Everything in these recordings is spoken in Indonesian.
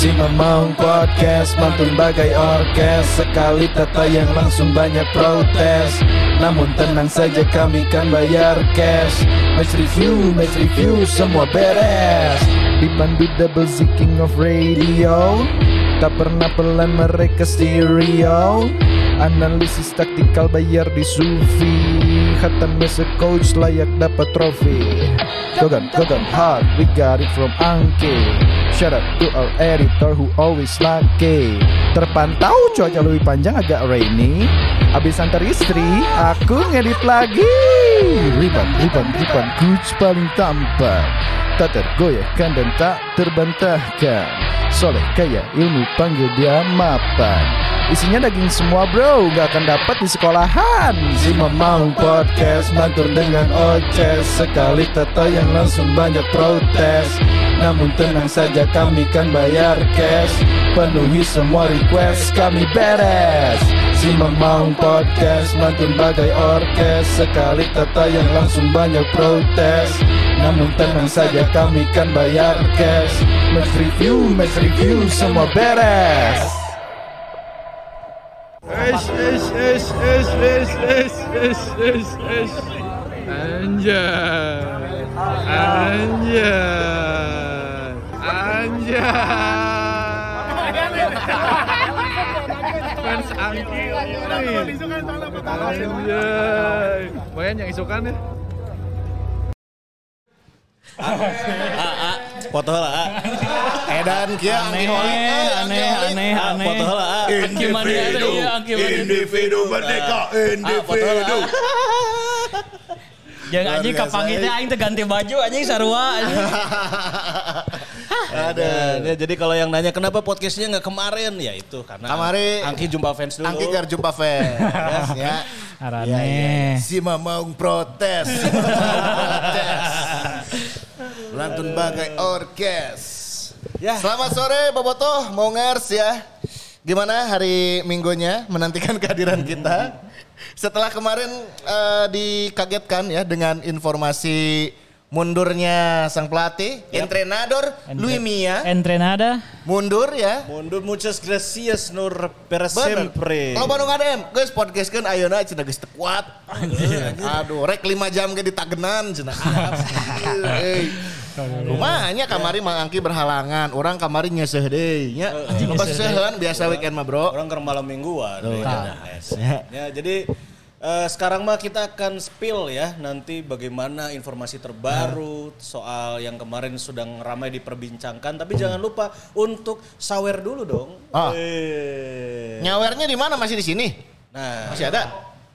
Masih ngomong podcast, mantun bagai orkes. Sekali tata yang langsung banyak protes. Namun tenang saja, kami kan bayar cash. Match review, semua beres. Dipandu double Z king of radio. Tak pernah pelan mereka stereo. Analisis taktikal bayar di Sufi. Khatam as a coach layak dapat trofi. Go gun hard, we got it from Angke. Shout out to our editor who always lucky. Terpantau cuaca lebih panjang agak rainy. Abis antar istri, aku ngedit lagi. Riban coach paling tampan. Tak tergoyahkan dan tak terbantahkan. Soleh kaya ilmu panggil dia mapan. Isinya daging semua bro, gak akan dapat di sekolahan. Si Mamang podcast mantur dengan oces. Sekali tata yang langsung banyak protes. Namun tenang saja kami kan bayar cash. Penuhi semua request kami beres. Si Mamang podcast mantur bagai orkes. Sekali tata yang langsung banyak protes. Namun tenang saja kami kan bayar cash. Match review semua beres. Anjay. Foto lah. Edan kia aneh. Foto lah. Individu merdeka. Individu. Jangan anjing kapangitnya aing teh ganti baju anjing sarua anjing. Ada. Jadi kalau yang nanya kenapa podcastnya nggak kemarin, ya itu karena kamari Angki jumpa fans dulu. Angki gar jumpa fans. Yes, ya. Arane. Ya, ya. Si Mamang protes. Lantun bagai orkes. Ya. Selamat sore Bobotoh, mau ngers ya. Gimana hari Minggunya menantikan kehadiran kita? Setelah kemarin dikagetkan ya dengan informasi mundurnya sang pelatih, yep. Entrenador Luis Milla. Entrenada. Mundur ya. Mundur, muchas gracias nur per sempre. Kalau Bandung ADM, guys podcast kan ayeuna cenah geus teu kuat. Aduh, rek 5 jam ge ditagenan cenah. Rumahnya kamari Mang Angki berhalangan, orang kamari nyeseh deui nya. Pas seuheun biasa weekend mah, Bro. Orang keur malam mingguan. Ya, jadi sekarang mah kita akan spill ya nanti bagaimana informasi terbaru soal yang kemarin sudah ramai diperbincangkan. Tapi jangan lupa untuk sawer dulu dong. Oh. Nyawernya di mana, masih di sini? Nah, masih ada?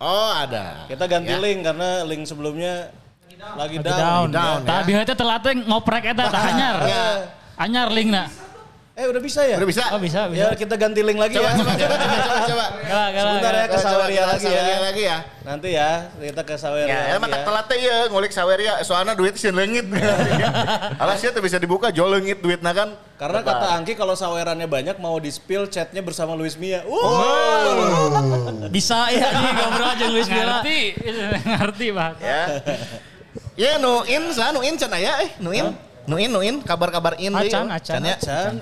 Oh ada. Kita ganti ya. Link karena link sebelumnya lagi down. Tapi ya. Itu telat ngoprek eta anyar. Anyar link na. Udah bisa ya? Udah bisa? Oh bisa. Ya kita ganti link lagi coba, ya. Coba. Sebentar ya ke Saweria lagi ya. Nanti ya kita ke Saweria ya. Emang tak telat ya ngulik Saweria. Soalnya duit sih leungit. Alas ya tuh bisa dibuka jauh leungit duitnya kan. Karena kata Angki kalau sawerannya banyak mau di-spill chatnya bersama Luis Milla. Bisa ya nih ngobrol aja Luis Milla. Ngerti banget. Ya Nuin, kabar-kabarin deh. Acan.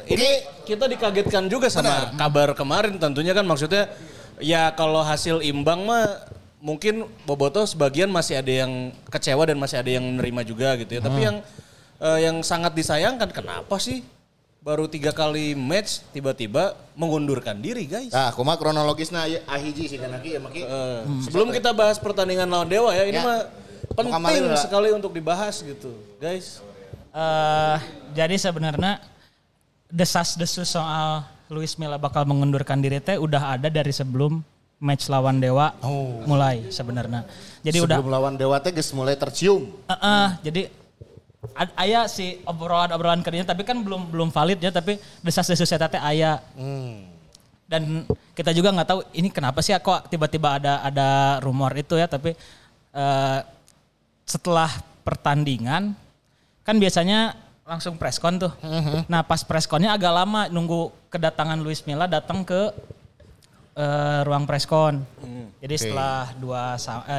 Ini kita dikagetkan juga sama kabar kemarin tentunya kan, maksudnya ya kalau hasil imbang mah mungkin Boboto sebagian masih ada yang kecewa dan masih ada yang menerima juga gitu ya. Tapi yang sangat disayangkan kenapa sih baru 3 kali match tiba-tiba mengundurkan diri guys. Nah, kumaha kronologisna ahiji sih kan aki ya maki. Sebelum kita bahas pertandingan lawan Dewa ya, ini mah penting sekali untuk dibahas gitu guys. Jadi sebenarnya desas-desus soal Luis Milla bakal mengundurkan diri teh udah ada dari sebelum match lawan Dewa mulai sebenarnya. Jadi sebelum udah lawan Dewa teh geus mulai tercium. Jadi aya si obrolan-obrolan kadinya tapi kan belum valid ya, tapi desas-desus eta teh aya. Dan kita juga enggak tahu ini kenapa sih kok tiba-tiba ada rumor itu ya, tapi setelah pertandingan kan biasanya langsung preskon tuh. Nah pas preskonnya agak lama nunggu kedatangan Luis Milla datang ke ruang preskon. Jadi setelah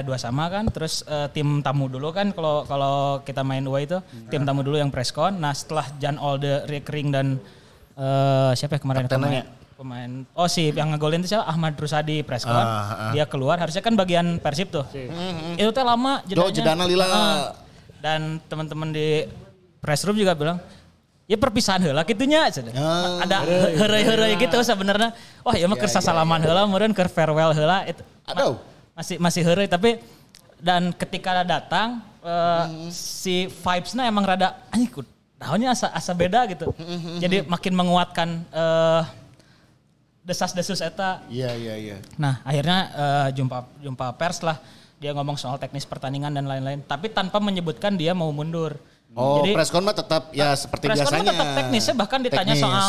dua sama kan, terus tim tamu dulu kan kalau kita main away itu tim tamu dulu yang preskon. Nah setelah Jan all the recurring dan siapa ya kemarin pemain oh si yang ngegolin itu siapa Ahmad Rusadi press keluar dia keluar harusnya kan bagian Persib tuh itu teh lama jedanya lila dan teman-teman di press room juga bilang ya perpisahan heula kitunya ada heureuy-heureuy gitu sebenarnya wah ya mah keur sasalaman heula meureun keur farewell heula masih heureuy tapi dan ketika datang si vibes-nya emang rada anjing tahunnya asa beda gitu jadi makin menguatkan desas-desus eta. Iya. Nah akhirnya jumpa pers lah. Dia ngomong soal teknis pertandingan dan lain-lain. Tapi tanpa menyebutkan dia mau mundur. Oh preskon mah tetap ya seperti biasanya. Preskon mah tetap teknisnya bahkan ditanya soal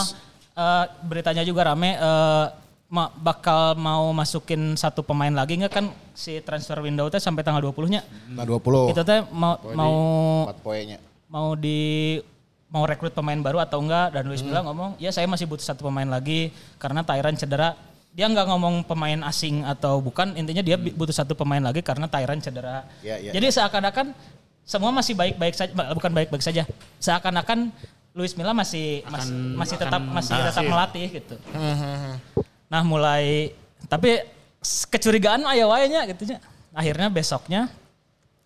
beritanya juga rame. Bakal mau masukin satu pemain lagi nggak kan si transfer window teh sampai tanggal 20-nya. Tanggal 20. Itu teh mau rekrut pemain baru atau enggak dan Luis Milla ngomong ya saya masih butuh satu pemain lagi karena Tyronne cedera. Dia enggak ngomong pemain asing atau bukan, intinya dia butuh satu pemain lagi karena Tyronne cedera. Jadi seakan-akan semua masih baik-baik saja, bukan baik-baik saja. Seakan-akan Luis Milla masih tetap melatih gitu. Nah, mulai tapi kecurigaan aya wae-nya gitu nya. Akhirnya besoknya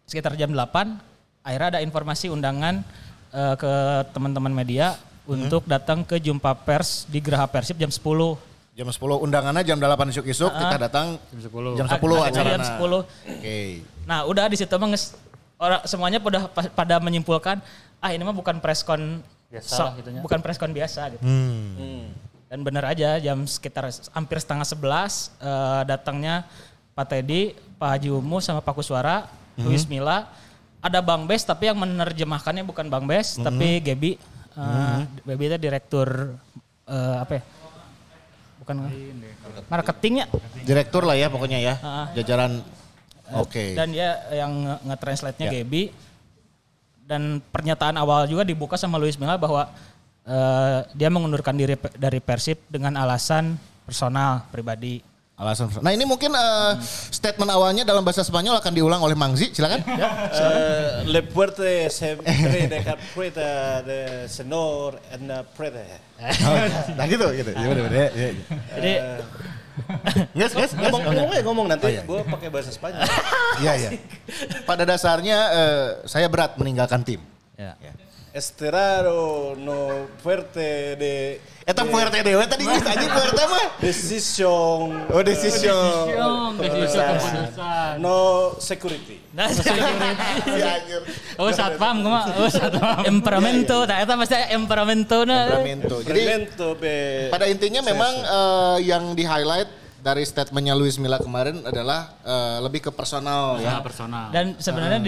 sekitar jam 8 akhirnya ada informasi undangan ke teman-teman media untuk datang ke jumpa pers di Geraha Persib jam 10. Jam 10 undangannya jam 8 isuk-isuk kita datang jam 10. Jam 10 acaranya. Jam 10. Oke. Nah, udah di situ mah semuanya pada menyimpulkan ini mah bukan preskon biasa bukan preskon biasa gitu. Dan benar aja jam sekitar hampir 10:30 datangnya Pak Teddy, Pak Haji Umu sama Pak Kuswara, Luis Milla. Ada Bang Bes tapi yang menerjemahkannya bukan Bang Bes tapi Gebi. Gebi itu direktur apa ya? Bukan marketingnya. Direktur lah ya pokoknya ya. Jajaran oke. Dan dia yang nge-translate-nya Gebi. Dan pernyataan awal juga dibuka sama Luis Milla bahwa dia mengundurkan diri dari Persib dengan alasan personal pribadi. Nah ini mungkin statement awalnya dalam bahasa Spanyol akan diulang oleh Mangzi, silakan. Le puerte se dejar puerta de senor en puerta. Nah gitu. Jadi yes. Ngomong nanti gue pakai bahasa Spanyol. Iya. Pada dasarnya saya berat meninggalkan tim. Ya. Esteraro no fuerte de eta fuerte dewe tadi geus anjing fuerte mah decision no security satpam kumaha temperamento eta pasti temperamento jadi pada intinya memang yang di highlight dari statementnya Luis Milla kemarin adalah lebih ke personal ya. Personal. Dan sebenarnya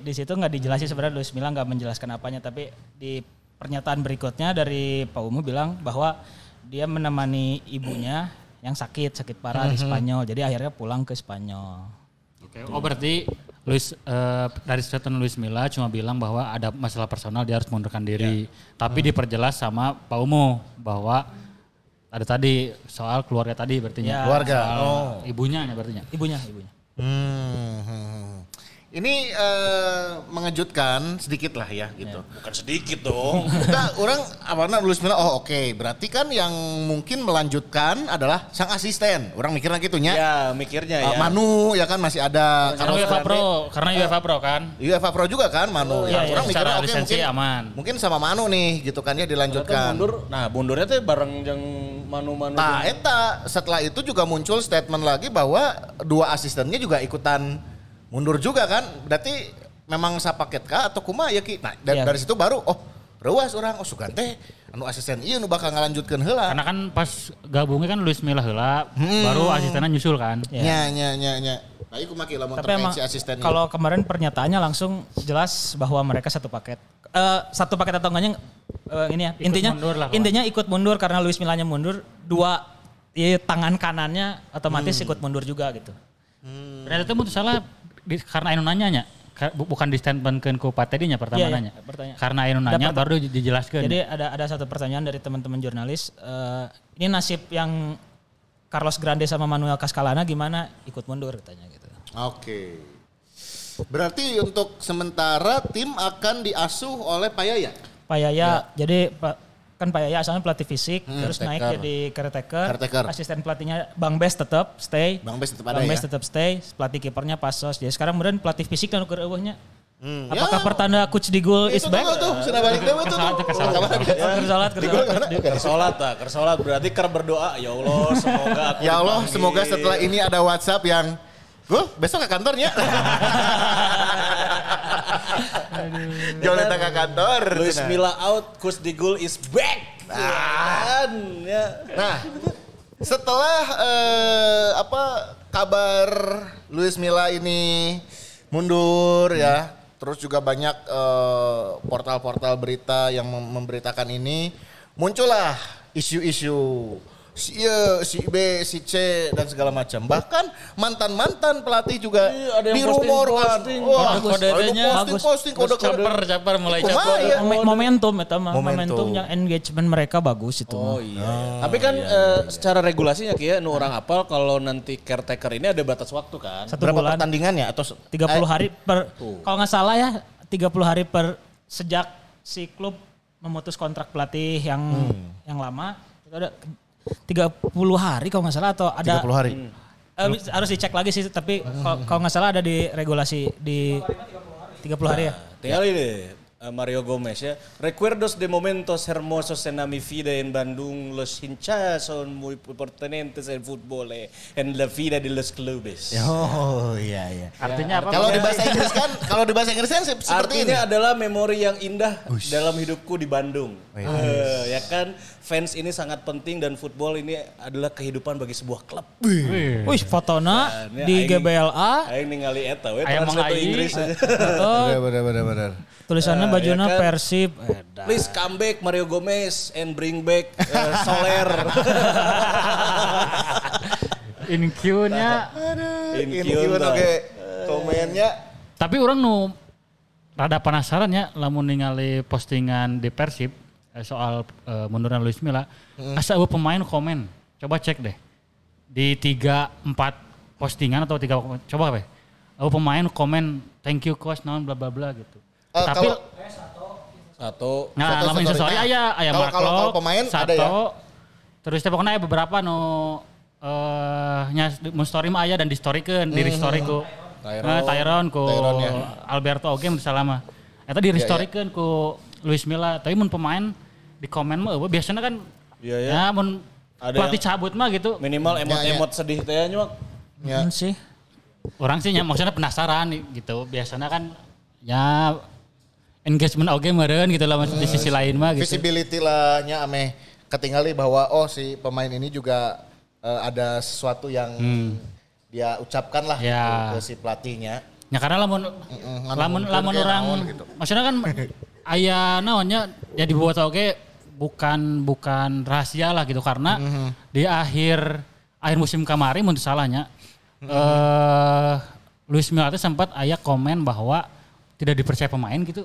di situ nggak dijelasin sebenarnya Luis Milla nggak menjelaskan apanya tapi di pernyataan berikutnya dari Pak Umu bilang bahwa dia menemani ibunya yang sakit parah di Spanyol jadi akhirnya pulang ke Spanyol. Gitu. Oh berarti dari statement Luis Milla cuma bilang bahwa ada masalah personal dia harus mundurkan diri tapi diperjelas sama Pak Umu bahwa ada tadi soal keluarga tadi berartinya. Ya, keluarga. Ibunya berartinya. Ibunya. Ini mengejutkan sedikit lah ya gitu. Ya. Bukan sedikit dong. Kita orang awalnya Luis Milla oke. Berarti kan yang mungkin melanjutkan adalah sang asisten. Orang mikirnya gitunya. Ya mikirnya ya. Manu ya kan masih ada. Karena UEFA Pro. Karena UEFA Pro kan. UEFA Pro juga kan Manu. Ya, orang mikirnya oke mungkin aman. Mungkin sama Manu nih gitu kan ya dilanjutkan. Mundurnya tuh bareng yang Manu-Manu. Nah eta setelah itu juga muncul statement lagi bahwa dua asistennya juga ikutan mundur juga kan, berarti memang sapaket kah atau kumaha ya Ki? Nah dari situ baru, reuas orang, sugan teh, anu asisten ieu nu bakal ngalanjutkeun heula. Karena kan pas gabungnya kan Luis Milla heula, baru asistennya nyusul kan. Nya. Tapi kumaha Ki lamun terkait si asisten ieu. Kalau kemarin pernyataannya langsung jelas bahwa mereka satu paket. Satu paket atau enggaknya ini ya, intinya ikut mundur karena Luis Millanya mundur, tangan kanannya otomatis ikut mundur juga gitu. Ternyata itu mutu salah. Karena Ainun nanya, bukan di statementkeun ku Pak Tedinya pertama nanya. Karena Ainun nanya baru dijelaskan. Jadi ada satu pertanyaan dari teman-teman jurnalis. Ini nasib yang Carlos Grande sama Manuel Cascalana gimana ikut mundur katanya gitu. Oke. Berarti untuk sementara tim akan diasuh oleh Pak Yaya? Pak Yaya, jadi Pak kan Pak Yaya asalnya pelatih fisik, terus naik jadi caretaker. Asisten pelatihnya Bang Bes tetap stay. Bang Bes tetap ada ya. Bang Bes tetap stay, pelatih kipernya Pasos. Jadi sekarang kemudian pelatih fisik kan ukur eueuhnya. Apakah pertanda coach di gol is back? Itu tuh, sudah balik dewek tuh. Kersolat berarti ker berdoa, ya Allah semoga aku. Ya Allah, semoga setelah ini ada WhatsApp yang gue besok ke kantornya. Joleta ke kantor. Luis Milla out, Kus Digul is back. Nah, setelah kabar Luis Milla ini mundur ya, terus juga banyak portal-portal berita yang memberitakan ini, muncullah isu-isu si E, si B, si C dan segala macam. Bahkan mantan-mantan pelatih juga dirumorkan. Wah, posting kode caper mulai caper. Momentum eta mah, momentumnya engagement mereka bagus itu. Oh iya. Tapi kan secara regulasinya kieu nu urang apal kalau nanti caretaker ini ada batas waktu kan. Berapa pertandingan ya atau 30 hari per kalau enggak salah ya, 30 hari per sejak si klub memutus kontrak pelatih yang lama. Itu ada 30 hari kalau nggak salah atau ada 30 hari. Harus dicek lagi sih tapi kalau nggak salah ada di regulasi di 30 hari ya. Tinggal ini Mario Gomez ya. Recuerdos de momentos hermosos en mi vida en Bandung, los hinchas son muy pertinentes en fútbol en la vida de los clubes. Oh iya. Artinya apa? Kalau di bahasa Inggris kan, kalau di bahasa Inggris kan seperti ini. Artinya adalah memori yang indah dalam hidupku di Bandung. Ya kan, fans ini sangat penting dan football ini adalah kehidupan bagi sebuah klub. Wih, fotona nah, di GBLA. Aing ningali eta we transfer ke Inggris. Benar. Tulisannya bajuna ya kan, Persib. Please come back Mario Gomez and bring back Soler. In Q-nya oke. Komennya. Tapi orang nu rada penasaran ya lamun ningali postingan di Persib soal munduran Luis Milla, asa eueuh pemain komen. Coba cek deh. Di 3-4 postingan atau 3 coba apa? Eueuh pemain komen thank you coach naon bla bla bla gitu. Tapi Sato. Nah, lamun instastory aya Mark Clock, pemain Sato, ada ya. Terus teh pokona aya beberapa nu nya story mah aya dan di-storykeun, di-story ku Tyronne ku Alberto oge mun salamah. Eta di-storykeun ku Luis Milla, tapi mun pemain di komen mah biasanya kan ya mun pelatih cabut mah gitu minimal emot-emot sedih teh nya sih. Orang sih maksudnya penasaran gitu. Biasanya kan ya engagement oge meureun gitu lah di sisi lain mah gitu. Visibility lah nya ameh ketinggali bahwa si pemain ini juga ada sesuatu yang dia ucapkan lah ke si pelatihnya. Ya karena lamun orang gitu. Maksudnya kan aya naonnya ya dibuat oge bukan rahasia lah gitu karena di akhir musim kamari mun salahnya Luis Milla teh sempat aya komen bahwa tidak dipercaya pemain gitu.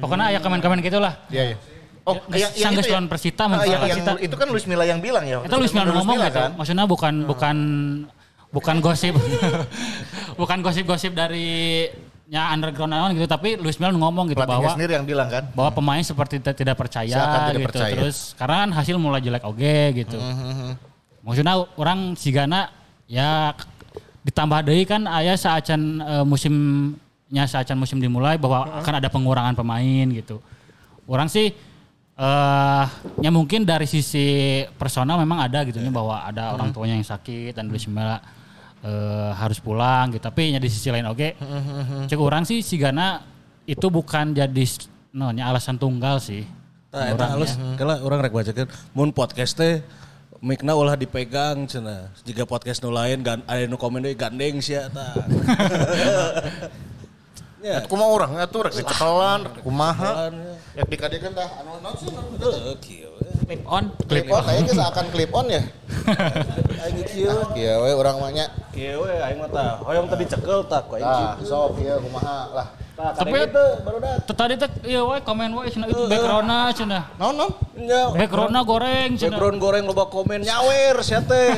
Pokoknya aya komen-komen gitulah. Iya. Oh, sanggeus lawan Persita mun Persita. Itu kan Luis Milla yang bilang ya. Itu Luis Milla ngomong gitu. Kan? Maksudnya bukan gosip. Bukan gosip-gosip dari ya underground anon gitu, tapi Luis Milla ngomong gitu bahwa sendiri yang bilang kan bahwa pemain seperti tidak percaya gitu percaya. Terus karena kan hasil mulai jelek oge gitu. Maksudnya orang sigana ya ditambah deui kan aya saacan musim dimulai bahwa akan ada pengurangan pemain gitu. Orang sih ya mungkin dari sisi personal memang ada gitu bahwa ada orang tuanya yang sakit dan Luis Milla harus pulang gitu, tapi di sisi lain cek orang sih sigana itu bukan jadi alasan tunggal sih. Nah, halus kalau orang rek bacakeun mun podcast teh mikna ulah dipegang cenah. Jika podcast nu lain ada nu komen deui gandeng sia tah. Ya, kumaha urang ngatur rek cekelan kumaha. Rek dikadekeun tah anu naon sih kieu. Clip on aya geus akan clip on ya. Aing kieu we urang mah nya. Kieu we aing mah tah hoyong tadi cekel tah ku aing kieu. Sok kieu kumaha lah. Tapi itu tadi teh ieu we komen we cenah itu background-na cenah. Naon? Background-na goreng cenah. Background goreng loba komen nyawer sia teh.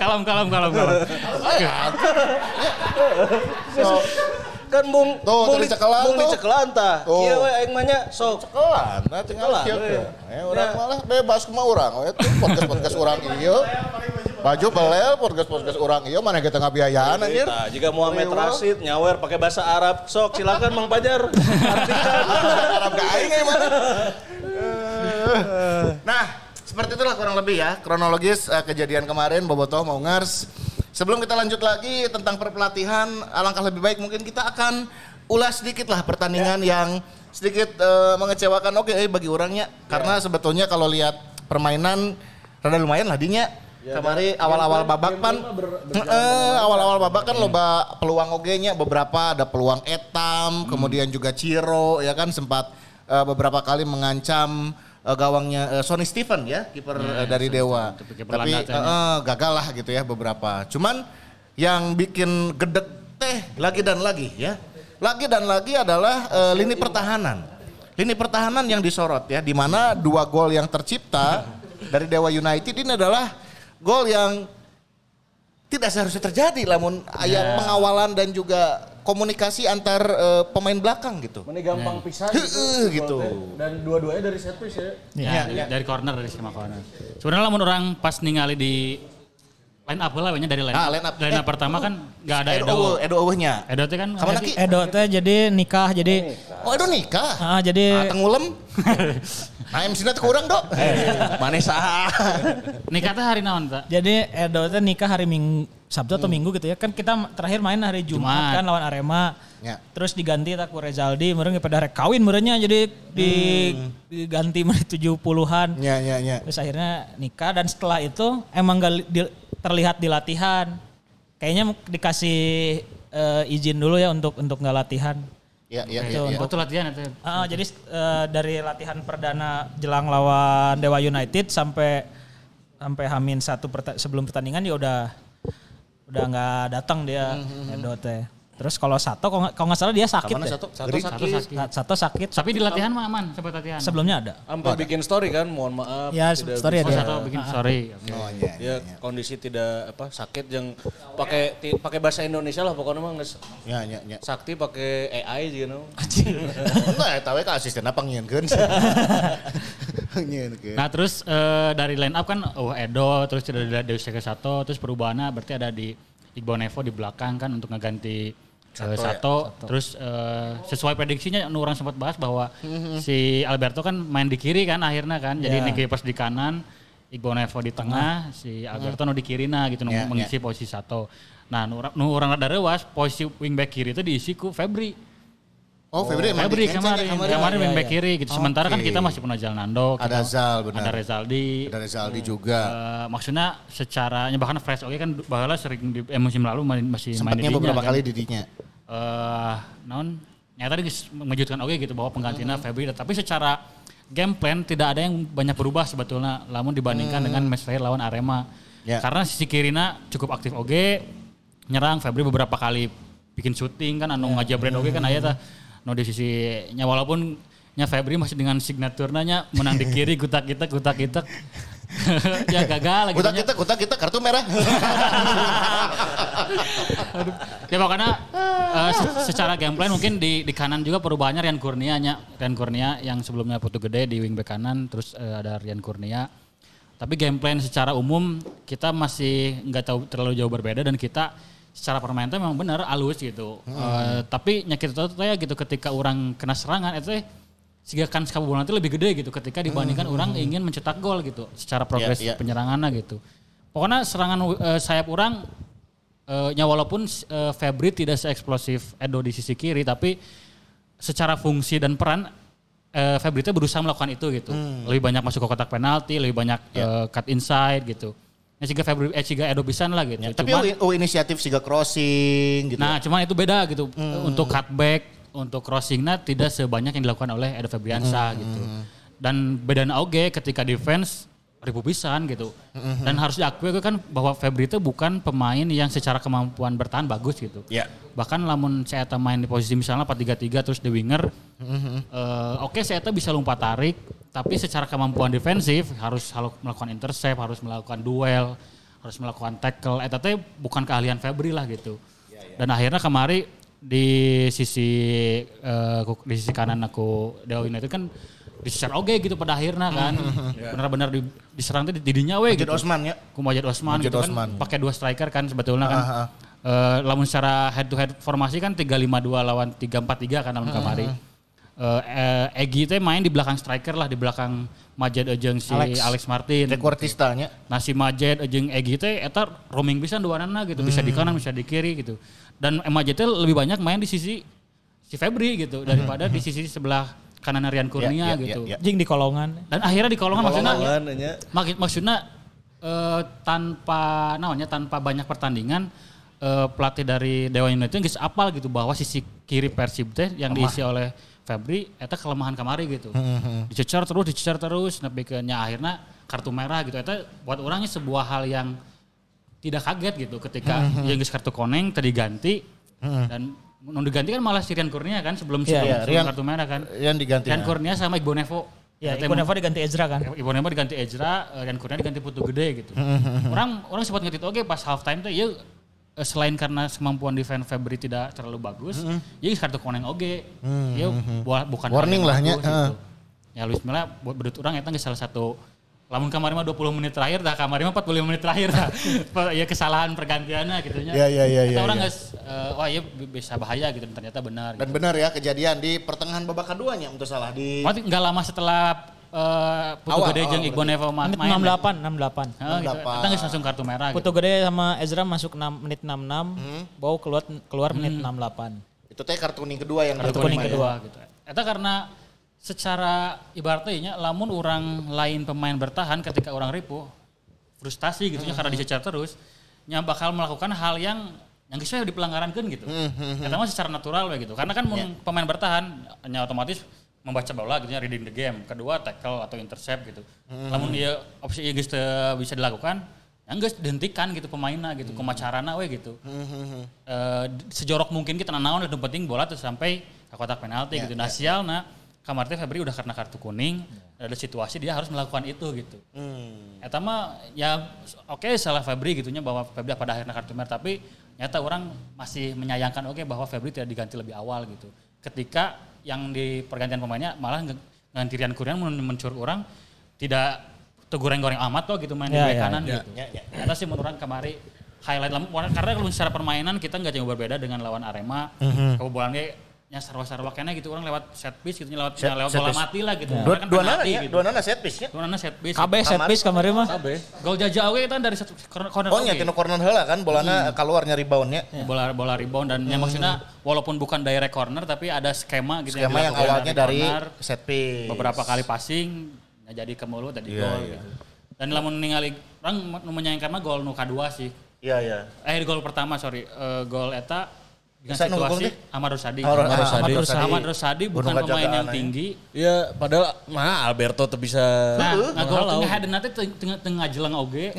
Kalem. So, kan mung dicekelanta. Ieu we aing mah nya sok cekelanta tinggal kieu. Urang malah bebas kumaha urang we tuh podcast-podcast urang ieu. Baju belel podcast-podcast urang ieu mana kita ngabiayaan anjir. Tah jiga Muhammad Rashid nyawer pakai bahasa Arab sok silakan Mang Pajar. Artikan Arab ka aing we mah. Nah, seperti itulah kurang lebih ya kronologis kejadian kemarin Bobotoh mau ngers. Sebelum kita lanjut lagi tentang perpelatihan, alangkah lebih baik mungkin kita akan ulas sedikit lah pertandingan yang sedikit mengecewakan bagi orangnya. Karena sebetulnya kalau lihat permainan rada lumayan lah dinya. Kemarin awal-awal babak pan, awal-awal babak kan loba peluang oge-nya beberapa, ada peluang Etam, kemudian juga Ciro ya kan sempat beberapa kali mengancam gawangnya Sonny Stephen ya, kiper dari Dewa. Tapi gagal lah gitu ya beberapa. Cuman yang bikin gedeg teh lagi dan lagi adalah lini pertahanan. Lini pertahanan yang disorot ya, di mana dua gol yang tercipta dari Dewa United ini adalah gol yang tidak seharusnya terjadi, namun ayat pengawalan dan juga komunikasi antar pemain belakang gitu. Mana gampang pisah gitu. Dan dua-duanya dari set piece ya. Dari corner, dari skema corner. Sebenarnya lamun orang pas ningali di line up lah banyak dari line up. Line up pertama kan enggak ada Edo eueuhnya. Edo teh kan Edo teh jadi nikah jadi Edo nikah. Heeh, jadi tenggulem. Nah, MC-na teh kurang, Dok. Mane saha? Nikah teh hari naon, Pak? Jadi Edo teh nikah hari Sabtu atau Minggu gitu ya. Kan kita terakhir main hari Jumat. Kan lawan Arema. Ya. Terus diganti tak ku Rezaldi, meureun pada rek kawin meureunnya jadi diganti menit 70-an. Ya. Terus akhirnya nikah dan setelah itu emang gak terlihat di latihan. Kayaknya dikasih izin dulu ya untuk enggak latihan. Iya. Itu latihan itu. Jadi dari latihan perdana jelang lawan Dewa United sampai H-1 sebelum pertandingan ya udah nggak datang dia Edote. Terus kalau Sato kalau nggak salah dia sakit ya. Sato sakit. Tapi di latihan mah aman sampai latihan. Sebelumnya ada. Sampai bikin story kan, mohon maaf. Ya story ada. Sato bikin story. Dia kondisi tidak sakit yang pakai bahasa Indonesia lah pokoknya mah nggak. Ya. Sakti pakai AI gitu. Nah, tahu kan asisten apa ngieunkeun. Nah terus dari line up kan Edo, terus ada Dewi Seke Sato, terus perubahannya berarti ada di Igbonefo di belakang kan untuk ngeganti Sato. Terus sesuai prediksinya orang sempat bahas bahwa si Alberto kan main di kiri kan akhirnya kan, jadi Niki pas di kanan, Igbonefo di tengah, si Alberto di kiri nah gitu mengisi posisi Sato. Nah orang rada rewas posisi wingback kiri itu diisi ku Febri. Febri kemarin main back kiri gitu. Sementara kan kita masih punya Jalnando, ada Zal, benar. Ada Rezaldi juga. Maksudnya secaranya bahkan fresh kan bahala sering di musim lalu masih main di dinya. Sempatnya beberapa kali di dinya. Tadi mengejutkan gitu bahwa penggantinya Febri, tapi secara game plan tidak ada yang banyak berubah sebetulnya lamun dibandingkan dengan match terakhir lawan Arema. Yeah. Karena sisi kirina cukup aktif nyerang Febri beberapa kali bikin syuting kan anu ngajabret kan aya tah. No di sisinya walaupun nya Febri masih dengan signaturnanya menang di kiri kutak-kitak. Ya gagal lagi. Kutak-kitak kartu merah. Ya makanya secara game plan mungkin di kanan juga perubahannya Rian Kurnia yang sebelumnya Putu Gede di wingback kanan terus ada Rian Kurnia. Tapi game plan secara umum kita masih enggak terlalu jauh berbeda dan kita secara permainannya memang benar alus gitu. Tapi nyakit itu ya gitu ketika orang kena serangan itu sigakan sekabulan itu lebih gede gitu ketika dibandingkan orang ingin mencetak gol gitu secara progres penyerangannya gitu. Pokoknya serangan sayap orang ya walaupun Febri tidak seeksplosif Edo di sisi kiri tapi secara fungsi dan peran Febri itu berusaha melakukan itu gitu. Lebih banyak masuk ke kotak penalti, lebih banyak cut inside gitu. Ya siga Edo pisan lah gitu. Ya, tapi inisiatif siga crossing gitu. Nah cuman itu beda gitu. Untuk cutback, untuk crossingnya tidak sebanyak yang dilakukan oleh Edo Febriansyah gitu. Dan bedanya oge ketika defense ribu pisan gitu. Dan harus diakui kan bahwa Febri itu bukan pemain yang secara kemampuan bertahan bagus gitu. Yeah. Bahkan lamun si Eta main di posisi misalnya 4-3-3 terus di winger. Si Eta bisa lompat tarik. Tapi secara kemampuan defensif harus melakukan intercept, harus melakukan duel, harus melakukan tackle. Eta bukan keahlian Febri lah gitu. Dan akhirnya kemari di sisi kanan aku Dewa United kan diserang oge gitu pada akhirnya kan. Benar-benar diserang tuh didinya we gitu. Osman ya. Kumajat Osman gitu kan pakai dua striker kan sebetulnya kan. Lamun secara head to head formasi kan 3-5-2 lawan 3-4-3 kan lamun kamari. Egy itu main di belakang striker lah, di belakang Majed jeung si Alex Martin. Rekortistanya. Nah si Majed jeung Egy itu eta roaming pisan duanana gitu, bisa di kanan, bisa di kiri gitu. Dan Majed itu lebih banyak main di sisi si Febri gitu daripada di sisi sebelah kanan Rian Kurnia gitu. Jing di kolongan. Dan akhirnya di kolongan maksudnya tanpa banyak pertandingan pelatih dari Dewa United geus apal gitu bahwa sisi kiri Persib teh yang diisi oleh Febri eta kelemahan kamari gitu. Dicecar terus nepikeunnya akhirnya kartu merah gitu. Eta buat orangnya sebuah hal yang tidak kaget gitu ketika yang geus kartu koneng tadi ganti dan nu diganti kan malah si Rian Kurnia kan sebelum kartu merah kan. Yang diganti Rian Kurnia sama Igbonefo. Ya, Igbonefo diganti Ezra kan. Igbonefo diganti Ezra, Rian Kurnia diganti Putu Gede gitu. Orang sempat ngetit oke pas half time tuh ieu selain karena kemampuan defense Febri tidak terlalu bagus, jadi kartu koneng oge, ya bukan warning lahnya. Gitu. Ya Luis Milla buat bedut orang itu nggak salah satu. Lamun kemarin mah 20 menit terakhir, dah kemarin mah 45 menit terakhir, dah. Ya kesalahan pergantiannya gitunya. Kita orang nggak, wah ya bisa bahaya gitu, ternyata benar. Dan gitu. Benar ya kejadian di pertengahan babak keduanya untuk salah di. Maksudnya nggak lama setelah Putu Gede jeung Igbonefo main. 68. Kita nggak langsung kartu merah. Putu Gede sama Ezra masuk menit 66, bau keluar menit 68. Itu teh kartu kuning kedua yang gitu. Eta karena secara ibaratnya, lamun orang lain pemain bertahan ketika orang ripuh, frustasi gitunya karena dicecar terus, yang bakal melakukan hal yang sesuai di pelanggaran kan gitu. Eta mah secara natural we gitu. Karena kan pemain bertahan, hanya otomatis membaca bola gitu ya, reading the game. Kedua tackle atau intercept gitu. Namun dia opsi geus bisa dilakukan, yang geus dihentikan gitu pemainna gitu, kemacarana we gitu. Sejorok mungkin kita nanaon yang penting bola tuh sampai ke kotak penalti gitu. Nah, sialna kamari teh Febri udah karena kartu kuning, ada situasi dia harus melakukan itu gitu. Eta mah ya oke salah Febri gitunya bahwa Febri pada akhirnya kartu merah, tapi nyata orang masih menyayangkan bahwa Febri tidak diganti lebih awal gitu. Ketika yang di pergantian pemainnya malah ngantirian Kurian mencur orang tidak tegoreng-goreng amat loh gitu main di kanan gitu. Karena sih menurut orang kemari highlight karena kalau secara permainan kita nggak jauh berbeda dengan lawan Arema. Kebobolannya nya sarwa-sarwa kena gitu orang lewat set piece gitu lewat bola mati lah gitu. Dua nana set piece. KB set piece kemarin mah. Gol jajah we eta dari satu corner. Oh nya tinu corner heula kan bolana keluar nyari rebound-nya. Bola rebound dan yang maksudnya walaupun bukan direct corner tapi ada skema gitu yang awalnya dari set piece. Beberapa kali passing jadi ke mulut tadi gol gitu. Dan lamun ningali orang menyayangkan mah gol nu kadua sih. Gol pertama gol eta dengan situasi Ahmad Rosadi bukan pemain yang tinggi. Iya, padahal Alberto tuh bisa. Nah kalau hadeuna teh tengah jeleng oge,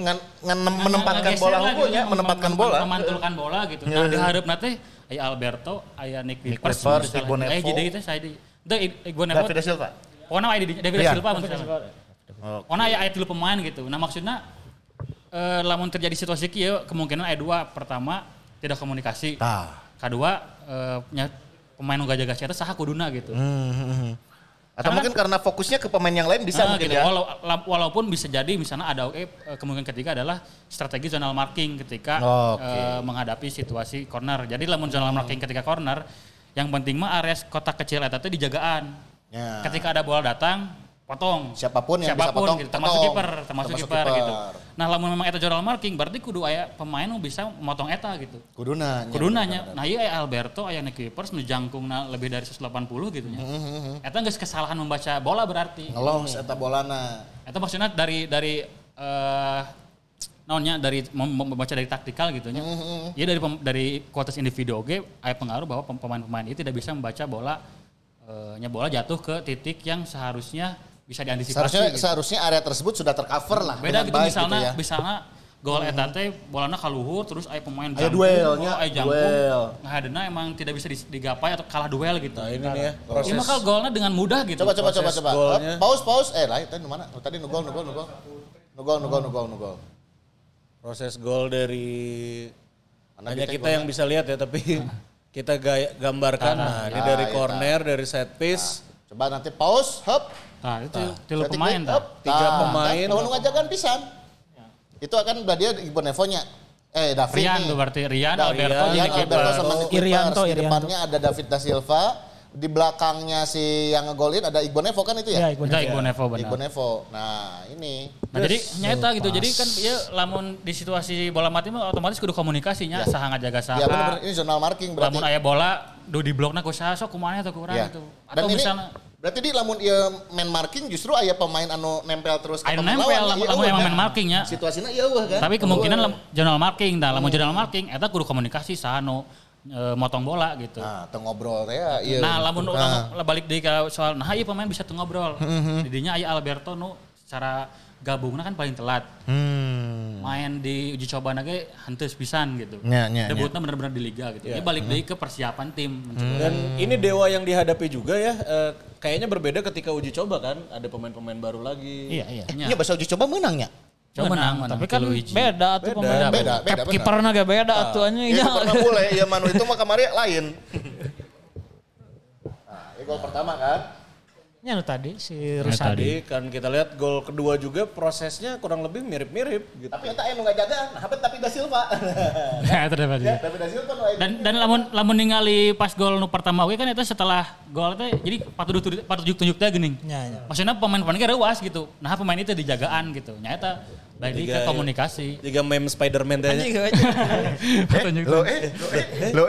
menempatkan bola, memantulkan bola gitu. Nah di hareupna teh aya Alberto, aya Nick Pepper, Igbonefo. Jadi teh saya di. Igbonefo. David Silva. Pokona aya David Silva maksudnya. Pokona aya tilu pemain gitu. Nah maksudnya lamun terjadi situasi kieu kemungkinan aya dua. Pertama tidak komunikasi. Kedua, pemain nggak jaga sehat, sah kuduna gitu. Atau karena, mungkin karena fokusnya ke pemain yang lain bisa mungkin gitu, ya. Walaupun bisa jadi misalnya ada kemungkinan ketiga adalah strategi zonal marking ketika menghadapi situasi corner. Jadi lamun zonal marking ketika corner, yang penting mah area kotak kecil eta teh dijagaan. Ketika ada bola datang, potong. Siapapun yang bisa potong, gitu. termasuk kiper gitu. Nah, lamun memang eta zonal marking berarti kudu aya pemain nu bisa motong eta gitu. Kudunanya. Nah, ieu aya Alberto aya kiper nu jangkungna lebih dari 180 gitu nya. Eta geus kesalahan membaca bola berarti. Ngelos eta bolana. Eta maksudnya dari membaca dari taktikal gitu nya. Ieu dari kualitas individu oge aya pengaruh bahwa pemain-pemain itu tidak bisa membaca bola bola jatuh ke titik yang seharusnya bisa diantisipasi. Seharusnya area tersebut sudah tercover lah. Beda gitu misalnya gol eta teh bolana ka luhur terus aya pemain duel. Ngahadeuna emang tidak bisa digapai atau kalah duel gitu. Nah, ini nih ya. Proses. Ini mah golna dengan mudah gitu. Coba. Pause. Tadi mana? Tadi nugol. Nugol. Proses gol dari hanya kita yang bisa lihat ya tapi kita gambarkan. Ini dari corner, dari set piece. Coba nanti pause, hop. Nah, itu tiga pemain. Tiga pemain. Lawan ngajakan pisan. Itu akan dia Igbonefo-nya. David Rian nih. Berarti Rian, Alberto, Irianto. Di depannya ada David Da Silva. Di belakangnya si yang ngegolin ada Igbonefo kan itu ya? Igbonefo benar. Igbonefo. Nah ini. Nah jadi nyata gitu. Jadi kan ya lamun di situasi bola mati otomatis kudu komunikasinya. Saha ngajaga saha. Ya bener, ini zonal marking berarti. Lamun aya bola do diblokna ku saha sok kumaha atau kurang gitu. Atau misalnya berarti di lamun main marking justru aya pemain anu nempel terus ke pemain lawan. Lamun emang main marking nya. Situasinya iya wah kan. Tapi kemungkinan jurnal marking dah. Lamun jurnal marking eta kudu komunikasi sahano motong bola gitu. Nah, teu ngobrol teh iya. Nah, lamun balik deui ka soal nah ieu pemain bisa teu ngobrol. Didinya aya Alberto nu secara gabungna kan paling telat. Main di uji cobana ge henteu pisan gitu. Debutna bener-bener di liga gitu. Ini balik deui ke persiapan tim. Dan ini Dewa yang dihadapi juga ya. Kayaknya berbeda ketika uji coba kan, ada pemain-pemain baru lagi. Iya. Ini bahasa uji coba menangnya. Coba menang. Tapi kan beda tuh pemain. Beda. Kiperna gak beda atuannya. Iya, kiperna boleh. Ya Manu itu mah kamari lain. Nah, ini gol pertama kan. Ini anu tadi si Rusadi. Kan kita lihat gol kedua juga prosesnya kurang lebih mirip-mirip gitu. Tapi eta anu ngajaga, nah tapi Da Silva. Nah, eta dapat. Ya, tapi Da Silva dan lamun ningali pas gol nu pertama we kan eta setelah gol teh jadi patujuk-tunjuk teh geuning. Maksudna pemain-pemain ge reuas gitu. Nah, pemain itu dijagaan gitu. Nya eta balik ke komunikasi. Juga meme Spider-Man teh. Lo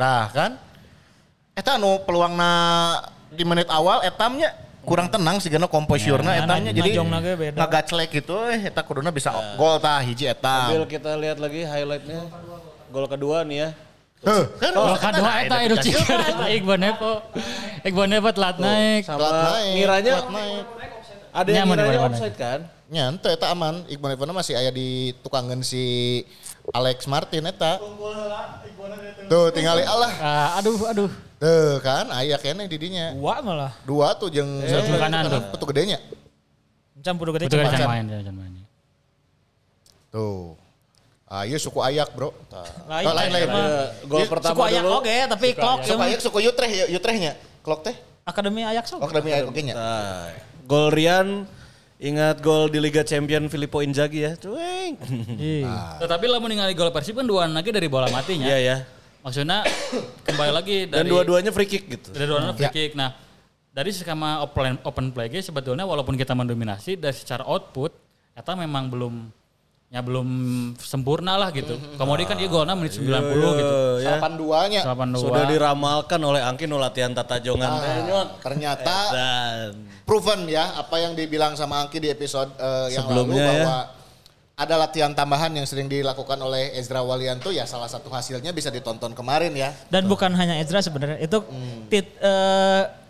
Tah kan? Eta anu peluangna di menit awal etamnya kurang tenang sih karena komposurnya etamnya jadi ngegaclek gitu eta kuduna bisa gol tah hiji etam. Sambil kita lihat lagi highlightnya gol kedua nih ya. Kan gol kedua eta Edo Ciro Igbonefo telat naik. Miranya ada yang miranya offside kan? Nya henteu eta aman. Igbonefo masih aya di tukangeun si Alex Martin eta. Tuh tinggali Allah. Aduh. Tuh kan aya keneh didinya. Dua malah. Dua tuh jeung satu kanan tuh. Putu gedenya. Macam putu gede main. Tuh. Ayo suku ayak, Bro. Lain. Gol pertama suku ayak oge tapi Clock. Suku ayak suku Yutrehnya. Clock teh Akademi Ayak sok. Akademi Ayak oge nya. Gol Rian ingat gol di Liga Champion Filippo Inzaghi ya. Cueng. Tetapi lamun ningali gol Persib kan duaan lagi dari bola matinya. Iya. Maksudnya kembali lagi dari... Dan dua-duanya free kick gitu. Dari dua-duanya free kick. Nah dari skema open play sebetulnya walaupun kita mendominasi dari secara output kita memang belum sempurna lah gitu. Kemudian kan dia golnya menit 90 gitu. Salapan duanya. Sudah diramalkan oleh Angki no latihan tata jongan. Ternyata proven ya apa yang dibilang sama Angki di episode yang sebelumnya lalu bahwa... Ya. Ada latihan tambahan yang sering dilakukan oleh Ezra Walianto ya salah satu hasilnya bisa ditonton kemarin ya. Dan bukan hanya Ezra sebenarnya itu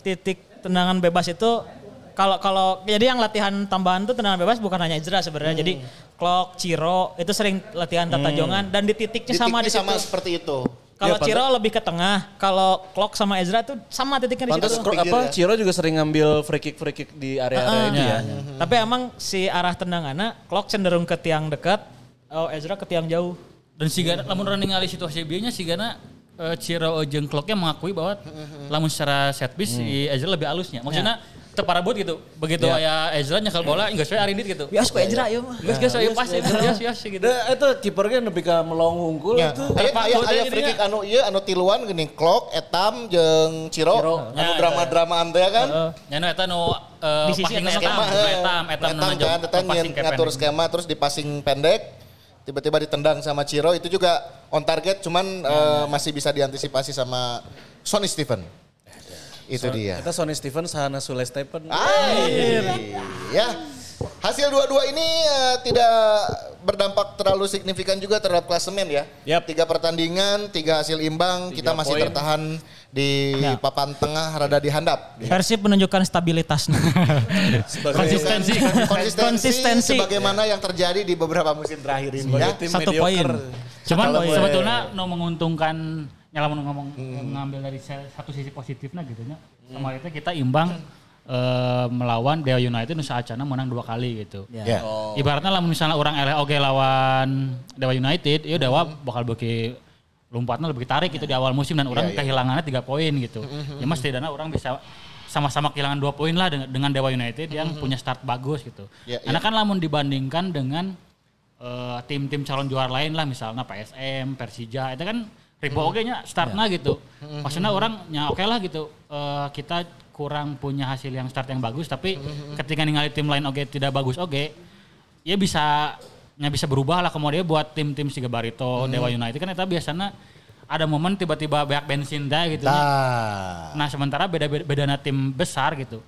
titik tendangan bebas itu kalau jadi yang latihan tambahan itu tendangan bebas bukan hanya Ezra sebenarnya. Jadi Clock, Ciro itu sering latihan tata jongan dan di titiknya sama di situ. Sama seperti itu. Kalau ya, Ciro lebih ke tengah, kalau Clock sama Ezra tuh sama titiknya di situ. Ciro juga sering ngambil free kick di area-area ini ya. Tapi emang si arah tendangannya Clock cenderung ke tiang dekat, Ezra ke tiang jauh. Dan sigana lamun ningali situasi bieunya sigana Ciro jeung Clock-nya mengakui bahwa lamun secara set piece si Ezra lebih halusnya. Maksudnya teparabut gitu. Begitu aya Ezra nyekal bola geus we arindit gitu. Bias ku Ezra ieu mah. Geus aya pas bias gitu. Eta kipernya nepi ka melong hungkul itu. Aya free kick anu ieu anu tiluan geuning Clock, etam jeung Ciro. Anu drama-dramaan teh kan. Nya eta nu passing etam ngatur skema terus di passing pendek. Tiba-tiba ditendang sama Ciro itu juga on target cuman masih bisa diantisipasi sama Sonny Stephen. Itu dia. Kita Sonny Stephen, Sahana Sule Stephen. Ya. Hasil dua-dua ini tidak berdampak terlalu signifikan juga terhadap klasemen ya. Yep. 3 pertandingan, 3 hasil imbang, 3 kita masih poin. Tertahan di papan tengah rada dihandap. Persib menunjukkan stabilitas. konsistensi sebagaimana yang terjadi di beberapa musim terakhir ini ya. 1 poin. Cuman sebetulnya menguntungkan nyalamun ngambil dari satu sisi positifnya gitu nya. Kemarin itu kita imbang melawan Dewa United nu saacana menang 2 kali gitu. Ibaratnya lamun misalnya orang LA oge lawan Dewa United, ieu Dewa bakal beuki lompatnya lebih tarik gitu di awal musim dan orang kehilangannya 3 poin gitu. Ya mas setidaknya orang bisa sama-sama kehilangan 2 poin lah dengan Dewa United yang punya start bagus gitu. Karena kan lamun dibandingkan dengan tim-tim calon juara lain lah misalnya PSM, Persija itu kan ribu oke-nya startnya gitu. Maksudnya orangnya oke lah gitu. Kita kurang punya hasil yang start yang bagus tapi ketika ningali tim lain oke tidak bagus oke ya bisa berubah lah kemudian buat tim-tim Siga Barito, Dewa United kan itu biasanya ada momen tiba-tiba banyak bensin dah gitu. Nah sementara bedana tim besar gitu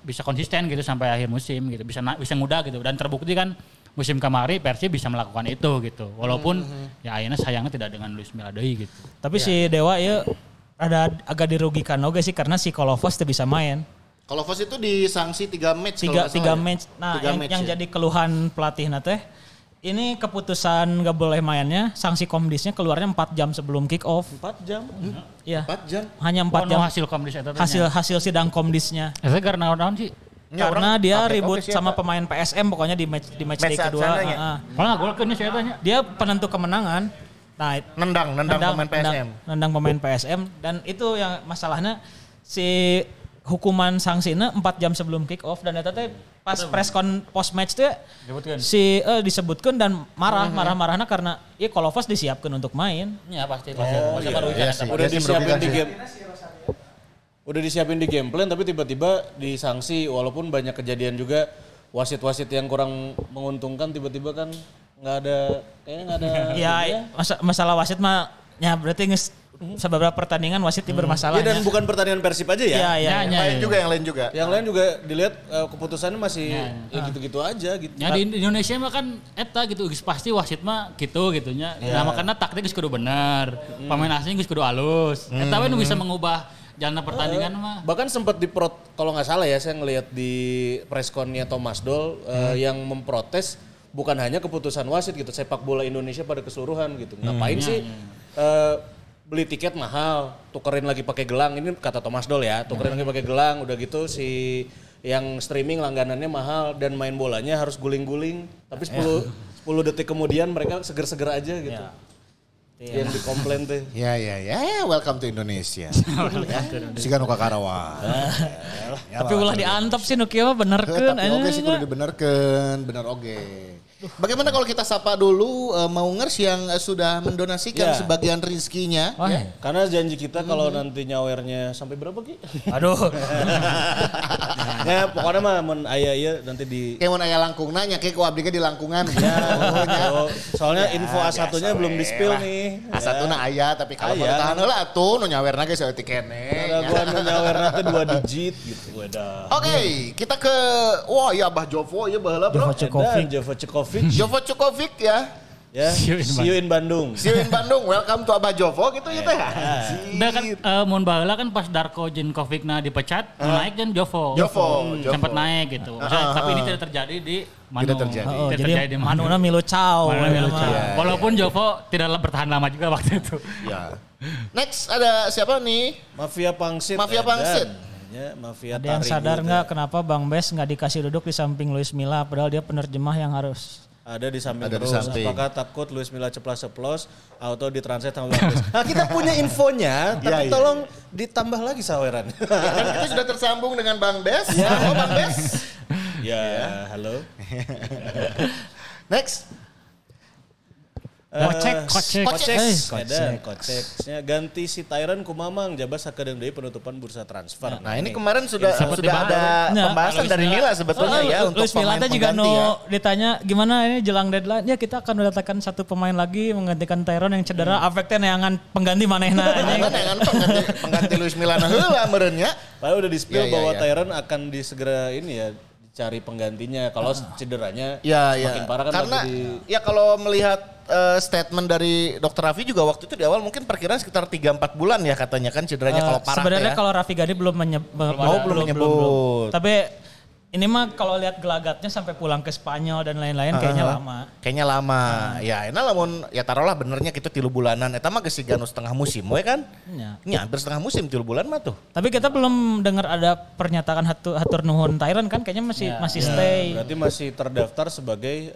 bisa konsisten gitu sampai akhir musim gitu bisa mudah gitu dan terbukti kan musim kemarin Persib bisa melakukan itu gitu walaupun ya akhirnya sayangnya tidak dengan Luis Milla deui gitu. Tapi si Dewa ya ada agak dirugikan oke sih karena si Kolovos tuh bisa main. Kolovos itu disangsi 3 match kalau enggak salah. 3 match. Nah yang jadi keluhan pelatih teh ini keputusan gak boleh mainnya, sanksi komdisnya keluarnya 4 jam sebelum kick off. 4 jam? Iya. 4 jam? Hanya 4 jam. Hasil komdis itu hasil sidang komdisnya. Itu karena naon sih? Karena dia ribut sama pemain PSM pokoknya di match day kedua. Malah golkeun nya tanya. Dia penentu kemenangan. Nah, nendang pemain PSM. Nendang pemain PSM dan itu yang masalahnya si hukuman sanksinya 4 jam sebelum kick off dan eta teh pas preskon post match tuh disebutkan dan marah-marahnya karena ya Kolovos disiapkan untuk main. Ya pasti. Udah disiapin di game plan tapi tiba-tiba disanksi walaupun banyak kejadian juga wasit-wasit yang kurang menguntungkan tiba-tiba kan kayaknya nggak ada. Masalah wasit mah ya berarti beberapa pertandingan wasit bermasalah. Iya dan bukan pertandingan Persib aja ya. Yang lain juga. Yang lain juga dilihat keputusannya masih gitu-gitu aja gitu. Ya di Indonesia mah kan eta gitu geus pasti wasit mah gitu nya. Nah makanya taktik geus kudu bener. Pemain asing geus kudu alus. Eta we nu bisa mengubah jalanna pertandingan mah. Bahkan sempat kalau enggak salah ya saya ngelihat di preskonnya Thomas Doll yang memprotes bukan hanya keputusan wasit gitu, sepak bola Indonesia pada keseluruhan gitu. Ngapain sih? Beli tiket mahal, tukerin lagi pakai gelang, ini kata Thomas Doll ya, tukerin lagi pakai gelang, udah gitu si yang streaming langganannya mahal dan main bolanya harus guling-guling, tapi 10 detik kemudian mereka seger-seger aja gitu. Yang dikomplain tuh. Ya, welcome to Indonesia. Siga nu ka Karawang. Tapi ulah diantep sih nu kieu mah benerkeun. Oke sih kudu dibenerkeun, bener oge. Bagaimana kalau kita sapa dulu Maungers yang sudah mendonasikan sebagian rizkinya? Karena janji kita kalau nanti nyawernya sampai berapa Ki? Aduh. Ya pokoknya mah mun aya ieu nanti di kayak mun aya langkung nanya kayak ku abdi ge di langkungan. Soalnya info A1-nya belum di-spill nih. A1-na aya tapi kalau mau tahan heula atuh nu nyawerna ge saeutik keneh. Ada gua nu nyawerna teh 2 digit gitu. Oke, kita ke Abah Jovo ieu baheula Bro. Jovo Cukovic ya. Siuin Bandung. Welcome to Abah Jovo gitu ya teh. Nah kan mun baheula kan pas Darko Jinkovicna dipecat, naik kan Jovo. Sempat naik gitu. Tapi ini tidak terjadi di Manu. Tidak terjadi di Manu. Manuna milu cao. Walaupun Jovo tidak bertahan lama juga waktu itu. Ya. Next ada siapa nih? Mafia Pangsit. Ada yang sadar nggak kenapa Bang Bes nggak dikasih duduk di samping Luis Milla padahal dia penerjemah yang harus ada di samping terus. Apakah takut Luis Milla ceplas-ceplos auto ditranslate sama Bang Bes? Nah, kita punya infonya, tapi tolong ditambah lagi saweran. Dan kita sudah tersambung dengan Bang Bes. Halo Bang Bes. Halo. Next. Koceknya ganti si Tyronne kumamang jabat sakedeung deui penutupan bursa transfer. Nah ini kemarin sudah ada pembahasan dari Milla sebetulnya untuk pemain pengganti juga ditanya gimana ini jelang deadline ya kita akan mendatangkan 1 pemain lagi menggantikan Tyronne yang cedera afekte neangan pengganti manehna. Pengganti Luis Milla heula meureun nya. Padahal udah di-spill bahwa Tyronne akan disegera ini ya cari penggantinya kalau cederanya makin parah kan karena kalau melihat statement dari Dr. Raffi juga waktu itu di awal mungkin perkiraan sekitar 3-4 bulan ya katanya kan cederanya kalau parah sebenarnya kalau Raffi Gani belum menyebut. Tapi ini mah kalau lihat gelagatnya sampai pulang ke Spanyol dan lain-lain kayaknya lama. Ya namun ya taruhlah benernya kita 3 bulanan. Eta mah geus setengah musim we kan? Ini hampir setengah musim 3 bulan mah tuh. Tapi kita belum dengar ada pernyataan hatur nuhun Tyronne kan kayaknya masih stay. Berarti masih terdaftar sebagai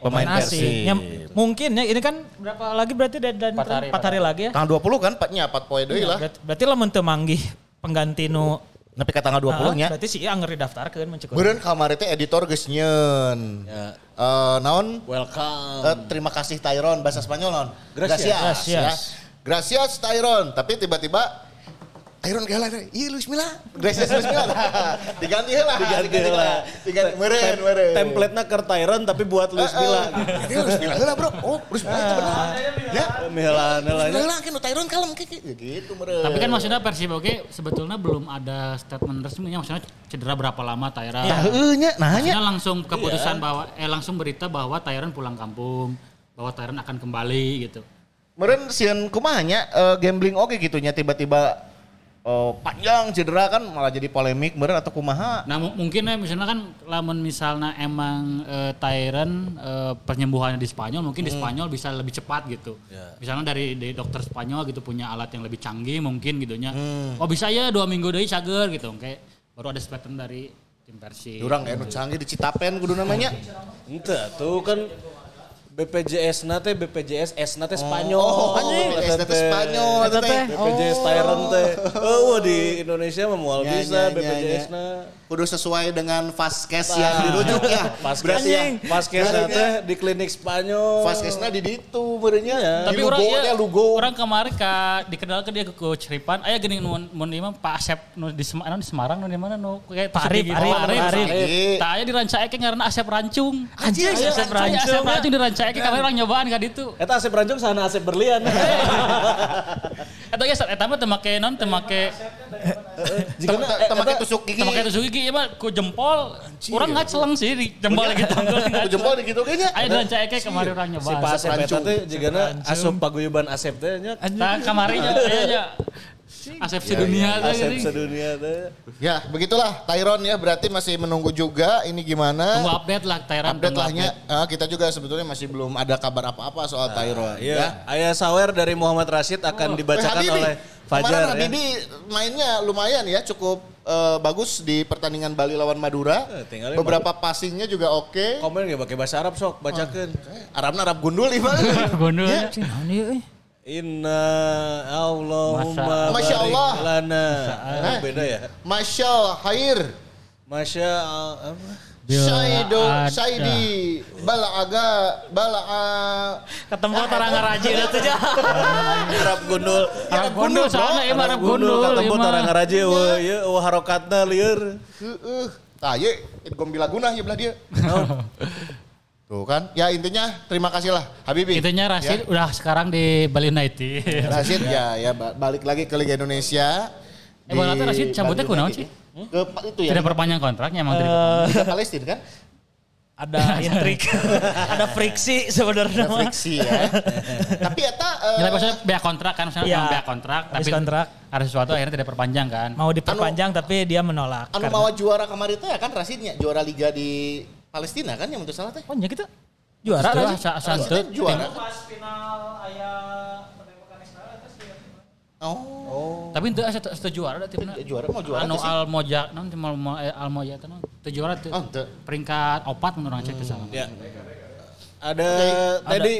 pemain asing. Ya, mungkin ya ini kan berapa lagi berarti dan 4 hari lagi ya. Tanggal 20 kan 4 poe deui lah. Berarti lamun teu manggih pengganti nu nepi ka tanggal 20 nya. Berarti si anger didaftarkeun menceuk. Beureun kamari teh editor geus nyeun. Ya. Naon? Welcome. Terima kasih Tyronne bahasa Spanyol naon? Gracias. Ya. Gracias Tyronne, tapi tiba-tiba Tyronne gala, iya Luis Milla, gracias Luis Milla, diganti lah, meren. Template-nya ke Tyronne tapi buat Luis Milla. Iya Luis Milla lah bro, Luis Milla temenah. Ya, Milla kan Tyronne kalem kayak gitu meren. Tapi kan maksudnya Persib oke sebetulnya belum ada statement resminya, maksudnya cedera berapa lama Tyronne. Ya heunya, nahanya. Maksudnya langsung keputusan bahwa, langsung berita bahwa Tyronne pulang kampung, bahwa Tyronne akan kembali gitu. Meren sieun kumahnya gambling oke gitunya tiba-tiba. Panjang cedera kan malah jadi polemik bener atau kumaha. Nah mungkin ya misalnya kan lamun misalnya emang Tyronne penyembuhannya di Spanyol mungkin di Spanyol bisa lebih cepat gitu. Yeah. Misalnya dari dokter Spanyol gitu punya alat yang lebih canggih mungkin gitunya. Oh bisa ya 2 minggu dari cager gitu. Kayak baru ada statement dari tim Persib. Durang anu canggih di Citapen kudu namanya. Entah tuh kan BPJS S-na teh Spanyol. Oh, S-na teh Spanyol. BPJS Tyronne teh. Oh, di Indonesia mah moal bisa BPJS-na. Kudu sesuai dengan vaskes yang dirujuk ya. Berarti vaskesna teh di klinik Spanyol. Vaskesna di ditu beureunnya ya. Tapi urang kemarin ka dikenalkeun dia ku Ceripan, aya geuning mun imam Pak Asep di Semarang nu di mana nu kayak Arif. Tah aya di Ranca Ekeng ngaranna Asep Rancung. Anjing, Asep Rancung di Ranca Ekeng karena orang nyobaan ka ditu. Eta Asep Rancung sana Asep Berlian. Eta geus eta mah teu make naon teu make. Teu make tusuk gigi. Iya mah ku jempol, orang nggak celeng sih di jempol gitu. Ku jempol gitu kayaknya. Ayo dan cek kemarin orang nyoba. Si Pak Asep tadi juga na asup paguyuban Asep tehnya. Nah kemarinnya kayaknya Asep sedunia teh. Asep sedunia teh. Ya begitulah Tyronne ya berarti masih menunggu juga ini gimana. Tunggu update lah Tyronne. Update lahnya kita juga sebetulnya masih belum ada kabar apa-apa soal Tyronne. Iya. Ayah Sawer dari Muhammad Rashid akan dibacakan oleh Fajar. Habibi mainnya lumayan ya cukup. Bagus di pertandingan Bali lawan Madura. Beberapa passingnya juga oke. Komen gak pakai bahasa Arab sok bacakan. Arabna Arab gundul ibaratnya. Gundul. Inna Allahumma barik lana. Beda ya. Masya Allah Khair. Masya Allah. Saidi Bala'a ketemu taranga raji itu aja. Arab gundul soalnya ieu Arab gundul ketemu taranga raji ieu harokatna lieur. Heeh. Tah ieu gom bilagunah ieu belah dia. Tuh kan. Ya intinya terima kasih lah Habibi. Intinya Rashid udah sekarang di Bali United. Rashid ya balik lagi ke Liga Indonesia. Nanti Rashid cabutnya kunaon sih? Itu ya. Tidak perpanjang kontraknya emang tidak Palestina kan? Ada intrik, ada friksi sebenarnya. Ada friksi ya. Tapi eta maksudnya biaya kontrak kan misalnya ya, biaya kontrak tapi kontrak ada sesuatu akhirnya tidak perpanjang kan. Mau diperpanjang tapi dia menolak. Anu mawa juara kemarin itu ya kan Rashidnya juara liga di Palestina kan yang untuk salah teh. Oh ya gitu. Juara Rashid juara. Pas final aya pertempuran Israel atas dia. Oh. Tapi itu juara teh pernah. Juara. Anu Almoja, non Almoja teh non. Juara teh. Peringkat 4 mun urang cek teh salah. Iya. Ada tadi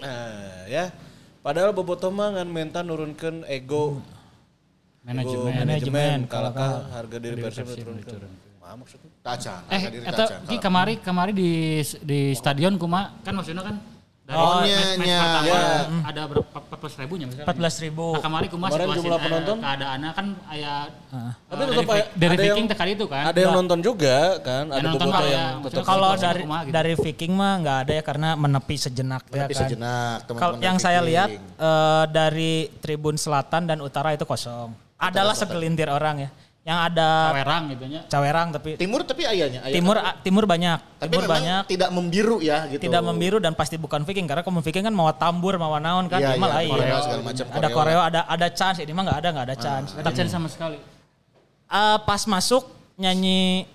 nah ya. Padahal bobotoh mah ngan menta nurunkeun ego manajemen kalahkah harga diri Persib turun. Mah maksudnya tacan, harga diri tacan. Eta ki kamari di stadion kumaha kan maksudnya kan match pertama ada berapa 14.000-nya misalnya. 14.000. Nah, kemarin kumaha situasi penonton? Keadaannya kan aya tapi tetap dari Viking teh kali itu kan. Ada yang nonton juga kan, ada bobotoh yang tetap. Kalau dari Viking mah enggak ada ya karena menepi sejenak ya kan. Menepi sejenak teman-teman. Yang saya lihat dari tribun selatan dan utara itu kosong. Adalah segelintir orang ya. Yang ada Cawerang gitunya. Cawerang tapi timur tapi ayahnya. Timur banyak. Tapi timur banyak. Tidak membiru ya gitu. Tidak membiru dan pasti bukan Viking karena kalau Viking kan mau tambur, mau naon kan cuma lain. Ada Koreo, ada chance ini mah enggak ada chance. Ada chance sama sekali. Pas masuk nyanyi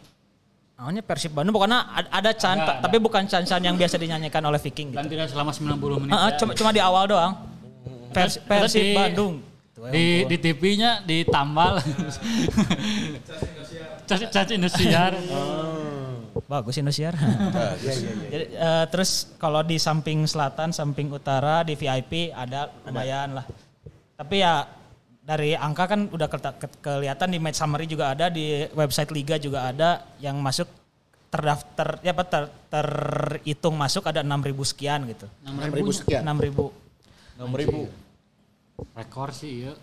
namanya Persib Bandung pokoknya ada chance tapi bukan chance-chance yang biasa dinyanyikan oleh Viking gitu. Dan tidak selama 90 menit. Cuma di awal doang. Persib Bandung. Di TV-nya ditambal. Caci Indosiar. bagus Indosiar. Jadi, terus kalau di samping selatan, samping utara di VIP ada lumayan lah. Tapi ya dari angka kan udah kelihatan di match summary juga ada, di website liga juga ada yang masuk terdaftar ya apa terhitung masuk ada 6.000 sekian gitu. 6.000 sekian. 6.000. Rekor sih ya.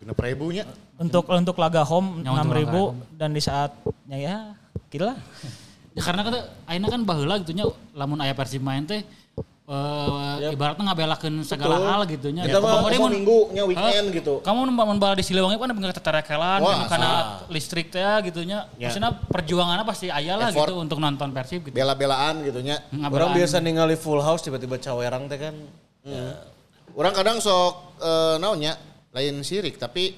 6.000-nya. Untuk laga home 6.000 dan di saatnya ya gila. Ya karena kata aina kan baheula gitu nya lamun aya Persib main teh ibaratnya ngabelakeun segala hal gitu nya. Ya, pokoknya minggunya weekend gitu. Kamu mun bal di Siliwangi kan bener teterekelan karena listrik teh gitu nya. Maksudnya perjuanganna pasti aya lah gitu untuk nonton Persib gitu. Bela-belaan gitu nya. Orang biasa ningali full house tiba-tiba cawerang teh kan. Orang kadang sok naonnya lain sirik tapi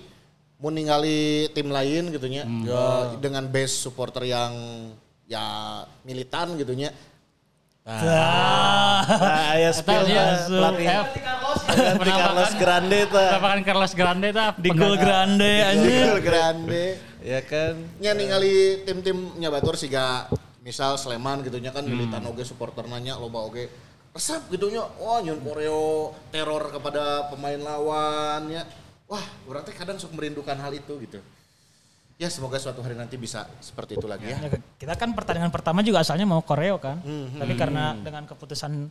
mun ningali tim lain gitu nya dengan base supporter yang ya militan gitu nya. Ya pelatih Carlos Grande teh. Penampakan Carlos Grande teh di gol Grande anjing. Gol Grande. Ya kan. Nya ningali tim-tim nya batur siga misal Sleman gitu nya kan militan oge supporterna nya loba oge. Resep gitu nya. Wah nyun koreo teror kepada pemain lawan nya. Wah, orang teh kadang sok merindukan hal itu gitu. Ya semoga suatu hari nanti bisa seperti itu lagi ya. Kita kan pertandingan pertama juga asalnya mau koreo kan. Tapi karena dengan keputusan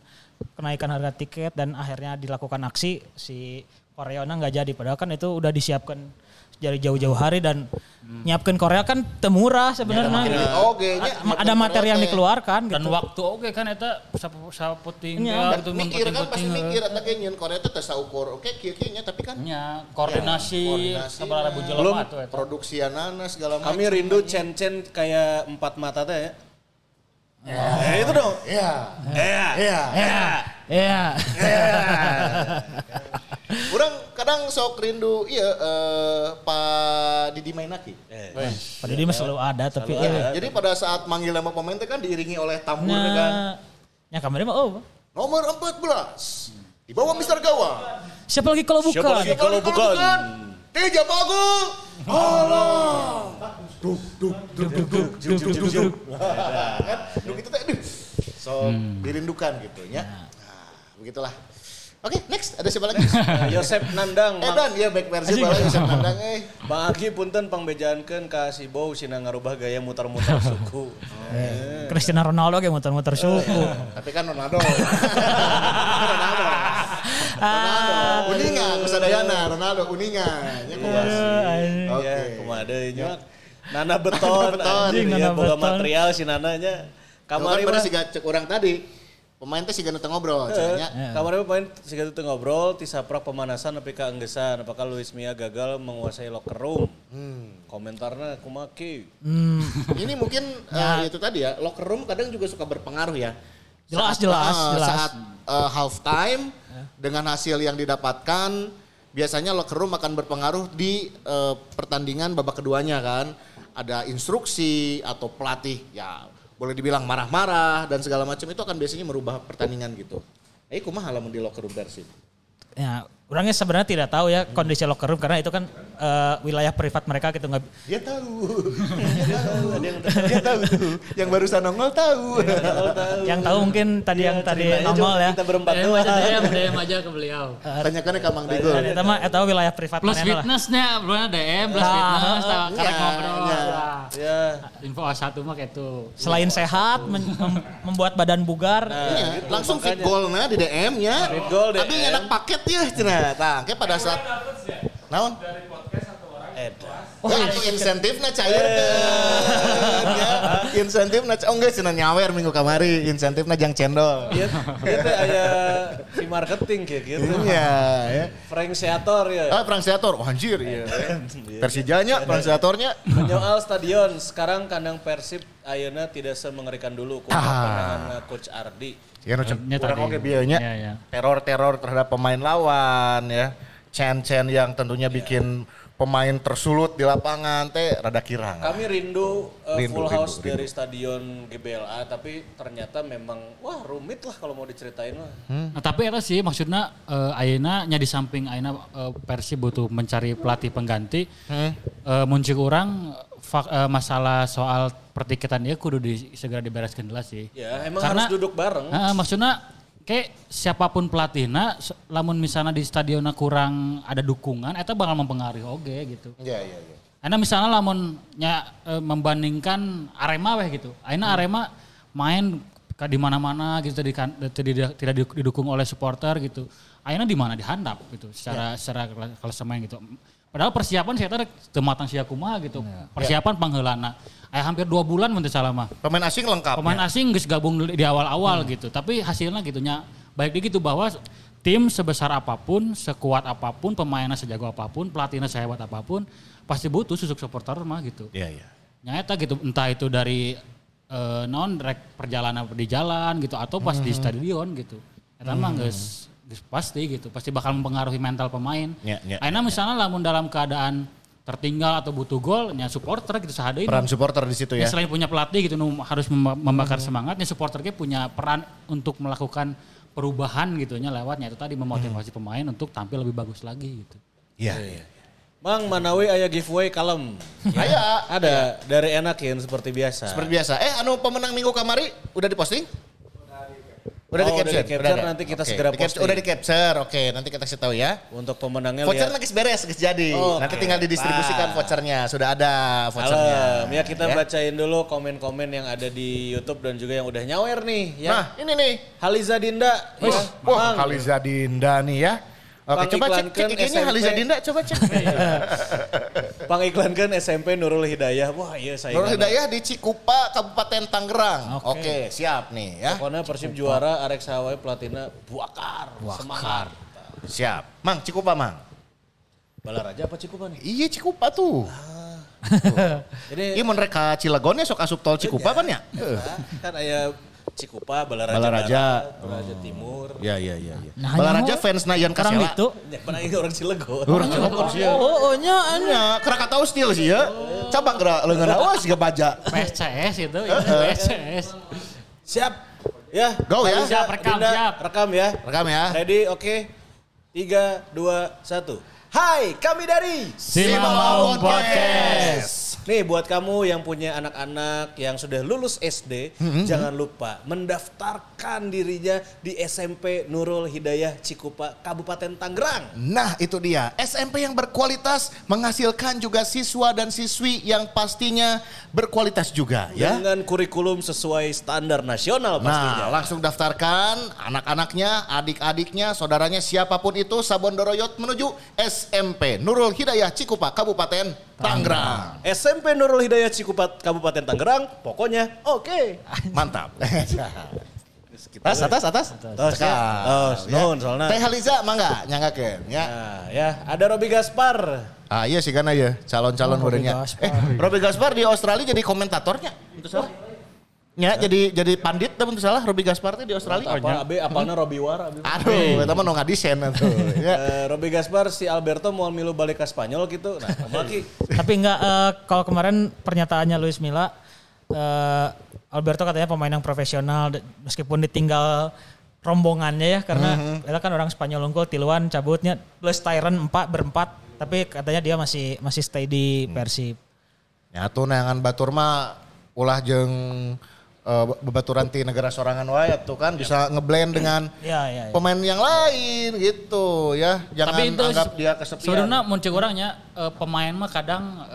kenaikan harga tiket dan akhirnya dilakukan aksi si koreona gak jadi. Padahal kan itu udah disiapkan dari jauh-jauh hari dan nyiapkan Korea kan temurah sebenarnya. Ada materi yang dikeluarkan dan gitu. Waktu kan itu saputing gitu mikir kan pasti mikir eta ge nyeun Korea teh saukur oke kieu-kieunya tapi kan nya koordinasi sabaraha bujuk lompat eta produksi anak segala macam. Kami rindu cen-cen kayak empat mata teh ya. Ya itu dong. Iya. Orang kadang sok rindu Pak Didi Mainaki. Pak Didi mah selalu ada tapi jadi pada saat manggil nama pemain kan diiringi oleh tambur kan. Ya kamarnya mah nomor 14 di bawah Mister Gawang. Siapa lagi kalau bukan? Teja Bagung. Allah. Duk. Kan duk itu tadi. So dirindukan gitu nya. Nah, begitulah. Oke, next. Ada siapa lagi? Yosep Nandang. Iya back versi balik Yosep Nandang. Bang Aki punten pangbejaankeun ka si Bow cenah ngarubah gaya muter-muter suku. Cristiano Ronaldo ge muter-muter suku. Tapi kan Ronaldo. Uningan kusadayana Ronaldo uningan. Nya kuwas. Oke, kumaha deui nya. Nana beton anjing ya boga material si nananya. Kamari mah siga cek urang tadi. Pemain teh siga nu teu ngobrol cenah. Kamari pemain siga nu teu ngobrol ti saprak pemanasan nepi ka enggesan. Apakah Luis Milla gagal menguasai locker room? Komentarna kumaha kieu? Ini mungkin itu tadi ya, locker room kadang juga suka berpengaruh ya. Jelas. Saat half time dengan hasil yang didapatkan biasanya locker room akan berpengaruh di pertandingan babak keduanya kan. Ada instruksi atau pelatih ya boleh dibilang marah-marah dan segala macam itu akan biasanya merubah pertandingan gitu. Kumaha lamun di locker room Persib? Ya, orangnya sebenarnya tidak tahu ya kondisi locker room karena itu kan wilayah privat mereka gitu nggak. Dia tahu. Dia tahu. Yang barusan nongol tahu. Yang tahu mungkin tadi yang tadi nongol ya. Kita berempat doang. DM aja ke beliau. Tanyakan ke Mang Digo. Eta mah eta wilayah privat mana lah. Plus fitnessnya belum ada DM, plus fitness karek ngobrol. Ya, info A1 mah gitu. Selain sehat, membuat badan bugar, langsung fit goalnya di DM-nya. Tapi enak paket ya, cina. Tangke pada saat, naon? Itu insentifnya cair. Insentifnya, enggak cina nyawer minggu kamari. Insentifnya jang cendol. Itu aja si marketing kayak gitu. Iya. Frank Seator ya. Frank Seator, anjir. Persijanya, Frank Seatornya. Menyoal stadion, sekarang kandang Persib ayeuna tidak semengerikan dulu. Kemenangan Coach Ardi. Ya, kurang oke biayanya. Teror-teror terhadap pemain lawan ya. Cen-cen yang tentunya bikin pemain tersulut di lapangan teh rada kirang. Kami rindu full house dari stadion GBLA tapi ternyata memang wah rumit lah kalau mau diceritain lah. Nah, tapi itu sih maksudnya ayeuna nya di samping ayeuna Persib butuh mencari pelatih pengganti. Muncul orang masalah soal pertiketan dia kudu segera dibereskan jelas sih. Ya, emang karena, harus duduk bareng. Maksudnya kayak siapapun pelatihna, lamun misalnya di stadionnya kurang ada dukungan, itu bakal mempengaruhi oge gitu. Iya, iya, iya. Karena misalnya lamunnya membandingkan Arema weh gitu. Aina Arema main di mana-mana gitu, tidak didukung oleh supporter gitu. Aina di mana dihandap gitu, secara kalau semain gitu. Padahal persiapan saya tarik tematang siakuma gitu. Yeah. Persiapan yeah. Pangheulana. Ayah hampir 2 bulan mun teh salama. Pemain asing lengkap. Pemain asing geus gabung di awal-awal gitu. Tapi hasilnya gitunya baik di gitu bahwa tim sebesar apapun, sekuat apapun, pemainnya sejago apapun, pelatihnya sehebat apapun, pasti butuh susuk supporter mah gitu. Iya, yeah, iya. Yeah. Nyata gitu entah itu dari non-rek perjalanan di jalan gitu atau pas di stadion gitu. Eta mah geus pasti gitu, pasti bakal mempengaruhi mental pemain. Aina misalnya lamun dalam keadaan tertinggal atau butuh gol, ya supporter gitu sahade ini. Peran supporter di situ ya. Selain punya pelatih gitu harus membakar semangatnya, supporternya punya peran untuk melakukan perubahan gitunya lewatnya itu tadi memotivasi pemain untuk tampil lebih bagus lagi gitu. Iya. Yeah. Mang Manawi aya giveaway kalem. Aya ada dari Enakin seperti biasa. Seperti biasa. Pemenang minggu kamari udah diposting? Udah di capture nanti kita segera posting. Udah di capture, oke. Nanti kita kasih tahu ya. Untuk pemenangnya voucher lagi beres, jadi. Okay. Nanti tinggal didistribusikan vouchernya. Sudah ada vouchernya. Ya kita bacain dulu komen-komen yang ada di YouTube dan juga yang udah nyawer nih. Ya. Nah ini nih. Haliza Dinda. Wah, Haliza Dinda nih ya. Oke, coba cek ini Haliza Dinda, coba cek. Pangiklankeun SMP Nurul Hidayah. Wah, iya saya. Nurul Hidayah di Cikupa, Kabupaten Tangerang. Oke, siap nih ya. Pokoknya Persib juara, arek sawai platina buakar. Semangat. Siap. Mang, Cikupa, Mang. Balaraja apa Cikupa nih? Iya, Cikupa tuh. Jadi, mun rek ka Cilegon sok asup tol Cikupa kan ya? Kan aya Cikupa, Balaraja Timur. Iya. Nah, Balaraja fans Nayan Kasela. Orang itu? Pernah ini orang Cilegon. Orang Cilegon sih. Oh, Krakatau still sih ya. Coba gerak lengan awas gak baja. PSCS itu, PSCS. Siap. Ya, go ya. Siap, Rekam ya. Ready, oke. 3, 2, 1. Hai, kami dari Simamaun Podcast. Nih buat kamu yang punya anak-anak yang sudah lulus SD, jangan lupa mendaftarkan dirinya di SMP Nurul Hidayah Cikupa, Kabupaten Tangerang. Nah, itu dia. SMP yang berkualitas menghasilkan juga siswa dan siswi yang pastinya berkualitas juga ya. Dengan kurikulum sesuai standar nasional pastinya. Nah, langsung daftarkan anak-anaknya, adik-adiknya, saudaranya siapapun itu sabondoroyot menuju SMP Nurul Hidayah Cikupa Kabupaten Tangerang. SMP Nurul Hidayah Cikupa Kabupaten Tangerang, pokoknya oke. Mantap. Atas. Nuhun soalnya. Teh Haliza mangga nyanggakeun ya. Nah, ya, ada Robi Gaspar. Ah iya sih kan ya, calon-calon urangnya. Robi Gaspar di Australia jadi komentatornya. Itu salah. Ya, jadi pandit teh mun salah Robi Gaspar teh di Australia. Apalna Robi War. Aduh, eta mah nu ngadisen atuh. Robi Gaspar si Alberto mau milu balik ke Spanyol gitu. Nah, lagi. Tapi enggak kalau kemarin pernyataannya Luis Milla Alberto katanya pemain yang profesional meskipun ditinggal rombongannya ya karena eta kan orang Spanyol unggul tiluan cabutnya plus Tyronne 4 berempat tapi katanya dia masih stay di Persib. Ya atuh neangan batur mah ulah jeung bebaturan ti negara sorangan wae tuh kan bisa ngeblend dengan pemain yang lain gitu ya. Jangan anggap dia kesepian. Sebenarnya muncul orangnya pemain mah kadang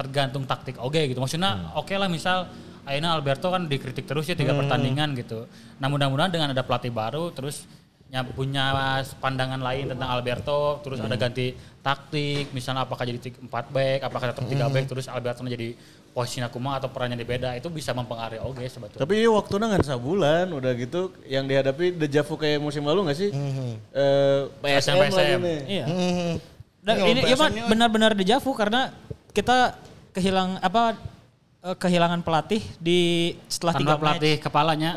tergantung taktik oge gitu. Maksudnya oke lah misal akhirnya Alberto kan dikritik terus ya 3 pertandingan gitu. Nah mudah-mudahan dengan ada pelatih baru terus punya pandangan lain tentang Alberto terus ada ganti taktik misalnya apakah jadi 4 back apakah tetap 3 back terus Alberto jadi posisinya kumang atau perannya beda itu bisa mempengaruhi oge sebetulnya. Tapi ini waktunya nggak sebulan udah gitu yang dihadapi dejavu kayak musim lalu nggak sih? PSM lagi nih. Iya. Dan ini emang benar-benar dejavu karena kita kehilangan pelatih di setelah 3 pelatih match. Kepalanya.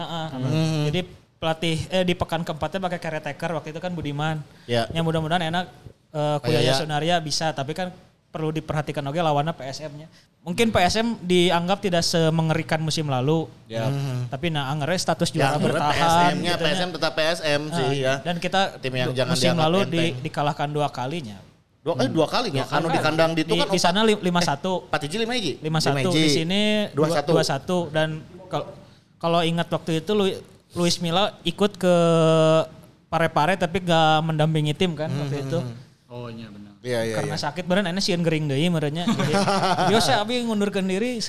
Jadi pelatih di pekan keempatnya pakai caretaker waktu itu kan Budiman. Yeah. Yang mudah-mudahan enak Kuyaya Sunaria bisa tapi kan perlu diperhatikan oke lawannya PSM-nya. Mungkin PSM dianggap tidak semengerikan musim lalu. Ya. Tapi nah anggernya status juara bertahan. PSM-nya gitu PSM tetap PSM sih ya. Dan kita tim yang musim lalu dikalahkan 2 kalinya. Dua kali ya, karena di kandang di itu kan di sana 5-1. 4-1 di sini 2-1 dan kalau ingat waktu itu Luis Milla ikut ke Pare-Pare tapi gak mendampingi tim kan waktu itu. Oh iya benar. Ya, karena sakit beneran enak sieun gering deui merenya. Yo saya abi ngundurkeun diri.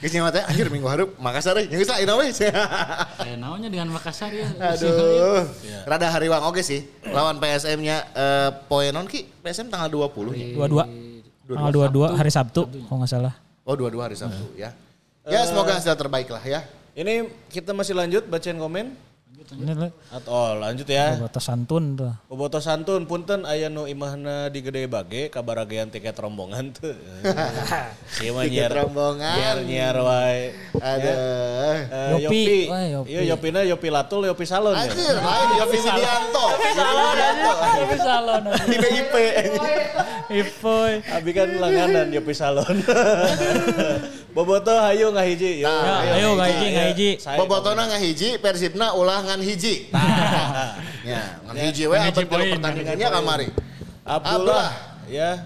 Geus nya mah anjir minggu hareup Makassar geus lah ieu we. Aya naonnya dengan Makassar ya. Aduh. Rada hariwang oge sih. Lawan PSM-nya poe non ki? PSM tanggal 20 ya. 22. Tanggal 22 hari Sabtu kalau enggak salah. Oh 22 hari Sabtu ya. Ya semoga hasil terbaik lah ya. Ini kita masih lanjut bacain komen. Lanjut ya. Bobotoh santun tuh. Bobotoh santun punten aya nu imahna digede bage kabaragean tiket rombongan teu. Tiket rombongan. Nyiar wae. Aduh. Yopi. Iya Yopina Yopi Latul, Yopi Salon ya. Yopi Widianto. Yopi Salon. Di BIP. Ipoy. Abi kan langganan Yopi Salon. Bobotoh hayu ngahiji. Ayo ngahiji. Bobotona ngahiji, Persibna ulah ngan hiji. Nah. Ya, ngan hiji we apa pertandingannya kamari. Abdullah ya,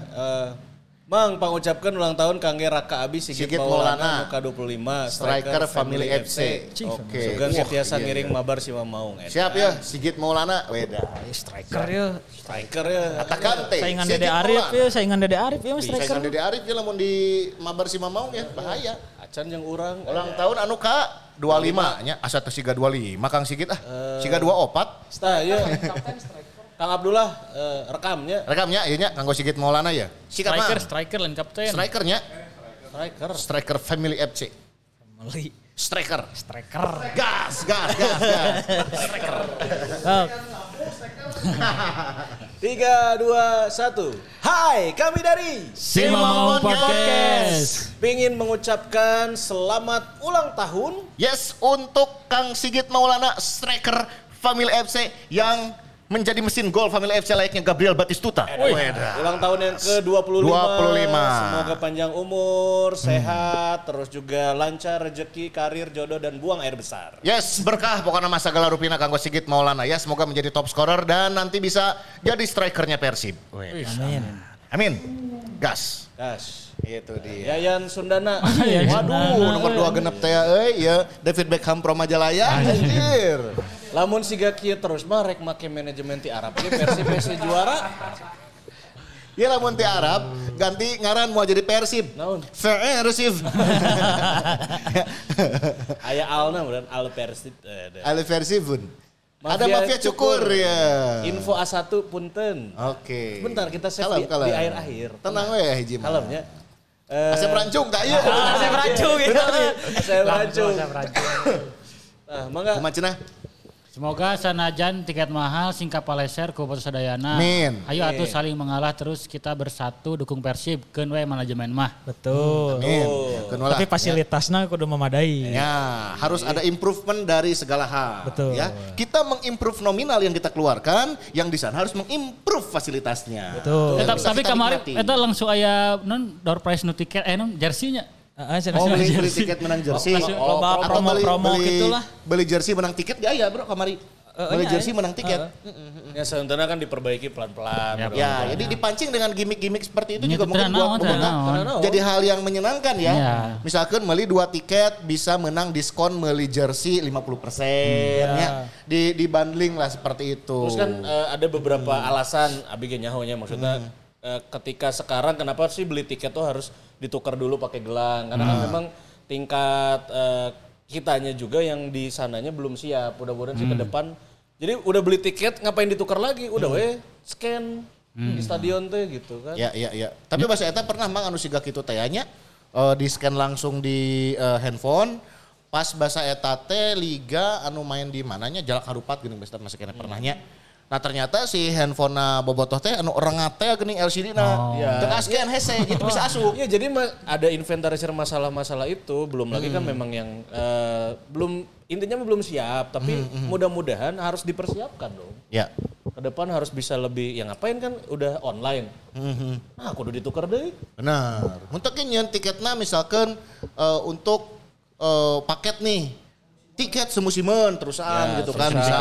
Mang pangucapkan ulang tahun kangge Raka Abi Sigit Maulana Muka 25 striker Family FC. Oke. Sugan setiasa ngiring mabar si Mamaung. Siap ya Sigit Maulana. Weda striker ya. Striker ya. Atakan teh. Saingan Dede Arif ya, saingan Dede Arif ya striker. Saingan Dede Arif ya lamun di mabar si Mamaung ya bahaya. Acan yang urang ulang tahun anu ka 25 nya asa teu siga 25 Kang Sigit ah. Siga 24. Tah ieu. Kang Abdullah rekamnya iya Kang Sigit Maulana ya striker lain kapten striker Family FC striker gas 3, 2, 1 Hai, kami dari Simamong Podcast pingin mengucapkan selamat ulang tahun yes untuk Kang Sigit Maulana striker Family FC yang menjadi mesin gol Family FC layaknya Gabriel Batistuta. Ulang tahun yang ke-25. 25. Semoga panjang umur, sehat, terus juga lancar rezeki, karir, jodoh dan buang air besar. Yes, berkah pokoknya masa gelar rupina Kanggo Sigit Maulana ya. Semoga menjadi top scorer dan nanti bisa jadi strikernya Persib. Amin. Gas. Itu dia. Yayan Sundana. Waduh, nomor 2 genep teh euy ya. David Beckham pro Majalaya. Anjir. Lamun siga kieu terus mah rek make manajemen ti Arab ge Persib bisa juara. Ieu lamun ti Arab ganti ngaran mau jadi Persib. Naon? Persib. Aya alna urang Al Persib. Al Persibun. Ada mafia cukur ya. Info A1 punten. Oke. Bentar kita save di akhir-akhir. Tenang we hiji mah. Kalemnya. Asep rancung ka ieu. Asep rancung gitu. Nah, mangga. Kumacenah. Semoga sanajan tiket mahal singkap paleser ku putus sadayana. Ayo atuh saling mengalah terus kita bersatu dukung Persib keun we manajemen mah. Betul. Amin. Tapi fasilitasnya kudu memadai. Ya, harus ada improvement dari segala hal. Betul. Ya, kita mengimprove nominal yang kita keluarkan, yang di sana harus mengimprove fasilitasnya. Betul. Tapi kemarin eta langsung aya non door prize nu tiket jersinya. Beli tiket menang jersey. Promo gitulah. Beli jersey menang tiket gak ya bro kamari. Beli jersey menang tiket. Ya sebenarnya kan diperbaiki pelan-pelan. Ya jadi dipancing dengan gimmick-gimmick seperti itu juga mungkin jadi hal yang menyenangkan ya. Misalkan beli 2 tiket bisa menang diskon beli jersey 50%. Di bundling lah seperti itu. Terus kan ada beberapa alasan abg nyahonya maksudnya. Ketika sekarang kenapa sih beli tiket tuh harus ditukar dulu pakai gelang karena kan memang tingkat kitanya juga yang di sananya belum siap mudah-mudahan sih ke depan jadi udah beli tiket ngapain ditukar lagi udah scan di stadion tuh gitu kan ya tapi bahasa eta pernah mang anu siga kitu teh nya di scan langsung di handphone pas bahasa eta teh liga anu main di mananya jalak harupat geuning besar masih kena pernahnya nah ternyata si handphone-na bobotoh teh anu rengat teh geuning LCD-na teu askeun hese gitu bisa asup. Iya jadi ada inventarisir masalah-masalah itu belum lagi kan memang yang belum intinya belum siap tapi mudah-mudahan harus dipersiapkan dong. Ya. Ke depan harus bisa lebih yang ngapain kan udah online. Nah, kudu ditukar deui. Benar. Mun teh nyeun tiketna misalkan untuk paket nih. Tiket semusiman terusan ya, gitu kan bisa.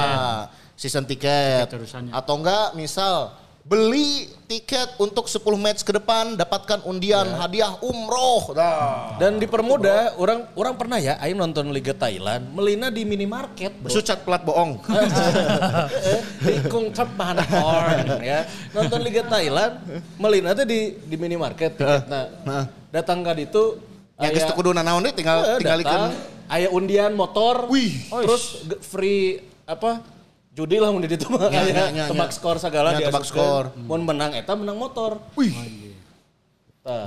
Season ticket atau enggak misal Beli tiket untuk 10 match ke depan, dapatkan undian hadiah umroh. Nah. Dan dipermudah, orang pernah ya, ayo nonton Liga Thailand, melina di minimarket. Sucat pelat bohong. Di kungcap bahan horn ya. Nonton Liga Thailand, melina tuh di minimarket tiketnya. Datang ke itu, yang kudu nanaon deh, tinggal ikan. Aya undian motor, terus free apa? Judi lah mun di ditu mah tebak skor segala dia. Tebak skor. Mun menang eta menang motor. Wih.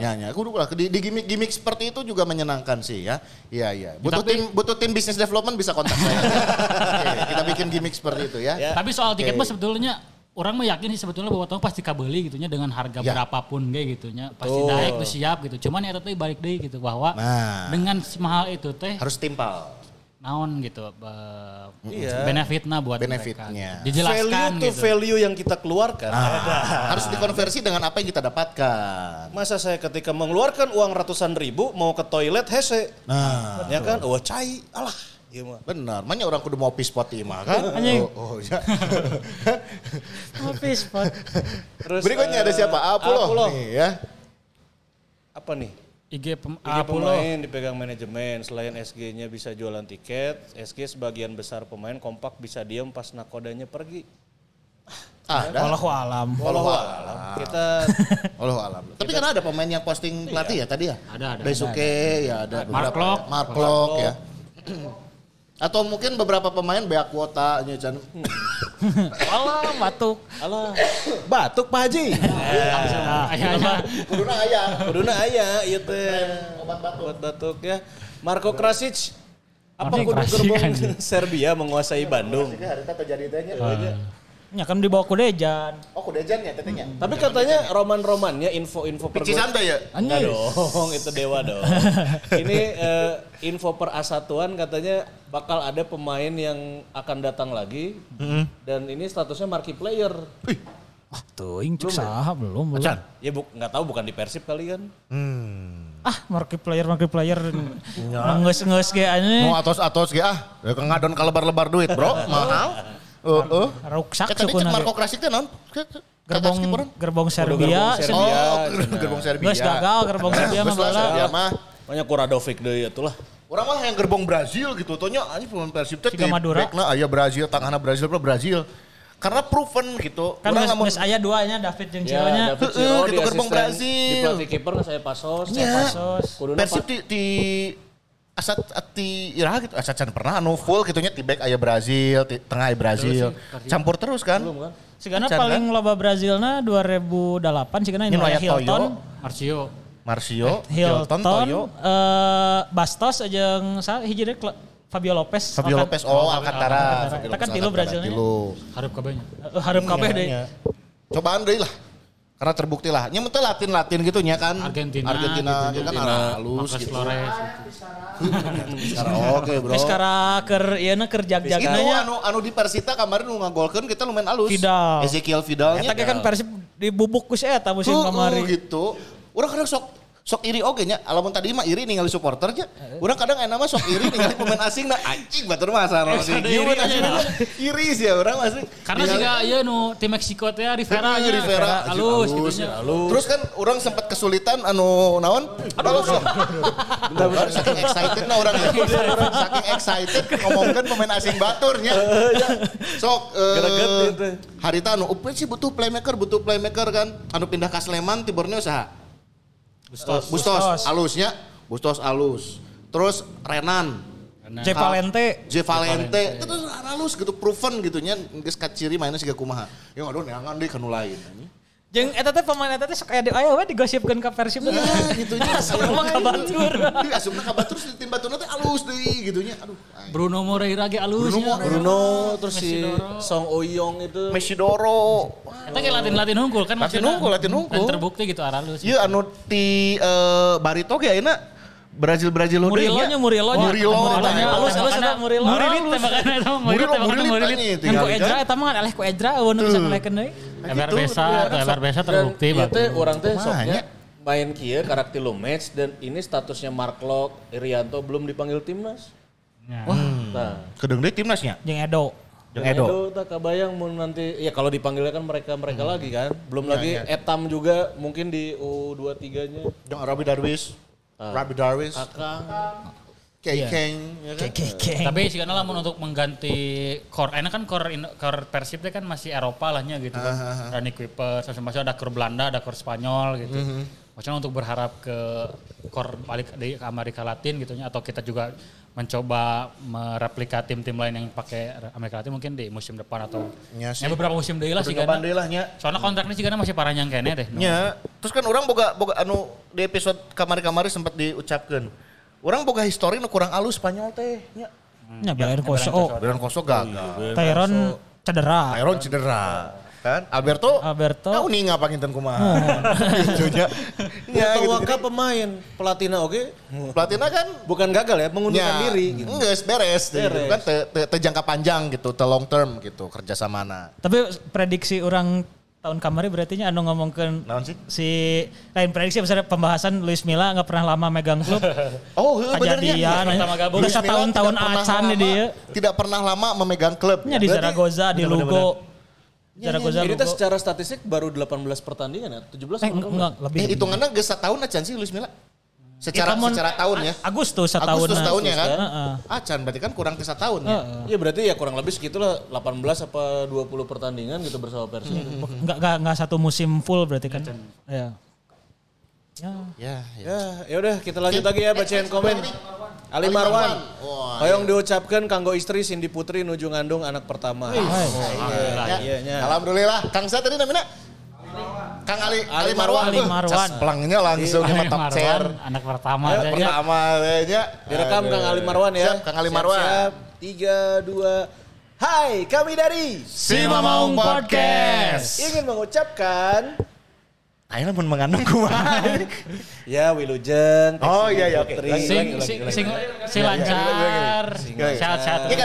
Ya, aku dulu lah di gimmick-gimmick seperti itu juga menyenangkan sih ya. Iya. Butuh tim bisnis development bisa kontak saya. Okay, kita bikin gimmick seperti itu ya. Tapi soal tiket mah sebetulnya orang mah yakin sih sebetulnya bahwa tong pasti kabeli gitunya dengan harga berapapun ge gitunya. Pasti naik tuh siap gitu. Cuman eta teh balik deui gitu bahwa dengan semahal itu teh harus timpal. Naon gitu benefitnya buat mereka. Dijelaskan value to gitu. Value yang kita keluarkan harus dikonversi dengan apa yang kita dapatkan. Masa saya ketika mengeluarkan uang ratusan ribu mau ke toilet hese. Nah, ya kan cai alah. Benar, makanya orang kudu mau pis pot imah kan? Oh ya. Mau pis pot. Terus berikutnya ada siapa? Apuloh nih ya. Apa nih? IG pemain dipegang manajemen, selain SG-nya bisa jualan tiket, SG sebagian besar pemain kompak bisa diam pas nakodanya pergi. Wallahu alam. Kita Tapi kan ada pemain yang posting pelatih ya tadi ya? Ada. Besuke ya ada beberapa. Mark Clock ya. Atau mungkin beberapa pemain beak kuota nyecan. Alah batuk. Batuk Pak Haji. Kuduna aya ieu teh obat batuk ya. Marko Krasic apa kudu gerbong Serbia menguasai Bandung. Harita terjadi teh nya. Ya kan dibawa Kudejan. Oh Kudejan ya tetenya. Tapi katanya roman-romannya info-info per Cisanda ya? Enggak dong, itu Dewa dong. Ini info per Asatuan katanya bakal ada pemain yang akan datang lagi. Dan ini statusnya marquee player. Teuing cek saha belum. Acan. Ya enggak tahu bukan di Persib kali kan. Marquee player. Ngeus ge anu. Mau atos ge ah. Ngadon ka lebar-lebar duit, Bro. Mahal. Ruksak sukuna. Marko Krasic teh naon? Gerbong Serbia. Gerbong Serbia. Geus gagal gerbong Serbia mah bola. Banyak Kuradovic deui atuh lah. Urang mah yang gerbong Brazil gitu tonya anjing pemain Persib teh backna aya Brazil, tanganna Brazil. Karena proven gitu. Kan geus aya duanya David jeung Ciro nya. Heeh, gitu gerbong Brazil. Di pelatih kiper saya Pasos. Persib di Asat pernah anu full kitunya ti back aya Brazil, tengah aya Brazil. Campur terus kan? Sigana paling loba Brazilna 2008 sigana anu aya Hilton, Marcio, Hilton, Toyo, Bastos jeung saha hiji deui Fabio Lopez Alcantara. Eta kan tilu Brazilna. Hareup kabeh deui. Cobaan deui lah. Karena terbukti lah, nya menteh Latin gitu nya kan. Argentina gitu, kan halus gitu. Oke, Bro. Sekarang keur ieuna keur jag-jagna nya. Anu di Persita kemarin nu ngagolkeun kita lumayan halus. Ezekiel Vidal nya. Eta kan Persib dibubuk ku eta musim kemarin. Gitu. Urang kadang sok iri oge nya. Alamun tadi mah iri ningali supporter nya. Urang kadang ayeuna mah sok iri ningali pemain asing na anjing batur mah salah. Iri sih urang asli. Karena siga ieu nu tim Meksiko teh Rivera halus gitu nya. Terus kan urang sempat kesulitan anu naon? Aduh sok. Saking excited na urang. Saking excited ngomongkeun pemain asing batur nya. Sok harita anu upeup sih butuh playmaker kan. Anu pindah ka Sleman ti Borneo saha? Bustos. Alusnya, Bustos alus. Terus Renan. J Valente. Itu alus gitu, proven gitunya. Geus kaciri mainnya siga kumaha. Ya aduh neangan deui kanu lain. Jeung eta teh pemain eta teh sok aya we digosipkeun ka Persib gitunya. Asupna ka Batur. Asupna ka Batur si tim Baturna teh alus deui gitunya. Aduh. Bruno Moreira ge alus. Bruno terus si Song Oyong itu. Mesidoro. Eta ge Latin unggul kan maksudnya. Latin unggul. Dan terbukti gitu alus. Ieu anu ti Barito ge ayeuna Brazil udah ya. Murilo. Alus ada Murilo. Murilo tembakan. Kan ku Ezra eta mah aleh ku Ezra eueun bisa ngalakeun deui. Ebar Besa terbukti banget. Itu orang teh soknya main kieu karakter lu match dan ini statusnya Mark Clock, Irianto belum dipanggil timnas. Wah. Kedeung deui timnasnya. Jeung Edo. Yang Edo. Edo tak kabayang mau nanti ya kalau dipanggilnya kan mereka-mereka lagi kan. Belum ya, lagi ya. Etam juga mungkin di U23-nya. Yang Rabi Darwis. Kakang. Kekeng, ya kan? Tapi sih karena lah untuk mengganti core, enak kan core Persibnya kan masih Eropa lahnya gitu kan, Rani Kuipers, masih ada core Belanda, ada core Spanyol gitu. Maksudnya untuk berharap ke core balik di Amerika Latin gitunya, atau kita juga mencoba mereplika tim-tim lain yang pakai Amerika Latin mungkin di musim depan atau ya beberapa musim deh lah sih kan. Soalnya kontraknya sih karena masih parahnya kayaknya deh. Ya, terus kan orang boga anu di episode kamari-kamari sempat diucapkan. Orang boga histori nu kurang alus Spanyol teh nya. Nya Belen Koso gagal. Tyronne cedera. Kan Alberto tahu nih ngapainten kumaha. Jujurnya. Ya waktu pemain pelatihna oke. Pelatihna kan bukan gagal ya, mengundurkan diri gitu. Geus beres gitu kan teh jangka panjang gitu, teh long term gitu kerja samana. Tapi prediksi orang tahun kamari berarti nya anu ngomongkeun si lain prediksi misalnya pembahasan Luis Milla enggak pernah lama megang klub. Oh, heuh benernya. Pertama gabung tahun-tahun acan dia. Tidak pernah lama memegang klub. Nya di Zaragoza, di Lugo. Zaragoza. Jadi teh secara statistik baru 18 pertandingan ya, 17 enggak lebih. Hitunganna geus satahun acan sih Luis Milla. Secara tahun ya. Agustus tahun ya kan. Acan berarti kan kurang ke setahun ya. Iya berarti ya kurang lebih segitulah 18 apa 20 pertandingan gitu bersama Persib. Enggak satu musim full berarti kan. Iya. Ya. Ya udah kita lanjut lagi ya bacain komen. Ali Marwan. Hoyong diucapkan kanggo istri Cindy Putri nuju ngandung anak pertama. Alhamdulillah. Kang saya tadi namanya Kang Ali Marwan. Cas pelangnya langsung nyetak cer. Anak pertama aja. Pertama aja. Direkam Kang Ali Marwan ya. Siap, Kang Ali Marwan. Siap, 3, 2. Hai, kami dari Si Mamaung Podcast. Ingin mengucapkan ayeuna mun mengandung kumaha. Ya Wilujeng. Oh iya oke. Sing lancar. Sehat-sehat. Ini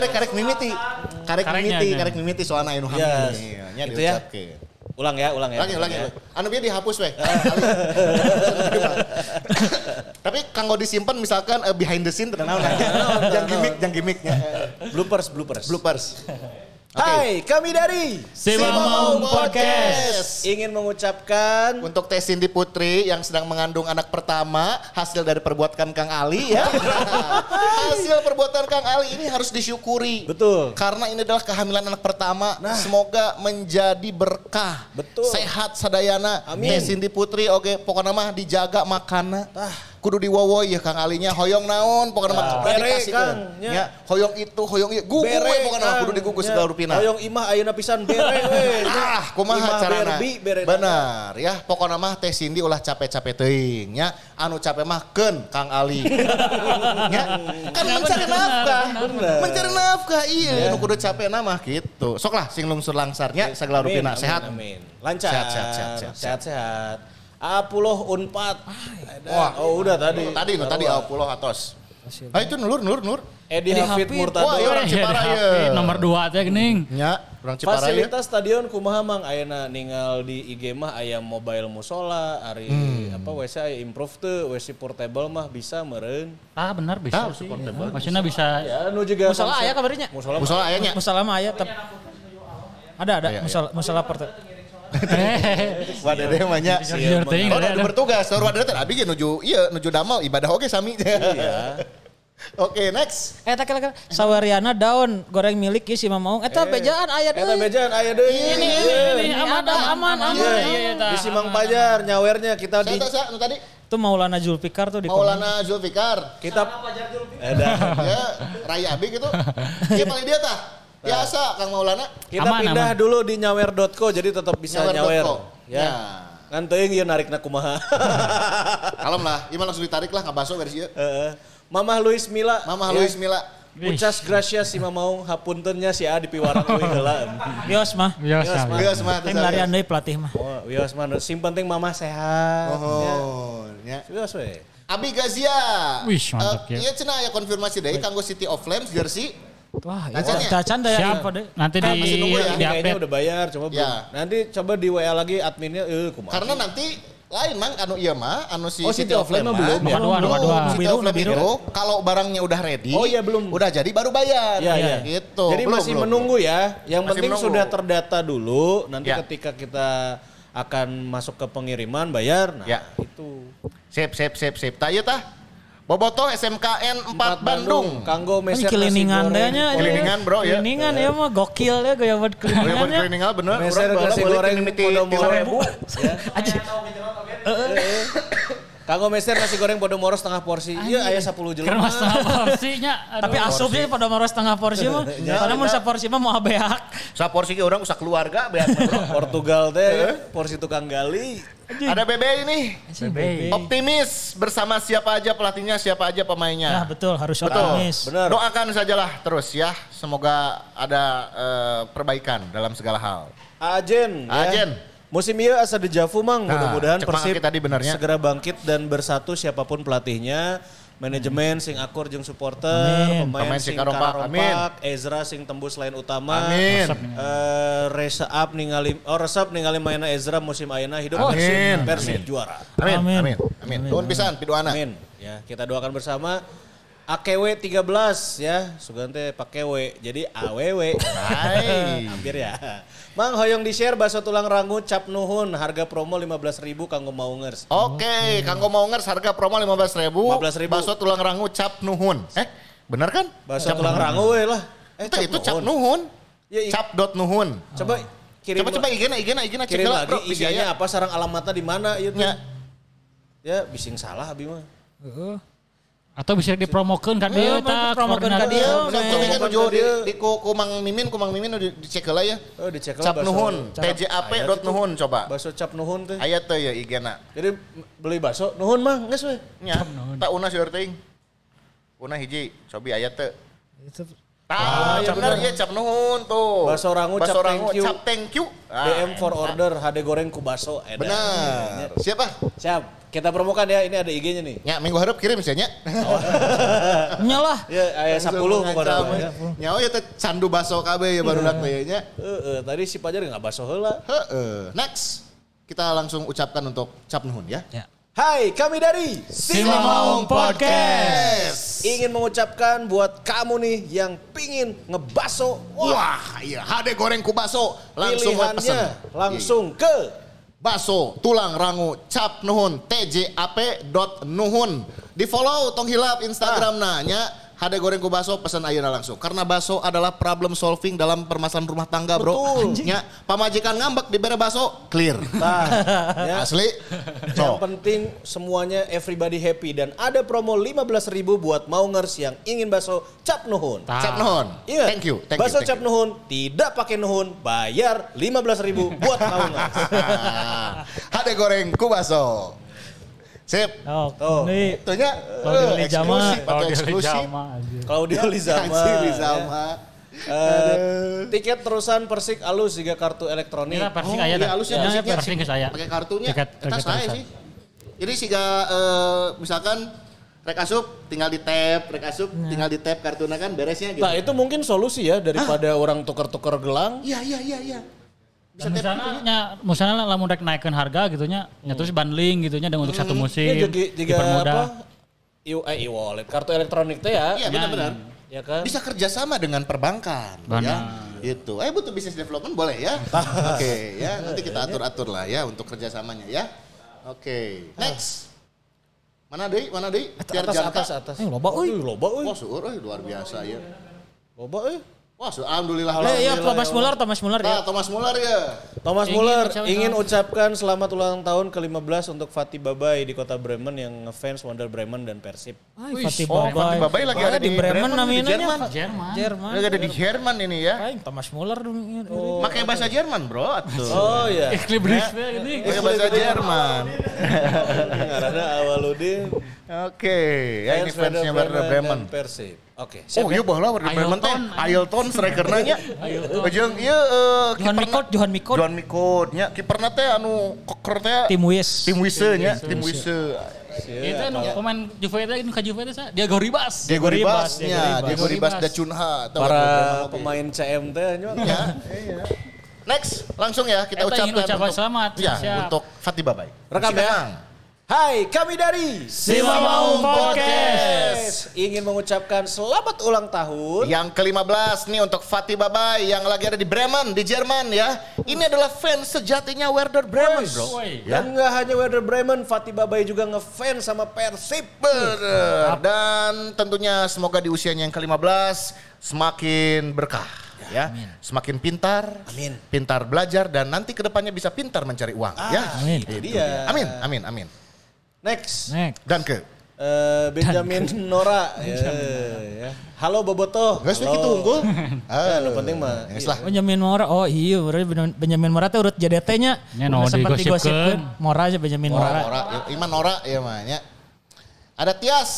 karek mimiti soalna anu hamil. Nya diucapkeun. Ulang ya. Anu biar dihapus weh. Tapi kanggo disimpan misalkan behind the scene terkenal kan. Yang gimmicknya. Bloopers. Hai, kami dari Si Mamaung Podcast. Ingin mengucapkan untuk Teh Cindy Putri yang sedang mengandung anak pertama, hasil dari perbuatan Kang Ali ya. Hasil perbuatan Kang Ali ini harus disyukuri. Betul. Karena ini adalah kehamilan anak pertama. Nah. Semoga menjadi berkah. Betul. Sehat sadayana. Amin. Teh Cindy Putri oke, pokoknya mah dijaga makana. Kudu diwowo ya Kang Alinya hoyong naon pokoknya dikasih ya hoyong itu gugu pokoknya kudu digugus segala rupina hoyong imah ayeuna pisan bere we kumaha carana bener ya pokoknya mah Teh Cindy ulah capek-capek teuing nya anu capek mah keun Kang Ali nya kan mencari nafkah iya anu kudu capek na mah gitu sok lah sing lungsur langsar nya segala rupina sehat lancar sehat Apuloh Unpad. Wah, udah tadi. Tadi Apuloh atos. Itu Nur. Edi Hafid Murtado. Wah, orang Cipara ya. Nomor 2 teh geuning. Nya, orang Cipara. Fasilitas stadion kumaha mang ayeuna ninggal di IG mah aya mobile musola, ari WC aya improve teu, WC portable mah bisa meureun. Ah, benar bisa sih. Maksudna bisa. Ya, nu juga musola aya kabarnya. Musola aya nya. Musola mah aya. Ada musola portable. Wadadeh banyak. Kalau udah bertugas, kalau wadadeh tadi abis nuju damel ibadah oke sami. Oke next. Eta Saweriana daun goreng milik si Mamaung. Eta bejaan ayah deh. Ini aman. Di Simang Pajar nyawernya kita di. Itu Maulana Zulfikar tuh. Kita. Ya raya abis gitu. Dia paling dia tah. Biasa Kang Maulana. Kita pindah dulu di nyawer.co jadi tetap bisa nyawer. Ya. Kan teuing ieu narikna kumaha. Kalem lah, ieu langsung ditarik lah ka baso versi ieu. Heeh. Mamah Luis Milla. Muchas gracias si Mamaung hapuntennya si A dipiwaran we heula. Wios mah. Tim larian deui pelatih mah. Oh, wios mah. Sing penting Mamah sehat. Oh, nya. Wios we. Abi Gazia. Wih, mantap ya. Ieu cenah aya konfirmasi deui kanggo City of Flames jersey. Wah, cacan deh. Siap, nanti di update. Udah bayar, coba. Nanti coba di WA lagi adminnya. Karena nanti Lain mang anu iya mah anu si City Offline mah belum. Belum. Kalau barangnya udah ready. Oh iya belum. Udah jadi baru bayar. Iya ya, gitu. Jadi belum, masih belum, menunggu ya. Yang masih penting menunggu. Sudah terdata dulu nanti ya. Ketika kita akan masuk ke pengiriman bayar. Nah, ya. Itu. Sip. Ta ieu tah. Bobotoh SMKN 4 Bandung. Kanggo meser kelilingan dehnya. Kelilingan bro ya. Kelilingan ya mah gokil ya gaya buat kelilingannya. Kelilingan bener. Meser nasi goreng Podomoro. Kanggo meser nasi goreng Podomoro setengah porsi. Iya aya 10 jelema. Karena setengah porsinya. Tapi asupnya Podomoro setengah porsi mah. Karena mun saporsi mah moal beak. Saporsi ge urang usah keluarga beak Portugal teh porsi tukang gali. Ada BB ini. Optimis bersama siapa aja pelatihnya, siapa aja pemainnya. Nah, betul, harus optimis. Betul. Doakan sajalah terus ya. Semoga ada perbaikan dalam segala hal. Ajen. Musim ieu asa dejavu mang, mudah-mudahan Persib segera bangkit dan bersatu siapapun pelatihnya. Manajemen sing akur jeung supporter, pemain sing karompak, Ezra sing tembus lain utama. Amin. Resep ningali mainna Ezra musim ayeuna hidup Persib juara. Amin. Nuhun pisan pidoana. Amin. Ya, kita doakan bersama. AKW 13 ya, sugante pake W jadi AWW. Hai, hampir ya. Mang hoyong di-share bakso tulang rangu cap nuhun, harga promo 15.000 kanggo maungers. Oke. Kanggo maungers harga promo 15.000. 15.000 bakso tulang rangu cap nuhun. Benar kan? Bakso tulang rangu we lah. Itu cap nuhun. Cap.nuhun. Coba kirim. Coba igena cek lagi isinya apa, sarang alamatnya di mana ieu teh. Ya, bising salah abi mah. Atau bisa dipromokeun ka dieu tah, promokeun ka dieu. Di ku Mang Mimin dicek heula ya. Oh, dicek heula. Cap nuhun, tjap.nuhun coba. Bakso cap nuhun teh. Aya teh ya IG-na. Jadi beli bakso nuhun mah geus we. Nya. Tak unah seueur teuing. Unah hiji, cobi aya teh. Ah, bener ya cap nuhun tuh. Bakso rangu cap thank you. DM for order HD goreng ku bakso. Benar. Siapa? Siap. Kita promokan ya, ini ada IG-nya nih. Ya, minggu harap kirim sih, Nya. Nyalah. Ya, 10 kepada gue. Nyawa ya, candu baso KB ya baru datang ya. Tadi si Pajar gak baso heula. Next, kita langsung ucapkan untuk cap nuhun ya. Hai, kami dari Simaung Podcast. Ingin mengucapkan buat kamu nih yang pingin ngebaso. Wah, iya HD goreng ku baso. Langsung pesan. Langsung ke bakso tulang rangu cap nuhun tjap.nuhun. Di follow tong hilap Instagram nanya hade goreng ku bakso, pesan ayeuna langsung. Karena bakso adalah problem solving dalam permasalahan rumah tangga. Betul, bro. Nya pamajikan ngambek dibere bakso clear. Nah, ya. Asli. Yang penting semuanya everybody happy dan ada promo 15.000 buat maungers yang ingin bakso cap nuhun. Cap nuhun. Iya. Thank you. Bakso cap nuhun tidak pakai nuhun, bayar 15.000 buat maungers. Hade goreng ku bakso. Sip. Oh. Ini tentunya eksklusif. Claudio Lizama. Tiket terusan Persik alus juga kartu elektronik. Iya, Persik aya. Iya, alusnya Persik saya. Pakai kartunya. Kita saya sih. Jadi siga misalkan rek asup tinggal di tap, kartuna kan beresnya gitu. Nah, itu mungkin solusi ya daripada orang tuker-tuker gelang. Iya. Misalnya lamun rek naikkan harga gitunya, terus bundling gitunya dengan untuk satu musim. Iya, juga apa? e-wallet, kartu elektronik teh ya. Iya, benar-benar. Ya kan? Bisa kerjasama dengan perbankan. Benar. Ya, itu. Butuh business development boleh ya. Oke, ya nanti kita atur-atur lah ya untuk kerjasamanya ya. Oke. Next. Mana deui? Atas. Loba euy. Wah, seueur euy luar biasa ya. Loba euy. Wah, alhamdulillah. Ya, Thomas Muller ya. Thomas Muller ingin ucapkan selamat ulang tahun ke-15 untuk Fatih Babai di Kota Bremen yang ngefans Werder Bremen dan Persib. Fatih Babai lagi ada di Bremen namanya. Jerman. Lagi ada di Jerman ini ya. Thomas Muller. Pakai bahasa Jerman, bro. Oh iya. Pakai bahasa Jerman. Karena Awaludin. Oke, ya ini fansnya Werder Bremen. Persib. Oke. Oh, ieu baheula Werder Bremen teh Ailton strikerna nya. Jeung ieu Johan Mikod nya kiperna teh anu koker teh Tim Wisse nya. Itu anu pemain Juve teh nu ka Juve teh Diego Ribas da Cunha. Para pemain CM teh nya. Iya. Next, langsung ya kita ucapkan selamat ya, untuk Fatih Babai. Rekam ya. Hai, kami dari Sima Maung Podcast ingin mengucapkan selamat ulang tahun yang ke-15 nih untuk Fatih Babai yang lagi ada di Bremen, di Jerman ya. Ini adalah fans sejatinya Werder Bremen, bro. Ya. Dan nggak hanya Werder Bremen, Fatih Babai juga ngefans sama Persib. Dan tentunya semoga di usianya yang ke-15 semakin berkah. Ya, amin. Semakin pintar, amin. Pintar belajar dan nanti kedepannya bisa pintar mencari uang. Ya, amin. Dia. Amin, amin, amin. Next. Dan ke Benjamin dan Nora. Ya. Halo Boboto. Guys, kita unggul. Ah, lo penting mah. Benjamin Nora. Oh iya, Benjamin Nora teh urut JDT-nya. Ya, no, seperti gosipkeun. Nora aja Benjamin Nora. Iman Nora ya mah nya. Ada Tias.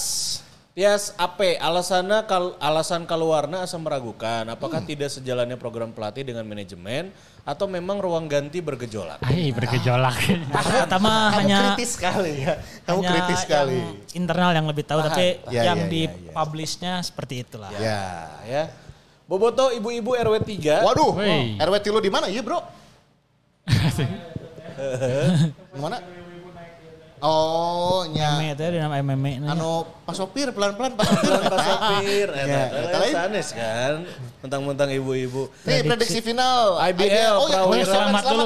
Tias AP, alasan keluarnya asam meragukan. Apakah tidak sejalannya program pelatih dengan manajemen atau memang ruang ganti bergejolak? Hai, bergejolak. Pertama hanya kritis sekali ya. Kamu kritis sekali. Internal yang lebih tahu, tapi yang dipublish-nya seperti itulah. Ya. Boboto ibu-ibu RW 3. Waduh, RW 3 di mana? Iya, Bro. Di mana? Oh, nya. MMA itu dinam MMA. Anu, Pak sopir pelan-pelan. Sanes kan. Mentang-mentang ibu-ibu. Nih prediksi final IBL. Oh, ya, selamat dulu.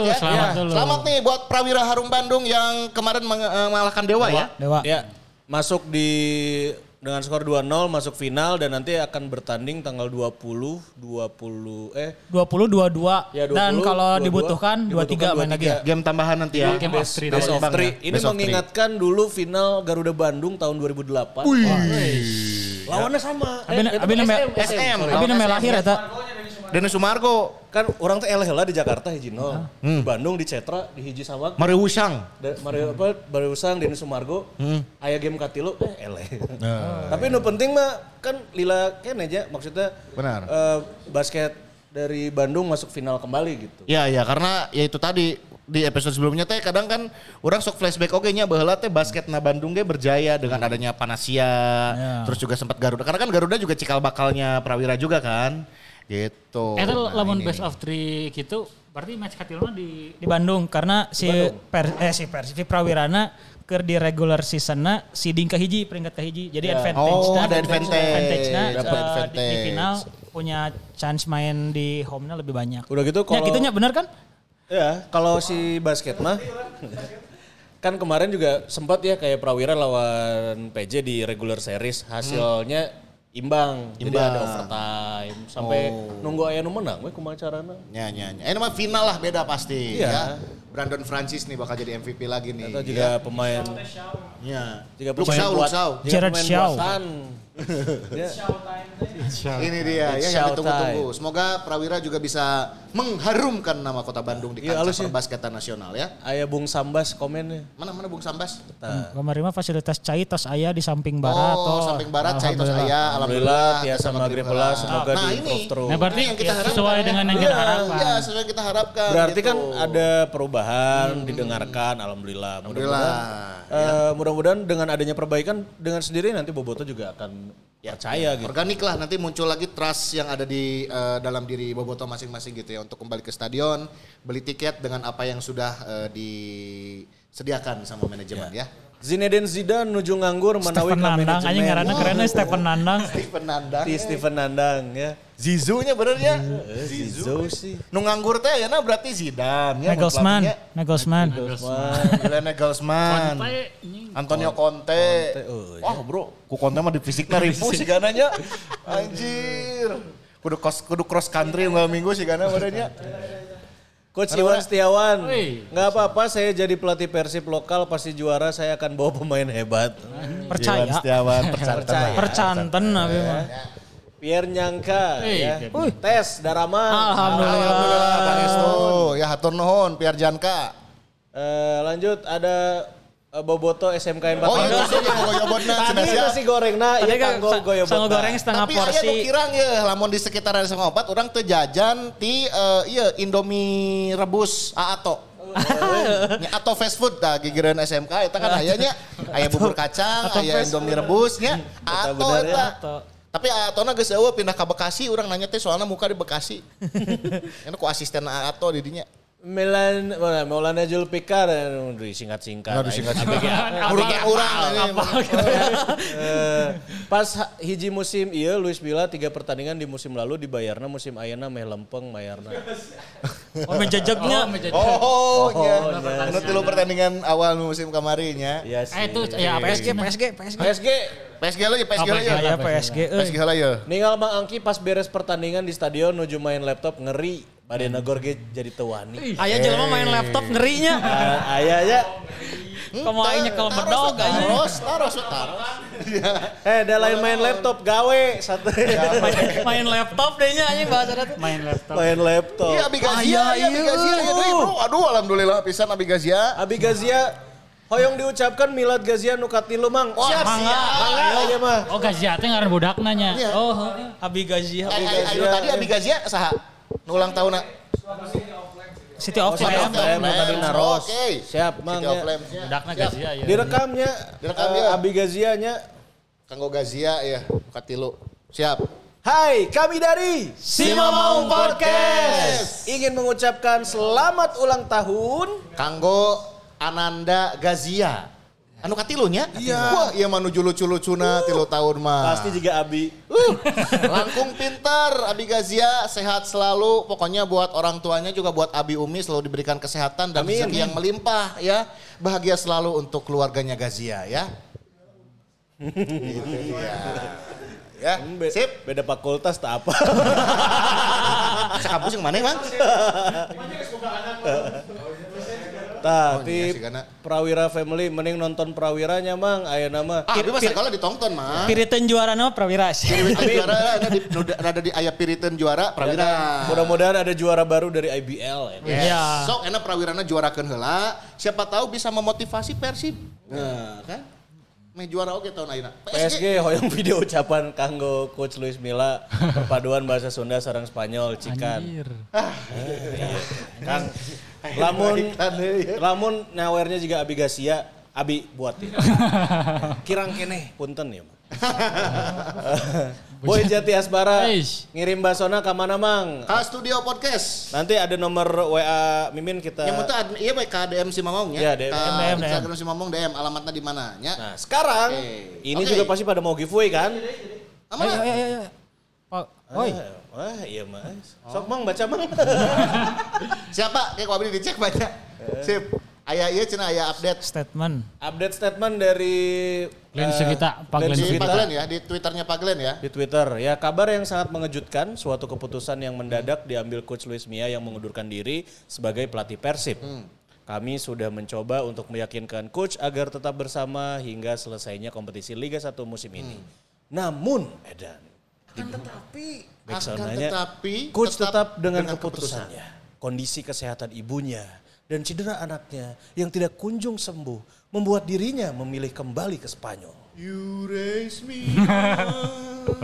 Selamat nih buat Prawira Harum Bandung yang kemarin mengalahkan Dewa ya. Dewa. Ya. Masuk dengan skor 2-0 masuk final dan nanti akan bertanding tanggal 20, 22. Ya, 20, dan kalau 22, dibutuhkan 23 main lagi. Game tambahan nanti ya. Game of 3. Ini mengingatkan dulu final Garuda Bandung tahun 2008. Lawannya sama. Abi nama lahir eta. Denny Sumargo kan orang teh eleh lah di Jakarta hiji nol. Bandung di Cetra di hiji sawak. Mario Usang. Mario Usang Denny Sumargo. Aya game katilu eleh. Tapi nu penting mah kan lila kan aja maksudnya. Benar. Basket dari Bandung masuk final kembali gitu. Iya karena ya itu tadi di episode sebelumnya teh kadang kan orang sok flashback nya baheula teh basketna Bandung ge berjaya dengan adanya Panasia. Terus juga sempat Garuda. Karena kan Garuda juga cikal bakalnya Prawira juga kan. Gitu. Itu lawan best of three gitu, berarti match katilna di Bandung karena si Prawirana keur di regular seasonnya seeding kahiji peringkat kahiji. Jadi advantage-nya di final punya chance main di home-nya lebih banyak. Udah gitu kalau gitunya benar kan? Ya, kalau si basket mah kan kemarin juga sempat ya kayak Prawira lawan PJ di regular series hasilnya Imbang. Jadi ada overtime sampai nunggu aya nu menang we kumaha carana. Nya. Ini mah final lah beda pasti ya. Brandon Francis nih bakal jadi MVP lagi nih. Atau juga pemain. Nya. Juga Luxau. Jared Shaw. Ini dia yang ditunggu-tunggu. Semoga Prawira juga bisa mengharumkan nama Kota Bandung di kancah perbasketan nasional ya. Aya Bung Sambas komennya. Mana Bung Sambas? Kemarin mah fasilitas cai tos aya di samping barat. Oh, samping barat cai tos aya. Alhamdulillah ya sama Maghrib Pula semoga di improve terus. Nah, berarti sesuai dengan yang kita harapkan. Iya, sesuai yang kita harapkan. Berarti kan ada perubahan didengarkan alhamdulillah. Mudah-mudahan dengan adanya perbaikan dengan sendiri nanti Boboto juga akan percaya gitu. Organik lah nanti muncul lagi trust yang ada di dalam diri Boboto masing-masing gitu ya untuk kembali ke stadion, beli tiket dengan apa yang sudah disediakan sama manajemen ya. Zinedine Zidane nuju nganggur menawi ke manajemen. Anjing ngaranna kerennya Stephen Nandang. Stephen Nandang ya. Zizunya bener ya. Zizu sih. Nu nganggur teh ayeuna berarti Zidane ya. Nagelsmann. Antonio Conte. Wah bro, ku Conte mah di fisikna ribu sih gananya. Anjir. Kudu cross country malam minggu sih gananya badannya. Coach Iwan Setiawan, gak apa-apa saya jadi pelatih Persib lokal pasti juara saya akan bawa pemain hebat. Percaya. Iwan Setiawan, percanten. Pierre Nyangka, ya. Tes, Daraman. Alhamdulillah. Bang Estu, ya hatur nuhun, Pierre Janka. Lanjut ada Boboto SMK 4. Oh iya maksudnya goyobotnya. Tadi nasi gorengnya, iya tanggo goyobotnya. Sanggo goreng setengah porsi. Tapi ayah dukirang ya, lamun di sekitaran sama obat, orang terjajan di Indomie rebus Aato. Atau fast food dah gigiran SMK, itu kan ayahnya, ayah bubur kacang, ayah Indomie rebusnya, Aato. Tapi Atona geus eueuh pindah ke Bekasi, urang nanya teh soalnya muka di Bekasi. Ini ku asisten Ato di dinya. Maulana Julfikar disingkat-singkat. Pas hiji musim iya Luis Milla 3 pertandingan di musim lalu dibayarna musim ayeuna meh lempeng mayarna. Oh menjejegnya. Oh iya. Anu 3 pertandingan awal musim kamari nya. Itu ya PSG lah ya. Ninggal Bang Angki pas beres pertandingan di stadion nuju main laptop ngeri. Badai negor ge jadi tewani. Ayah jelema main laptop ngerinya. Ayah ya. Kemarin nyekel bedog aja. Taros. Dah lain main laptop gawe. Satu. Main laptop dehnya anjing bahasana. Main laptop. Iya Abigazia. Aduh alhamdulillah pisan Abigazia. Hoyong diucapkan milad Gazia nu katilu mang. Siap. Mah. Oh Gazia teh ngaran budak nanya. Oh Abigazia. Tadi Abigazia saha? Ulang tahun nak City of Flame tadi naros. Siap mang. City of Flame. Budakna Gazia ya. Direkamnya. Abi Gazianya. Kanggo Gazia ya. Katilu. Siap. Hai, kami dari Sima Maung Podcast ingin mengucapkan selamat ulang tahun kanggo Ananda Gazia. Anu katilunya? Iya. Iya manuju lucu-lucuna 3 tahun mah. Pasti juga Abi. Langkung pintar Abi Gazia, sehat selalu. Pokoknya buat orang tuanya juga buat Abi Umi selalu diberikan kesehatan dan rezeki yang melimpah ya. Bahagia selalu untuk keluarganya Gazia ya. Gitu ya. Sip. Beda fakultas tak apa. Sekampus yang mana Bang? Tapi Prawira family mending nonton Prawiranya mang aya nama. Tapi kalau ditonton mah. Piriteun juara nama Prawira. Juara ada di aya piriteun juara Prawira. Mudah-mudahan ada juara baru dari IBL. Iya. Sok enak Prawirana juarakeun heula, siapa tahu bisa memotivasi Persib. Nah, kan? Meh juara oke tahun ayeuna. PSG hoyong video ucapan kanggo coach Luis Milla perpaduan bahasa Sunda sareng Spanyol cikan. Kang Lamun nawernya juga Abi Gazia, Abi buatin. Kirang keneh punten ya. Boy Jati Asbara ngirim basona ke mana mang? Ke studio podcast. Nanti ada nomor WA Mimin kita. Ya muta iya baik ke DM si Mamong ya. Iya DM. Instagram si Mamong DM alamatnya di mana ya. Nah, sekarang ini juga pasti pada mau giveaway kan? Aman. Oi. Wah iya mas, sok mang baca mang. Siapa? Kayak wabili dicek baca. Sip, ayah iya cina ayah update. Statement. Update statement dari Glenn Sugita, Pak Glenn Sugita. Ya, di Twitternya Pak Glenn ya. Di Twitter, ya kabar yang sangat mengejutkan, suatu keputusan yang mendadak diambil coach Luis Milla yang mengundurkan diri sebagai pelatih Persib. Kami sudah mencoba untuk meyakinkan coach agar tetap bersama hingga selesainya kompetisi Liga 1 musim ini. Namun, Edan. Akan tetapi coach tetap dengan keputusannya. Kondisi kesehatan ibunya dan cedera anaknya yang tidak kunjung sembuh membuat dirinya memilih kembali ke Spanyol. You raise me up,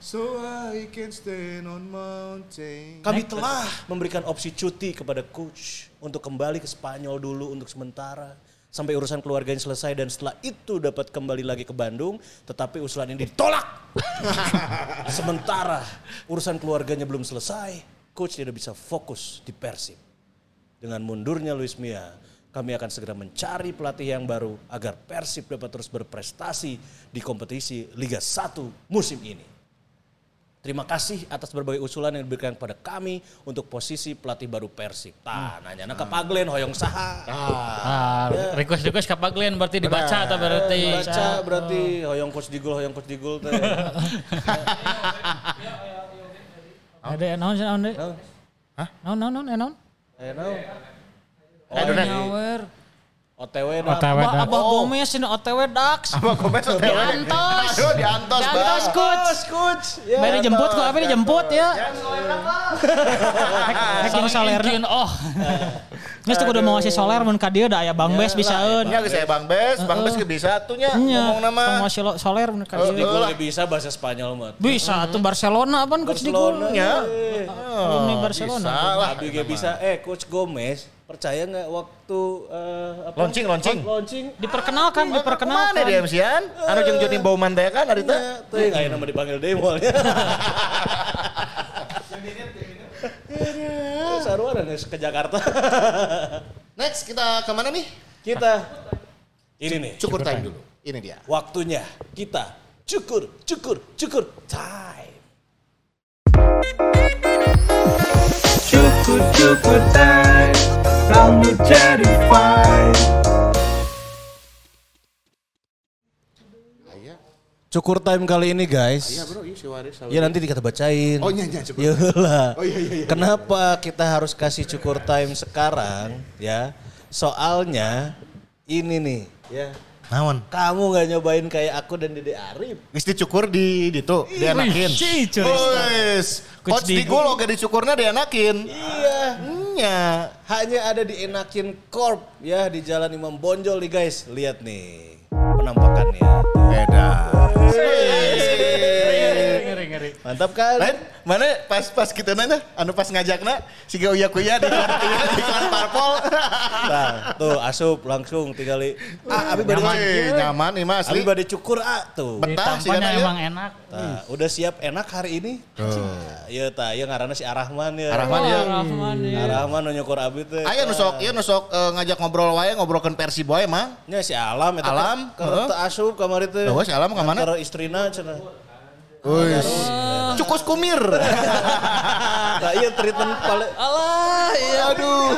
so I can stand on mountain. Kami telah memberikan opsi cuti kepada coach untuk kembali ke Spanyol dulu untuk sementara sampai urusan keluarganya selesai dan setelah itu dapat kembali lagi ke Bandung, tetapi usulan ini ditolak. Sementara urusan keluarganya belum selesai, coach tidak bisa fokus di Persib. Dengan mundurnya Luis Milla, kami akan segera mencari pelatih yang baru agar Persib dapat terus berprestasi di kompetisi Liga 1 musim ini. Terima kasih atas berbagai usulan yang diberikan kepada kami untuk posisi pelatih baru Persib. Nanya-nanya ke Pak Glenn, hoyong saha. Request-request ke Pak Glenn berarti dibaca atau berarti? Dibaca berarti hoyong coach digul. Ada announcement? Hah? No. OTW Abah Gomez ini OTW Dax. Abah Gomez OTW. Diantos coach. Mari jemput kok, apa dijemput ya. Hakim Soler. Oh. Nges tuh udah mau ngasih Soler mun ka dieu da aya Bang Bes bisaeun. Nya geus aya Bang Bes ge bisa atuh nya ngomong nama. Mau Soler mun ka dieu. Digul bisa bahasa Spanyol mah. Bisa atuh Barcelona apaan coach digul. Alumni Barcelona. Bisa. Coach Gomez Percaya nggak waktu launching diperkenalkan mana dia MCan anu jeung Joni Bauman teh kan ari teh teuing aya nama dipanggil Demol nya saruaran geus ke Jakarta. Next kita ke mana nih? Kita ini nih cukur time dulu. Ini dia waktunya kita cukur time. Cukur time. Kamu jadi fine. Cukur time kali ini guys. Iya bro, ya nanti kita bacain. Oh iya, cukur. Yalah. Oh, iya. Kenapa kita harus kasih cukur time sekarang ya? Soalnya ini nih ya. Naon? Kamu gak nyobain kayak aku dan Dede Arif. Wis dicukur di itu, di Enakin. Wis. Coach di golo gak dicukurnya di Enakin. Iya. Hanya ada di Enakin Corp ya di Jalan Imam Bonjol nih guys. Lihat nih penampakannya. Beda. Ngeri. Mantap kan? Lain, mana pas kita nanya, pas ngajakna si Uya Kuya di iklan parpol. Nah, tuh asup langsung tinggali. Ah, abi nyaman, nyaman nih Mas. Abi bade cukur ah tuh. Betah sih emang enak. Nah, udah siap enak hari ini. Ieu tah, ieu ngaranna si Arahman ya. Arahman nu nyukur abi teh. Aya nu sok, ieu nu sok ngajak ngobrol wae, ngobrolkeun Persib wae mah. Nya si Alam eta. Alam, teu asup kamari teh. Duh, si Alam ka mana? Ka istrina cenah. Uis, cukus kumir. Nah, iya treatment paling. Alah, iya aduh.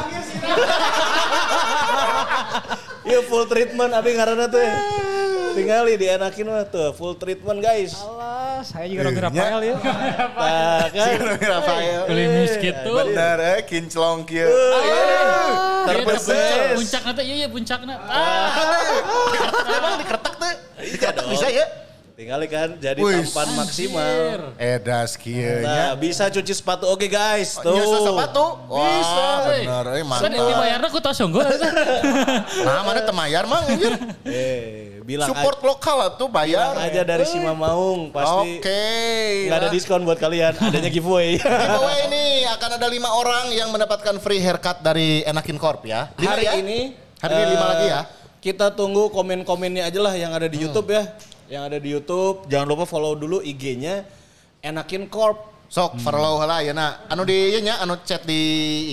Iya full treatment, abi ngaranna tuh. Tingali di Enakin mah tuh full treatment guys. Alah, saya juga Roger Rafael ya. Nah, kan. Roger Rafael. Klimis gitu. Benar ya, kinclong kieu. Terpeset. Puncakna teh ieu puncakna. Emang dikeretak teh. Dikeretak bisa ya. Tinggali kan jadi tampan maksimal. Edas kieu nya. Nah, bisa cuci sepatu oke guys. Tuh. Nyusu sepatu. Bisa. Bener euy mantap. Sudah dibayarna ku tos unggul. Nah, mana temayar mang anjir. Bilang support lokal tuh bayar. Bilang aja dari Sima Maung pasti. Oke. Enggak ada diskon buat kalian, adanya giveaway. Giveaway ini akan ada 5 orang yang mendapatkan free haircut dari Enakin Corp ya. Hari ini 5 lagi ya. Kita tunggu komen-komennya aja lah yang ada di YouTube ya. Yang ada di YouTube, jangan lupa follow dulu IG-nya Enakin Corp. Sok follow lah ya nak. Anu di ieu-nya, anu chat di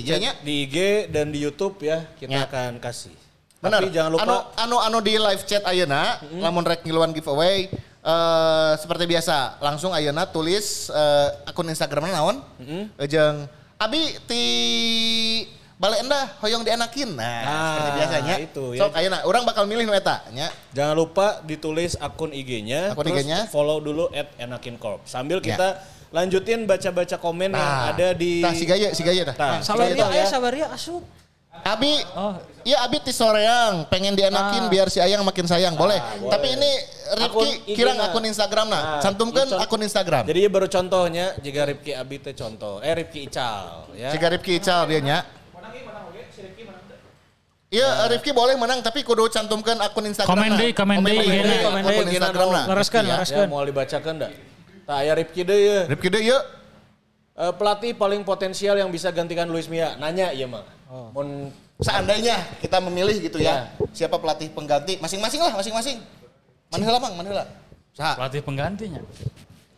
IG-nya, di IG dan di YouTube ya. Kita akan kasih. Benar. Tapi jangan lupa anu di live chat ayeuna, lamun rek ngiluan giveaway seperti biasa, langsung ayeuna tulis akun Instagram-na naon? Jeung abi ti Bale Endah hoyong dienakin. Nah, seperti biasanya. Itu, ya. Sok ayeuna urang bakal milih nu eta nya. Jangan lupa ditulis akun IG-nya. Terus follow dulu @enakincorp. Sambil kita lanjutin baca-baca komen yang ada di si gaya dah. Saweria aya Saweria asup. Abi, abi ti soreang pengen dienakin biar si Ayang makin sayang, boleh. Tapi ini Rifki kirang akun Instagram nah. Cantumkan akun Instagram. Jadi baru contohnya jika Rifki abi teh contoh. Rifki Ical ya. Jika Rifki Ical dia nya. Iya, Rifki boleh menang tapi kudu cantumkan akun Instagram. Komen deh. Akun Instagram lah. Laraskan. Mau dibacakan enggak? Tah aya Rifki deh ya. Pelatih paling potensial yang bisa gantikan Luis Milla. Nanya iya mah. Mun seandainya kita memilih gitu ya. Siapa pelatih pengganti? Masing-masing. Manheula Bang. Saha? Pelatih penggantinya.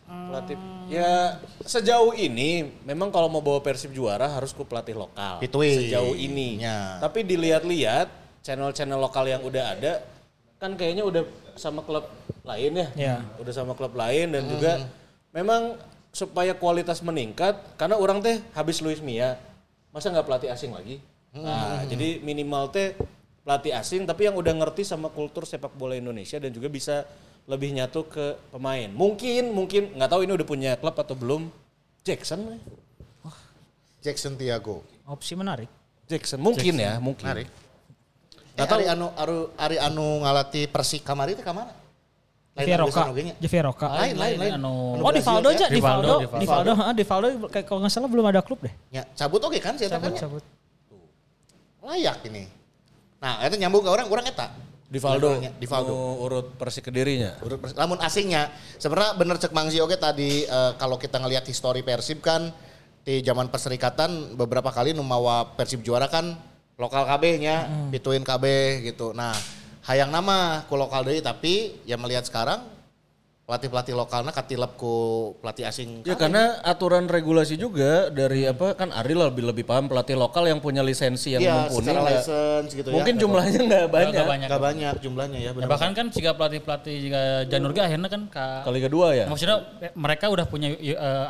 Pelatih. Ya sejauh ini memang kalau mau bawa Persib juara harus ku pelatih lokal. Ituin. Sejauh ini. Ya. Tapi dilihat-lihat channel-channel lokal yang udah ada kan kayaknya udah sama klub lain ya. Udah sama klub lain dan juga memang supaya kualitas meningkat karena orang teh habis Luis Milla masa nggak pelatih asing lagi. Nah, jadi minimal teh pelatih asing tapi yang udah ngerti sama kultur sepak bola Indonesia dan juga bisa lebih nyatu ke pemain. Mungkin nggak tahu ini udah punya klub atau belum. Jackson. Wah. Jackson Thiago. Opsi menarik. Jackson mungkin. Menarik. Atau anu ngalati Persik kamari teh ka mana? Javiroka. Lain. Oh, Divaldo. Divaldo kayak kalau nggak salah belum ada klub deh. Ya, cabut oke kan saya tahu. Cabut. Layak ini. Nah, itu nyambung ke orang eta. Divaldo. Urut Persik Kedirinya. Namun asingnya, sebenarnya bener cek Mangsi oke tadi kalau kita ngelihat histori Persib kan di zaman perserikatan beberapa kali numawa Persib juara kan lokal KB-nya, pituin KB gitu. Nah, hayang nama ku lokal deui tapi ya melihat sekarang pelatih-pelatih lokalnya katilep ku pelatih asing. Ya KB. Karena aturan regulasi juga dari apa kan Ari lebih paham pelatih lokal yang punya lisensi yang ya, mumpuni. License, gitu mungkin ya, jumlahnya nggak banyak. Nggak banyak jumlahnya ya. Benar. Ya, bahkan kan jika pelatih-pelatih jika Janurga akhirnya kan kali kedua ya. Maksudnya mereka udah punya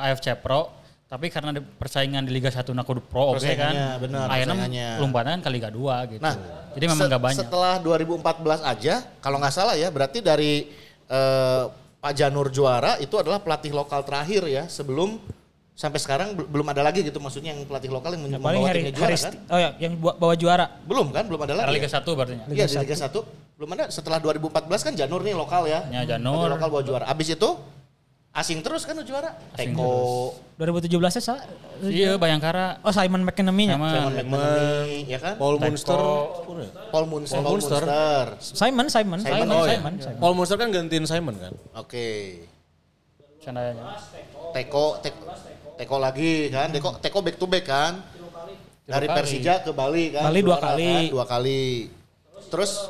AFC Pro. Tapi karena persaingan di Liga 1 Nakudu Pro oke kan, akhirnya lompatan kan ke Liga 2 gitu. Nah, jadi memang gak banyak. Setelah 2014 aja, kalau gak salah ya berarti dari Pak Janur juara itu adalah pelatih lokal terakhir ya. Sebelum sampai sekarang belum ada lagi gitu maksudnya yang pelatih lokal yang membawa timnya juara kan. Oh ya, yang bawa juara. Belum kan, belum ada lagi. Liga 1 berarti. Iya di Liga 1 belum ada. Setelah 2014 kan Janur nih lokal ya. Ya Janur. Pelatih lokal bawa juara. Abis itu asing terus kan juara. Teko 2017-nya salah. Iya Bayangkara. Oh Simon McNamee-nya. Simon McNamee ya kan? Paul Munster. Simon. Paul Munster kan gantiin Simon kan? Oke. Candanya. Teko lagi kan? Teko back to back kan? Dari Persija ke Bali kan? Bali dua kali. Terus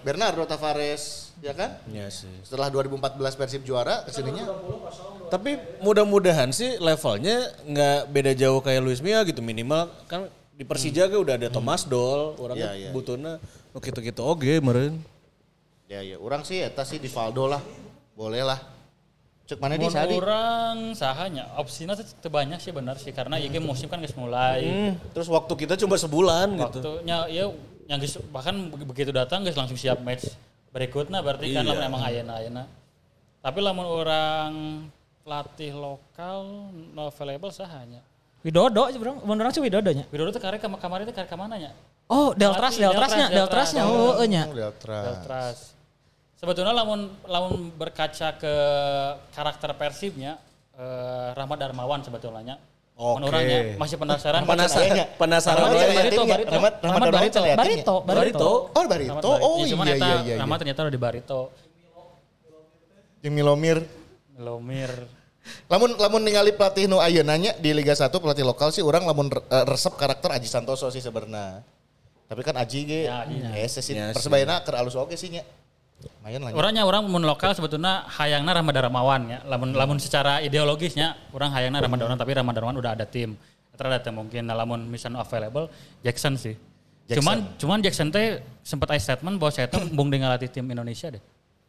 Bernardo Tavares ya kan? Iya sih. Setelah 2014 Persib juara kesininya. Tapi mudah-mudahan sih levelnya nggak beda jauh kayak Luis Milla gitu minimal kan di Persija kan udah ada Thomas Doll, orangnya ya. Butuhnya gitu-gitu oge meureun. Ya orang sih eta sih Divaldo lah. Boleh lah. Cek mana di Sadi? Orang sahanya opsinya teu banyak sih benar sih karena ieu musim kan geus mulai. Terus waktu kita cuma sebulan waktunya, gitu. Waktunya ya yang bahkan begitu datang geus langsung siap match. Berikutnya berarti kan lamun emang ayana. Tapi lamun orang pelatih lokal no available sahanya. Widodo sih bro, mun urang sih Widodonya. Widodo teh karek kamari teh karek ka mananya? Oh, Deltrasnya. Heuh nya. Deltras. Sebetulnya lamun berkaca ke karakter Persibnya Rahmad Darmawan sebetulnya. Orangnya masih penasaran Barito. Oh iya. Nama ternyata udah di Barito. Jeung Milomir. Lamun ningali pelatih nu ayeunanya di Liga 1 pelatih lokal sih orang lamun resep karakter Aji Santoso sih sebenarnya. Tapi kan Aji ge sih Persebayana keur alus oge sih nya. Orangnya orang mun lokal sebetulnya hayangna Rahmad Darmawan ya. Lamun secara ideologisnya orang hayangna Rahmad Darmawan tapi Rahmad Darmawan udah ada tim. Ternyata mungkin lamun misalnya available Jackson sih. Cuman Jackson teh sempat ada statement bahwa saya teh mung ngelatih tim Indonesia deh.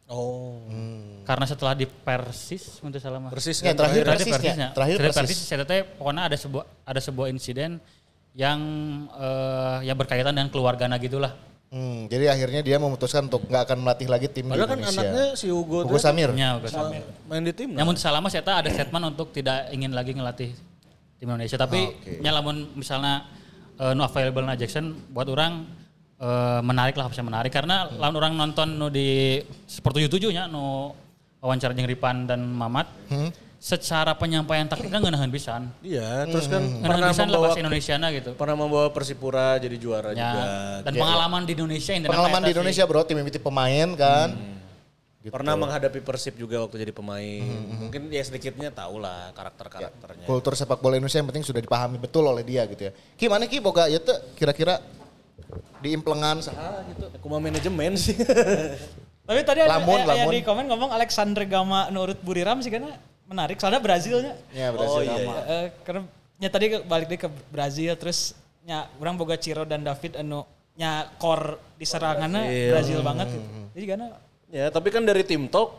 Oh. Karena setelah di Persis untuk salah. Persisnya terakhir Persis. Saya teh pokoknya ada sebuah insiden yang berkaitan dengan keluargana gitulah. Jadi akhirnya dia memutuskan untuk nggak akan melatih lagi tim Padahal Indonesia. Padahal kan anaknya si Hugo Samir. Ya, Samir. Main di tim. Namun selama saya tahu ada statement untuk tidak ingin lagi ngelatih tim Indonesia. Tapi nyalamun misalnya no available na Jackson buat orang menarik lah, bisa menarik. Karena lawan orang nonton no di Sport 77 nya no wawancara jeung Ripan dan Mamat. Secara penyampaian taktiknya ngeunaheun pisan. Iya, terus kan pernah membawa bahasa Indonesiana gitu. Pernah membawa Persipura jadi juara juga. Dan pengalaman di Indonesia bro, tim inti pemain kan. Gitu. Pernah menghadapi Persib juga waktu jadi pemain. Mungkin ya sedikitnya tahulah karakter-karakternya. Ya, kultur sepak bola Indonesia yang penting sudah dipahami betul oleh dia gitu ya. Gimana Ki boga ieu teh kira-kira diimplengan saha gitu. Kumaha manajemen sih. Tapi tadi ada di komen ngomong Alexander Gama nurut Buriram sih karena menarik soalnya Brazilnya. Ya Brazil lama. Karena tadi balik deh ke Brazil terus orang boga Ciro dan David nya core di serangannya Brazil banget gitu. Jadi karena ya tapi kan dari tim Talk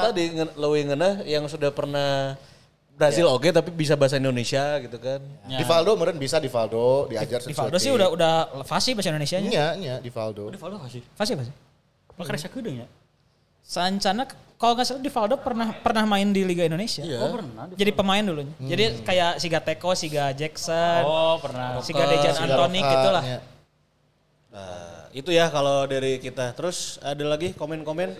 tadi leuweungeunah yang sudah pernah Brazil oke tapi bisa bahasa Indonesia gitu kan. Ya. Divaldo diajar sesuatu. Divaldo sih udah fasih bahasa Indonesianya. Iya Divaldo. Divaldo fasih. Makanya sakedeung ya. Sancana kalau nggak salah Divaldo pernah main di Liga Indonesia. Yeah. Oh pernah. Divaldo. Jadi pemain dulunya. Jadi kayak Siga Teko, Siga Jackson. Oh pernah. Siga Dejan Antonik gitulah. Ya. Nah, itu ya kalau dari kita. Terus ada lagi komen-komen.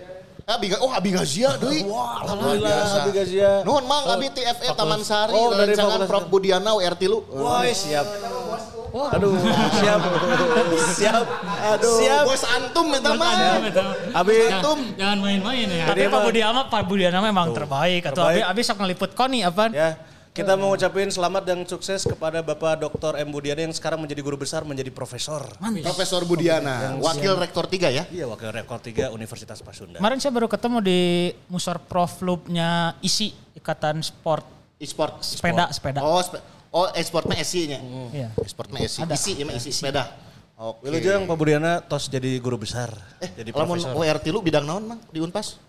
Abi Gazia deui. Wah, alhamdulillah Abi Gazia. Nuhun Mang Abi TFE Taman Sari rancangan Prof Budiana WR3. Wah, siap. Wah. Aduh, siap. Aduh, siap. Bos antum minta maaf. Abi antum jangan main-main ya. Tapi Pak Budiana memang terbaik. Atau Abi sok ngeliput Koni apa? Ya. Kita mau ucapin selamat dan sukses kepada Bapak Dr. M. Budiana yang sekarang menjadi guru besar, menjadi profesor. Manis. Profesor Budiana, wakil rektor 3 ya? Iya, wakil rektor 3 Universitas Pasundan. Kemarin saya baru ketemu di Musor Prof Club-nya ISI, Ikatan Sport. E-sport. Sepeda. Oh, e-sportnya SI-nya. Iya. E-sportnya SI. ISI, sepeda. Oke. Lu jeng Pak Budiana tos jadi guru besar. Jadi profesor. WRT lu bidang naon, Mang? Di Unpas?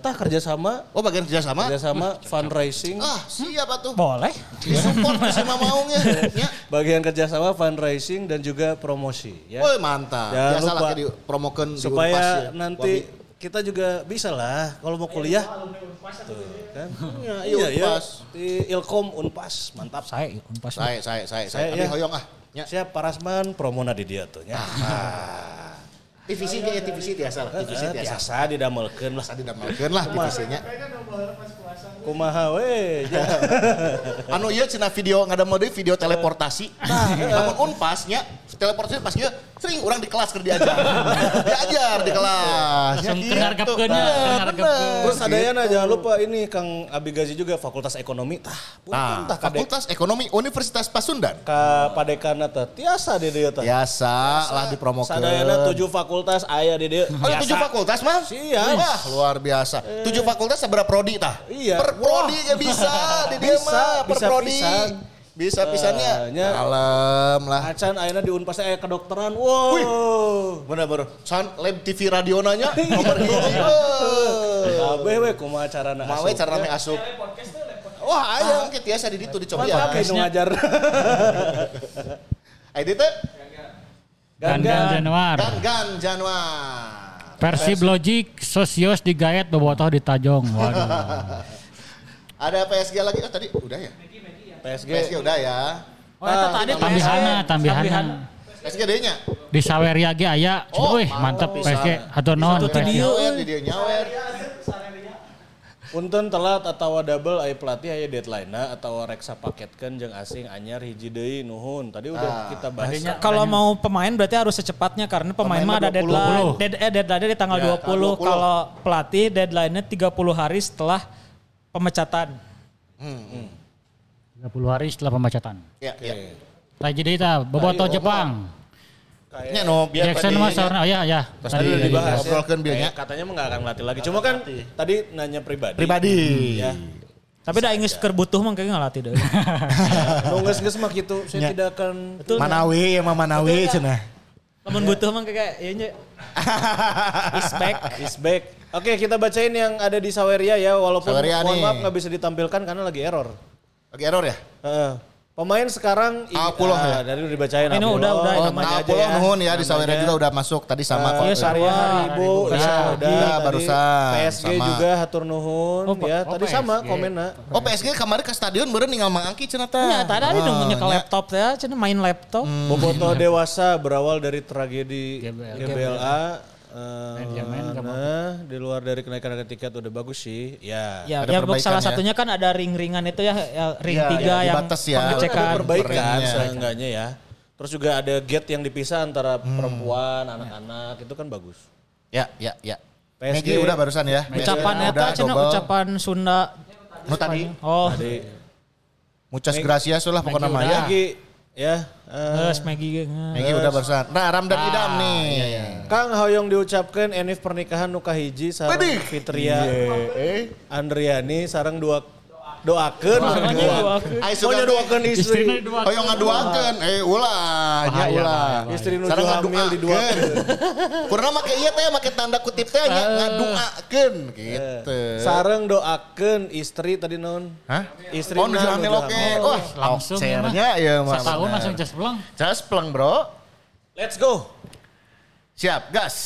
Kerjasama. Oh, bagian kerjasama. Kerjasama fundraising. Ah, siapa tuh? Boleh. Disupport sama maungnya. Ya. Bagian kerjasama fundraising dan juga promosi. Ya. Oh, mantap. Jangan lupa dipromokan di Unpas. Supaya ya, nanti kita juga bisa lah. Kalau mau kuliah. Iya, Unpas. Di Ilkom Unpas. Mantap. Saya Unpas. Saya. Tapi hoyong ah. Ya. Siap Parasman promona di dia tuh. Ya. TVC biasa didamelkeun lah TVC-nya. Kumaha we. Anu ieu cenah video ngadamel deui video teleportasi. Namun Unpasnya teleportasi pas ieu sering urang di kelas keur diajar di kelas. Terus sadayana jangan lupa ini Kang Abi Gazi juga Fakultas Ekonomi tah. Fakultas Ekonomi Universitas Pasundan. Ka padekana teh tiasa di dieu tah. Tiasa lah dipromokeun. Sadayana 7 fakultas ayah dede. Oh, 7 fakultas mah? Iya. Wah, luar biasa. 7 fakultas seberapa prodi tah? Iya. Per prodi ge bisa dede mah, per prodi. Bisa pisannya. Alam lah. Acan ayana di Unpas aya kedokteran. Wow. Bener-bener. San lab TV radionanya nomor 1. Kabeh we kumaha carana asup. Mawe carana asup. Wah, aya engke tiasa di ditu dicoba. Pakai nu ngajar. Ai ditu Gangan Januar. Persib Logik Sosios digayat bobotoh di Tajong. Waduh. Ada PSG lagi tadi udah ya? PSG udah ya. Oh, itu tadi tambihan. PSG deunya. Di Saweria ge aya. Wih, mantap PSG atau non. Itu tadi dia nyawer. Punten telat atawa double aya pelatih aya deadline-na atawa reksa paketkeun jeung asing anyar hiji deui nuhun. Tadi udah kita bahas. Kalau mau pemain berarti harus secepatnya karena pemain mah ada deadline. Deadline-nya di tanggal 20. Kalau pelatih deadline-nya 30 hari setelah pemecatan. 30 hari setelah pemecatan. Iya. Okay. Tadi kita bobotoh Jepang. Kayaknya no biar Jackson mah saurna ya. Terus tadi udah dibahas ngobrolkeun bilnya. Katanya mah enggak akan melatih lagi. Cuma kan tadi nanya pribadi. Ya. Tapi da geus keur butuh mah kayaknya ngelatih deui. Nu geus mah kitu saya tidak akan Manawi ya mah Manawi cenah. Lamun butuh mah kayak ieu nya. Is back. Oke, kita bacain yang ada di Saweria ya walaupun mohon maaf enggak bisa ditampilkan karena lagi error. Lagi error ya? Heeh. Pemain sekarang ya. Dari udah dibacain ini udah namanya aja ya. Nuhun ya di Saweria juga udah masuk tadi sama kok. Iya, Saweria Haribo udah barusan. PSG sama. Juga hatur nuhun ya. Tadi sama komenna. Oh PSG kemarin ke stadion baru ninggal Mang Angki cenah teh. Nya tadi ada nunggunya ke laptop teh cenah main laptop. Bobotoh dewasa berawal dari tragedi GBLA. Di luar dari kenaikan harga tiket udah bagus sih. Ya salah satunya kan ada ring-ringan itu ya ring 3 yang batas ya. Pengecekan perbaikan seenggaknya ya. Terus juga ada gate yang dipisah antara perempuan, anak-anak itu kan bagus. Ya. PSG udah barusan ya. Ucapan eta cenah ucapan Sunda. Nu tadi. Oh. Muchas gracias lah pokoknya mah ya. Terus Maggie udah barusan. Nah, Ramdan Idam nih. Iya. Kang hoyong diucapkan enif pernikahan nu kahiji sareng Fitria. Andriani sareng dua doakeun. Pokoknya doakeun istri. Hoyong ngaduakeun. Ulah. Istri nu hamil diduakeun. Kurang make ieu teh make tanda kutip teh ngaduakeun gitu. Sareng doakeun istri tadi naon? Hah? Istri hamil oke. Wah, langsung cernya ieu mah. Setahun langsung jas pleng, Bro. Let's go. Siap, gas.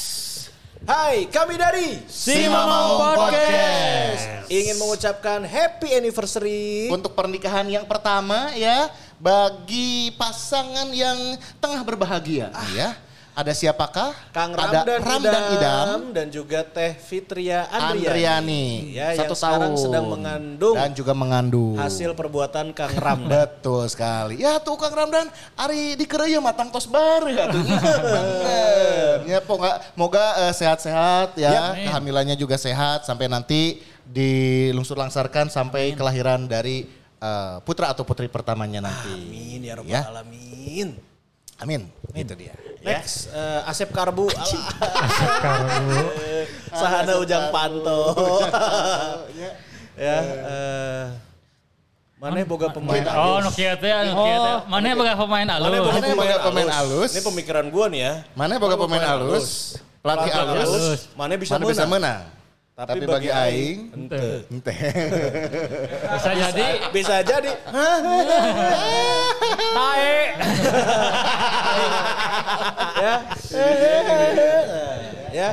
Hai, kami dari Si Mamaung Podcast. Ingin mengucapkan happy anniversary untuk pernikahan yang pertama ya bagi pasangan yang tengah berbahagia ya. Ada siapakah? Kang Ramdan Idam dan juga Teh Fitria Andriani. Ya, yang sekarang sedang mengandung. Dan juga mengandung. Hasil perbuatan Kang Ramdan. Betul sekali. Ya tuh Kang Ramdan, ari dikereuyeuh matang tos bareng atuh. Ya moga sehat-sehat ya. Kehamilannya juga sehat sampai nanti dilungsur langsarkan sampai kelahiran dari putra atau putri pertamanya nanti. Amin ya rabbal alamin. Amin. Itu dia. Next, Asep Karbu. Asep Karbu. Sahana Ujang Panto. Ya. Mana boga pemain alus. Oh, Nokia teh, Nokia teh. Mana boga pemain alus. Ini pemikiran gua nih ya. Mana boga pemain alus. Pelatih alus. Mana bisa menang. Tapi bagi aing ente. Bisa jadi. Tae. Ya. Ya.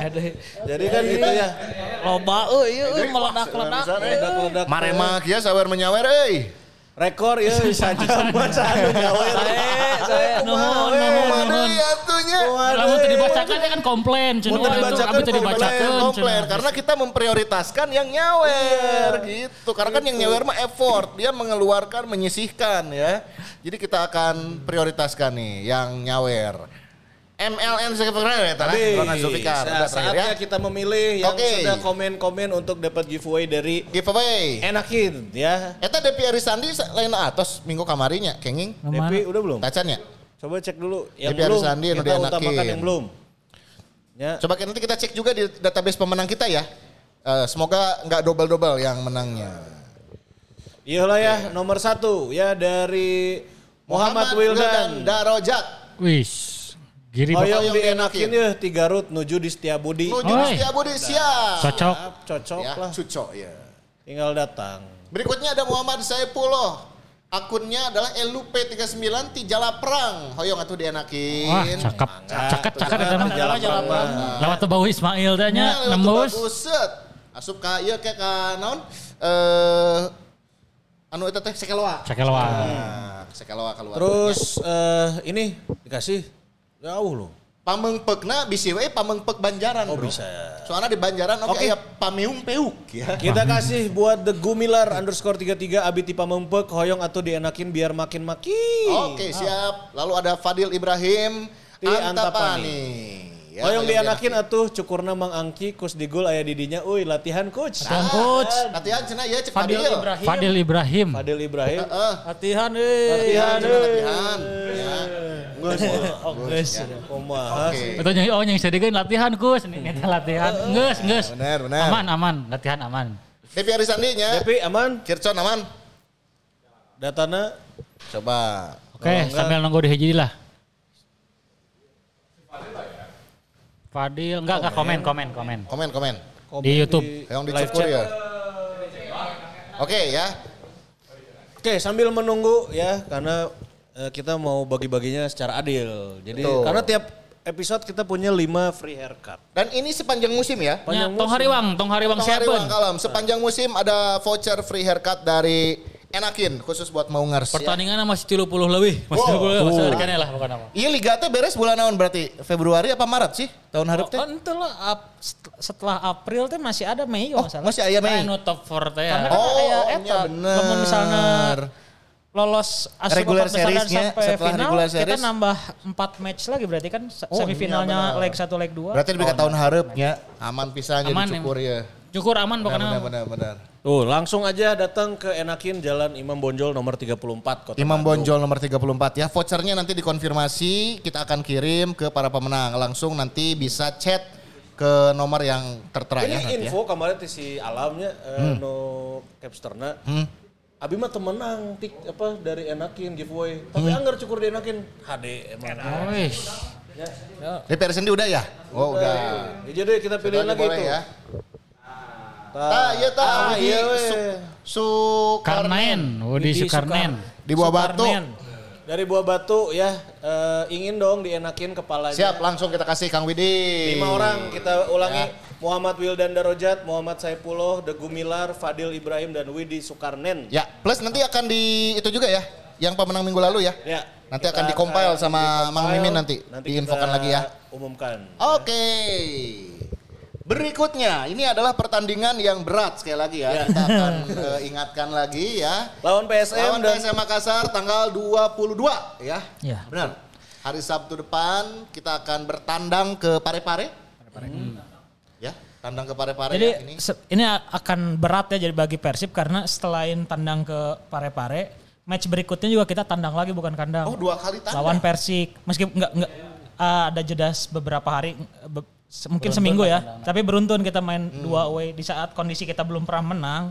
Jadi kan gitu ya. Loba euy meledak-ledak. Marema kieu sawer menyawer euy. Rekor euy sajam bacaan menyawer. Tae. Nuhun. Kalau tadi dibacakan ya kan komplain, cenah itu komplain karena kita memprioritaskan yang nyawer gitu. Karena kan yang nyawer mah effort, dia mengeluarkan, menyisihkan ya. Jadi kita akan prioritaskan nih yang nyawer. MLN sebenarnya ya tadi Ronald Zulfikar udah terakhir ya. Kita memilih yang sudah komen-komen untuk dapat giveaway dari Enakin ya. Eta Depi Arisandi lain atas minggu kamarinya kenging. Depi udah belum? Tacannya. Coba cek dulu yang belum, kita utamakan yang belum. Ya. Coba nanti kita cek juga di database pemenang kita ya. Semoga nggak double-double yang menangnya. Iyalah ya, nomor 1 ya dari Muhammad Wildan Darojak. Wis. Giri hoyong di Enakin ya, 3 rut nuju di Setiabudi. Nuju di Setiabudi, siap. Cocok. Cocok lah. Cocok ya. Tinggal datang. Berikutnya ada Muhammad Saipullah. Akunnya adalah LUP39 Tijala Perang. Hoyong atuh dienakin. Wah, cakep. Cakep eta mah. Tijala Perang. Lewat Bau Ismail tanya nembus. Asup ka ieu ke ka naon? Anu eta teh sekeloa. Sekeloa keluar. Terus ini dikasih jauh loh. Pamengpekna bisi we pamengpek Banjaran. Oh bro. Bisa. Soalnya di Banjaran oke ya pameung peuk ya. Kita kasih buat The Gumilar _33 abdi ti pamengpek hoyong atuh dienakin biar makin. Oke, siap. Lalu ada Fadil Ibrahim di Antapani. Ya, hoyong dienakin atuh cukurna Mang Angki kus digul aya didinya euy latihan coach. Latihan cenah ya cek Fadil Ibrahim. Latihan euy. Latihan. Geus. Oke. Betulnya oh yang sadegeun latihan Gus, neta latihan. Geus. Bener. Aman, latihan aman. Depi Arisandi nya. Depi aman. Kircon aman. Datana coba. Oke, sambil nunggu di hiji lah. Fadil enggak komen. Komen. Di YouTube. Yang di chat ya. Oke ya. Oke, sambil menunggu ya karena kita mau bagi-baginya secara adil. Jadi betul. Karena tiap episode kita punya 5 free haircut. Dan ini sepanjang musim ya. Panjang Tong Hariwang Kalem. Sepanjang musim ada voucher free haircut dari Enakin khusus buat Maungers. Pertandingannya masih 30 lebih. Masih harganya lah bukan apa. Iya liga teh beres bulan naon berarti? Februari apa Maret sih? Tahun hareup teh. Henteu lah setelah April teh masih ada Mei enggak salah. Masih aya Mei. Anu top 4 teh. Oh, iya bener. Lamun misalnya lolos regular seriesnya setelah final, regular series kita nambah 4 match lagi berarti kan semifinalnya leg 1 leg 2 berarti lebih ke tahun hareupnya aman pisannya dicukur ya cukur aman pokoknya benar. Tuh langsung aja datang ke Enakin Jalan Imam Bonjol nomor 34 Kota Imam Bonjol nomor 34 ya. Vouchernya nanti dikonfirmasi kita akan kirim ke para pemenang langsung nanti bisa chat ke nomor yang tertera ya. Ini info kemarin si Alamnya no capsterna Abi mah temenang dari Enakin giveaway. Tapi anggar cukur di Enakin HD emang. Wis. Ya. DPR sendiri udah ya? Oh udah. Ya, jadi kita pilih lagi itu. Ya. Sukarnen. Di Buah Batu. Dari Buah Batu ya, ingin dong dienakin kepalanya. Siap, langsung kita kasih Kang Widi. 5 orang kita ulangi. Ya. Muhammad Wildan Darojat, Muhammad Saipullah, The Gumilar, Fadil Ibrahim, dan Widi Sukarnen. Ya, plus nanti akan di itu juga ya, yang pemenang minggu lalu ya. Ya. Nanti akan dikompil sama Mang Mimin nanti diinfokan lagi ya. Umumkan. Oke. Berikutnya, ini adalah pertandingan yang berat sekali lagi ya. Kita akan ingatkan lagi ya. Lawan PSM Makassar tanggal 22 ya. Ya. Benar. Hari Sabtu depan kita akan bertandang ke Parepare. Ya, Tandang ke Parepare. Jadi ini akan berat ya jadi bagi Persib karena selain tandang ke Parepare, match berikutnya juga kita tandang lagi bukan kandang. Oh, dua kali tandang. Lawan Persik. Meskipun enggak ada jeda beberapa hari mungkin beruntun seminggu ya. Tandang. Tapi beruntun kita main dua away di saat kondisi kita belum pernah menang.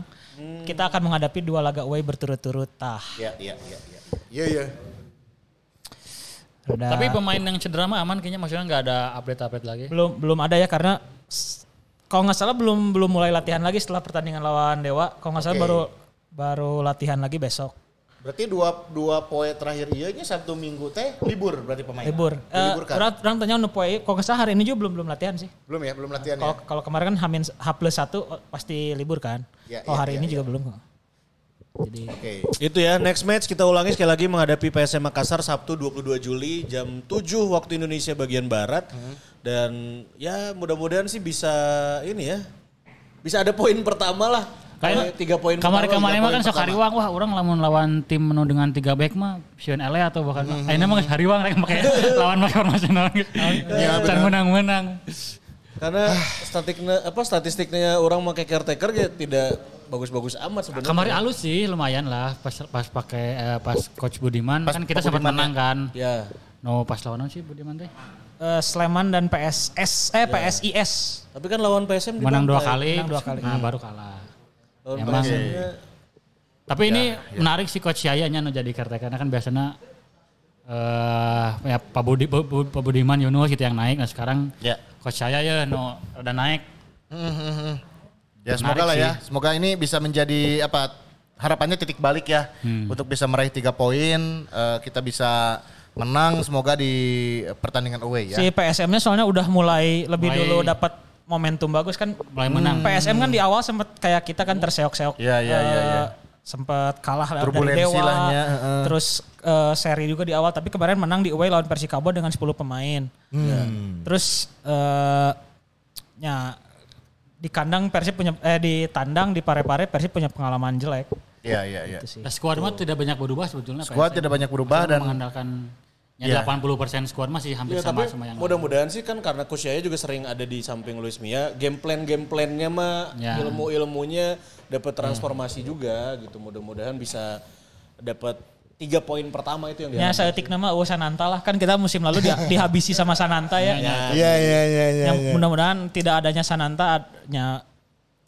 Kita akan menghadapi dua laga away berturut-turut. Iya. Tapi pemain yang cedera mah aman kayaknya, maksudnya enggak ada update-update lagi. Belum ada ya karena kalau nggak salah belum mulai latihan lagi setelah pertandingan lawan Dewa. Kalau nggak salah baru latihan lagi besok. Berarti dua poe terakhir ianya Sabtu Minggu teh libur berarti pemain. Libur. Orang tanya untuk poe, kalau nggak salah hari ini juga belum latihan sih. Belum latihan. Kalau kemarin kan H+1 pasti libur kan. Kalau hari ini juga belum. Jadi itu ya, next match kita ulangi sekali lagi menghadapi PSM Makassar Sabtu 22 Juli jam 7 waktu Indonesia bagian barat. Dan ya mudah-mudahan sih bisa ini ya. Bisa ada poin pertama lah. Kayak 3 poin. Kamari-kamari mah kan sakariwang, wah orang lawan tim menu dengan 3 back mah Sion LA atau bahkan ayeuna mah sakariwang rek make lawan formasi naon gitu. Can menang-menang. Karena statistiknya orang pakai caretaker ya tidak bagus-bagus amat sebenarnya. Kemarin halus sih lumayan lah pas coach Budiman pas, kan kita sempat menang kan. Ya. No pas lawanan sih Budiman teh. Sleman dan PSIS. Tapi kan lawan PSM menang dua kali. Nah, baru kalah. Emang. Tapi ini menarik sih coach Yayanya no jadi caretaker karena kan biasanya ya Pak Budiman Yunus gitu yang naik. Nah sekarang coach saya ya udah naik. Ya semoga lah ya. Semoga ini bisa menjadi harapannya titik balik ya untuk bisa meraih 3 poin, kita bisa menang semoga di pertandingan away ya. Si PSM-nya soalnya udah mulai dulu dapat momentum bagus kan. Mulai menang. PSM kan di awal sempat kayak kita kan terseok-seok. Iya. Sempat kalah dari Dewa, terus seri juga di awal. Tapi kemarin menang di away lawan Persikabo dengan 10 pemain. Terus di kandang Persib punya di tandang di Parepare Persib punya pengalaman jelek. Iya. Nah, skuad mah tidak banyak berubah sebetulnya. Skuad tidak banyak berubah dan mengandalkan 80% skuad masih hampir sama yang. Mudah-mudahan sih kan karena coach Yaya juga sering ada di samping Luis Milla, game plan-nya mah ilmu-ilmunya dapat transformasi juga gitu. Mudah-mudahan bisa dapat 3 poin pertama itu yang dia. Ya saeutik nama Sananta lah kan kita musim lalu dihabisi sama Sananta ya. Iya. Yang mudah-mudahan tidak adanya Sananta nya.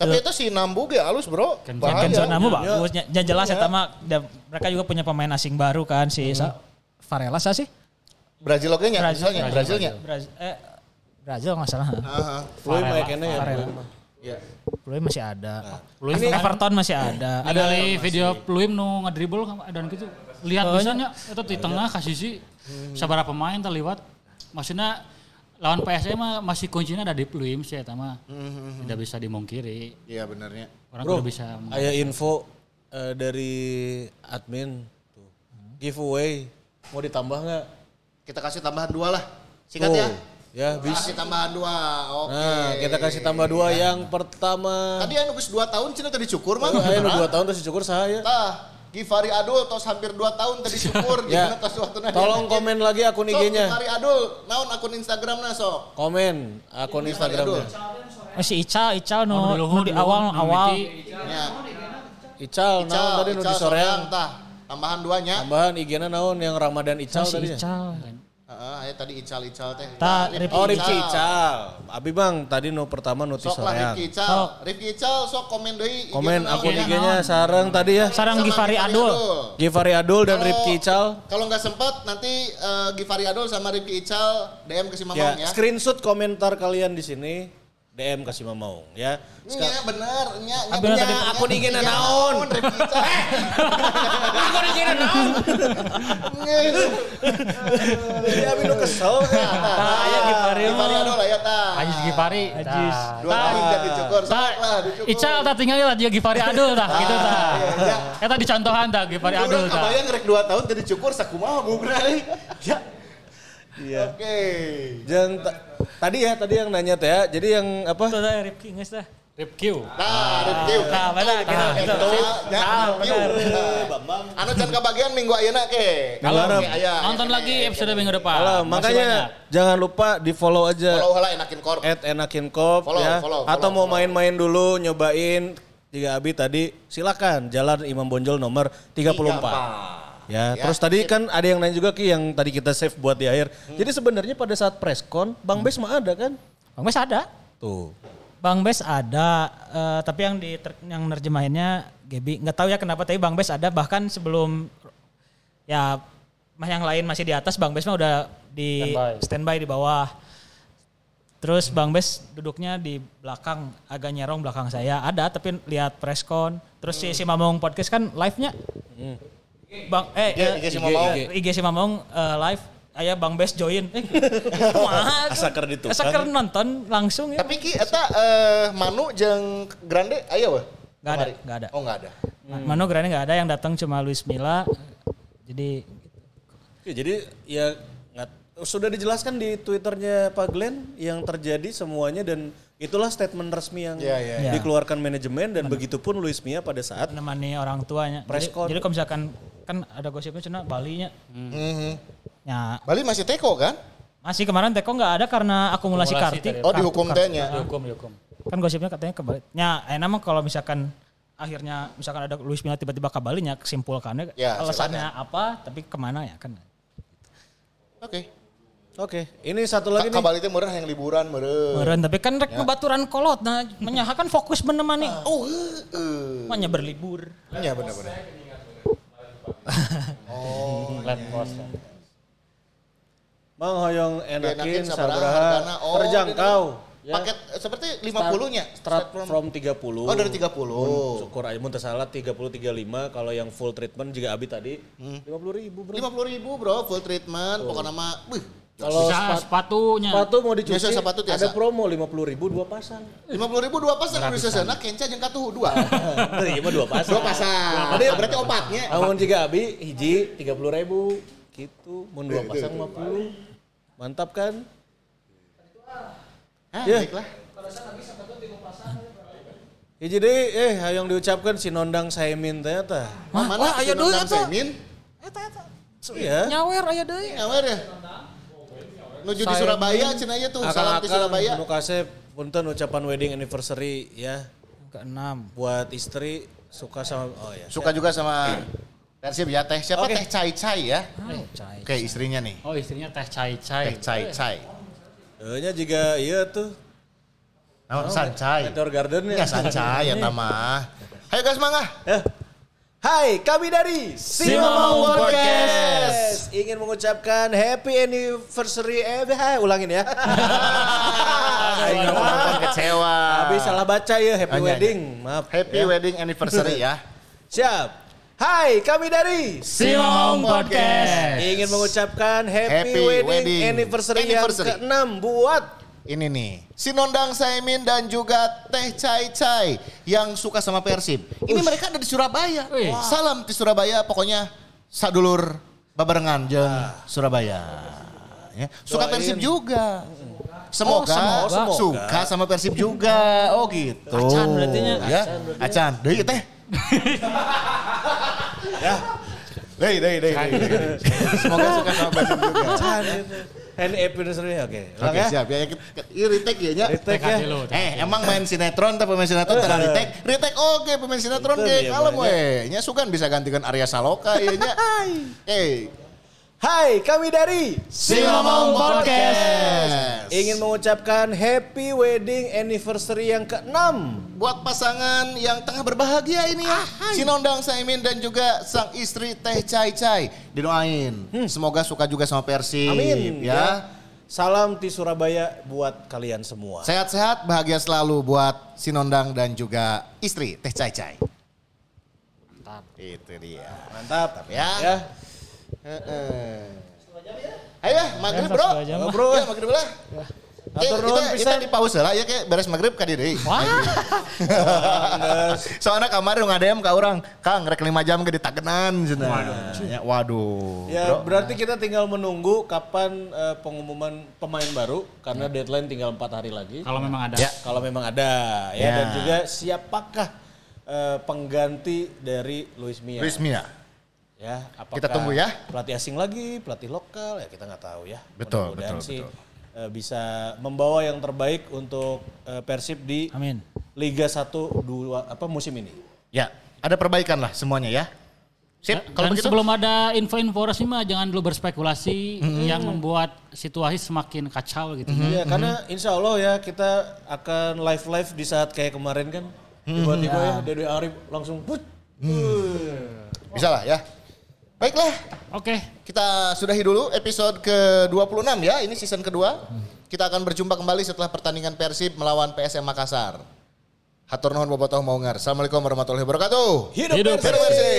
Tapi itu si Nambu ge halus bro. Kenzo Nambu bagus. Jelas eta mah mereka juga punya pemain asing baru kan si Varela sih. Brazil enggak salah. Heeh. Luis kayaknya ya. Pluim masih ada. Pluim Everton masih ada. Ada video Pluim nu ngedribble dan gitu. Lihat misalnya itu di tengah kasih si sabarapa pemain terliwat. Maksudnya lawan PSM masih kuncinya ada di Pluim sih eta mah. Tidak bisa dimungkiri. Iya benarnya. Orang udah bisa. Aya info dari admin tuh. Giveaway mau ditambah enggak? Kita kasih tambahan 2 lah. Singkat ya. Ya, bisa tambahan 2. Oke. Nah, kita kasih tambah 2 yang pertama. Tadi anu geus 2 tahun cina tadi cukur mah. Anu 2 tahun tadi cukur saha ya? Tah, Givari Adul tos hampir 2 tahun tadi cukur. Gimana tos waktuna? Tolong komen lagi akun IG-nya. Givari Adul, naon akun Instagram-na sok? Komen akun Instagram-nya. Si Ical nu di awal. Ical naon tadi nu di soreang tah. Tambahan 2-nya. Tambahan IG-na naon yang Ramadan Ical tadi. Ayo tadi Ical teh. Rifki Ical. Abi bang tadi pertama notis sok lah Rifki Ical sok komen deui. Komen akun IG-nya sareng tadi ya. Sareng Givari Adul dan Rifki Ical. Kalau enggak sempat nanti Givari Adul sama Rifki Ical DM ke si Mamang ya. Screenshot komentar kalian di sini. DM kasih Mamang ya. Iya bener. Iya akun IG-na naon. Akun IG-na naon. Iya abi nu kesel. Aya Gipari mah. Ajis Gipari. Ajis. 2 tahun jadi cukur. Ical tak tinggal dia Gipari Adul tah gitu tah. Eta dicontohan tah Gipari Adul tah. Kabayang rek 2 tahun jadi cukur sakumaha bugrah deui. Ya. Iya. Oke. Tadi yang nanya teh, jadi yang apa? Tuh Rifki geus teh. Ripkiu. Nah, Ripkiu. Nah, benar kita itu. Ripkiu. Bambang. Anu can kebagian minggu ayeuna ke. Kalau nonton lagi episode minggu depan. Halo, makanya jangan lupa di-follow aja. Follow lah Enakin Corp. @enakincorp ya. Atau mau main-main dulu nyobain Tiga Abi tadi, silakan Jalan Imam Bonjol nomor 34. Ya, ya, terus tadi kan ada yang nanya juga Ki yang tadi kita save buat di akhir. Jadi sebenarnya pada saat preskon Bang Bes mah ada kan? Bang Bes ada. Tuh. Bang Bes ada, tapi yang nerjemahinnya Gebi. Nggak tahu ya kenapa tapi Bang Bes ada bahkan sebelum ya yang lain masih di atas Bang Bes mah udah di standby di bawah. Terus Bang Bes duduknya di belakang, agak nyerong belakang saya. Ada tapi lihat preskon. Terus si Mamong podcast kan live-nya. Bang IG si Mamong live aya Bang Bes join. Asaker ditukang. Asaker nonton langsung ya. Tapi ki eta Manu jeung Grande aya weh? Enggak ada, enggak ada. Oh, enggak ada. Manu Grande enggak ada, yang datang cuma Luis Milla. Jadi oke, jadi ya sudah dijelaskan di Twitternya Pak Glenn yang terjadi semuanya dan itulah statement resmi yang dikeluarkan manajemen dan begitupun Luis Milla pada saat menemani orang tuanya. Jadi kalau misalkan kan ada gosipnya cina Balinya. Ya. Bali masih teko kan? Masih kemarin teko nggak ada karena akumulasi kartu. Oh dihukum tehnya. Dihukum. Kan gosipnya katanya kebalik. Ya emang kalau misalkan akhirnya misalkan ada Luis Milla tiba-tiba ke Balinya kesimpulkannya ya, alasannya silakan. Apa tapi kemana ya kan? Oke, ini satu lagi nih. Kabali itu meureun yang liburan meureun. Meureun tapi kan rek ngebaturan kolot nah menyahakan fokus menemani. Manya berlibur. Iya benar-benar. Mang hoyong enakin sabaraha terjangkau. Ya. Paket seperti 50-nya. Start from 30. Oh dari 30. Syukur aja mun teu salah 30 35 kalau yang full treatment juga Abi tadi 50.000 bro. 50.000 bro full treatment pokoknya mah kalau sepatunya. Sepatu mau dicuci. Biasa sepatu biasa. Ada promo 50.000 2 pasang. 50.000 2 pasang bisa sana kenca jeung katuh 2. Teh mah 2 pasang. 2 pasang. Tadi berarti opatnya. Amun juga Abi hiji 30.000 gitu mun 2 pasang 50. Mantap kan? Baiklah. Kalau saya lagi sampai tuh tiga pasang. Ya jadi yang diucapkan si Nondang Saimin ternyata. Mana si Nondang Saimin? Nyawer aya deui. Nyawer ya. Nuju di Surabaya cenah aya tuh. Salam ke Surabaya. Nu kasep punten ucapan wedding anniversary ya. Ke-6 buat istri suka sama suka juga sama Persib ya teh. Siapa teh Cai-Cai ya? Oke, istrinya nih. Oh, istrinya teh Cai-Cai. Teh Cai-Cai. Nya juga iya tuh. Nah, sancai. Indoor gardennya. Ya sancai ya tamah. Hayo guys mangga. Hai, kami dari Si Mamong Podcast. Ingin mengucapkan happy anniversary. Ulangin ya. Ayo nonton kecewa. Habis salah baca ya, happy wedding. Maaf. Happy wedding anniversary ya. Siap. Hai, kami dari Si Mamong Podcast. Ingin mengucapkan happy wedding anniversary yang ke-6 buat ini nih. Si Nondang Saimin dan juga Teh Cai-Cai yang suka sama Persib. Ini mereka ada di Surabaya. Wow. Salam di Surabaya, pokoknya sadulur babarengan jeung Surabaya. Ya. Suka Persib juga. Semoga suka sama Persib juga. Oh gitu. Acan berarti ya. Acan. Deui teh. Ya. Deh. Semoga suka sama Persib juga. Hand anniversary oke. Siap ya. Retake ya nya. Emang main sinetron tapi pemain sinetron tidak retake. Retake oke pemain sinetron ge kalem we. Nya sugan bisa gantikan Arya Saloka ieu nya. Hai, kami dari Si Mamong Podcast. Ingin mengucapkan happy wedding anniversary yang ke-6 buat pasangan yang tengah berbahagia ini ya. Si Nondang Saimin dan juga sang istri Teh Cai-Cai. Didoain. Semoga suka juga sama Persib. Amin ya. Salam di Surabaya buat kalian semua. Sehat-sehat, bahagia selalu buat Si Nondang dan juga istri Teh Cai-Cai. Mantap. Itu dia. Mantap ya. Ayo, magrib bro. Magrib lah. Kita di pause lah ya kayak beres maghrib ka deui. Soalnya kamari ngadem ka urang, Kang rek 5 jam ke ditagenan cenah. Waduh. Ya berarti kita tinggal menunggu kapan pengumuman pemain baru karena deadline tinggal 4 hari lagi. Kalau memang ada. Kalau memang ada ya dan juga siapakah pengganti dari Luis Milla? Luis Milla. Ya, kita tunggu ya. Pelatih asing lagi, pelatih lokal ya kita nggak tahu ya. Betul, mudah-mudahan betul, sih betul. Bisa membawa yang terbaik untuk Persib di Amin. Liga 1 2 apa musim ini. Ya, ada perbaikan lah semuanya ya. Sip, ya, kalau begitu sebelum ada info-info resmi mah jangan dulu berspekulasi yang membuat situasi semakin kacau gitu. Ya, karena insya Allah ya kita akan live di saat kayak kemarin kan. Tiba-tiba ya Dede Arif langsung put. Bisa lah ya. Baiklah. Oke. Kita sudahi dulu episode ke-26 ya. Ini season kedua. Kita akan berjumpa kembali setelah pertandingan Persib melawan PSM Makassar. Hatur nuhun bobotoh maungar. Assalamualaikum warahmatullahi wabarakatuh. Hidup Persib.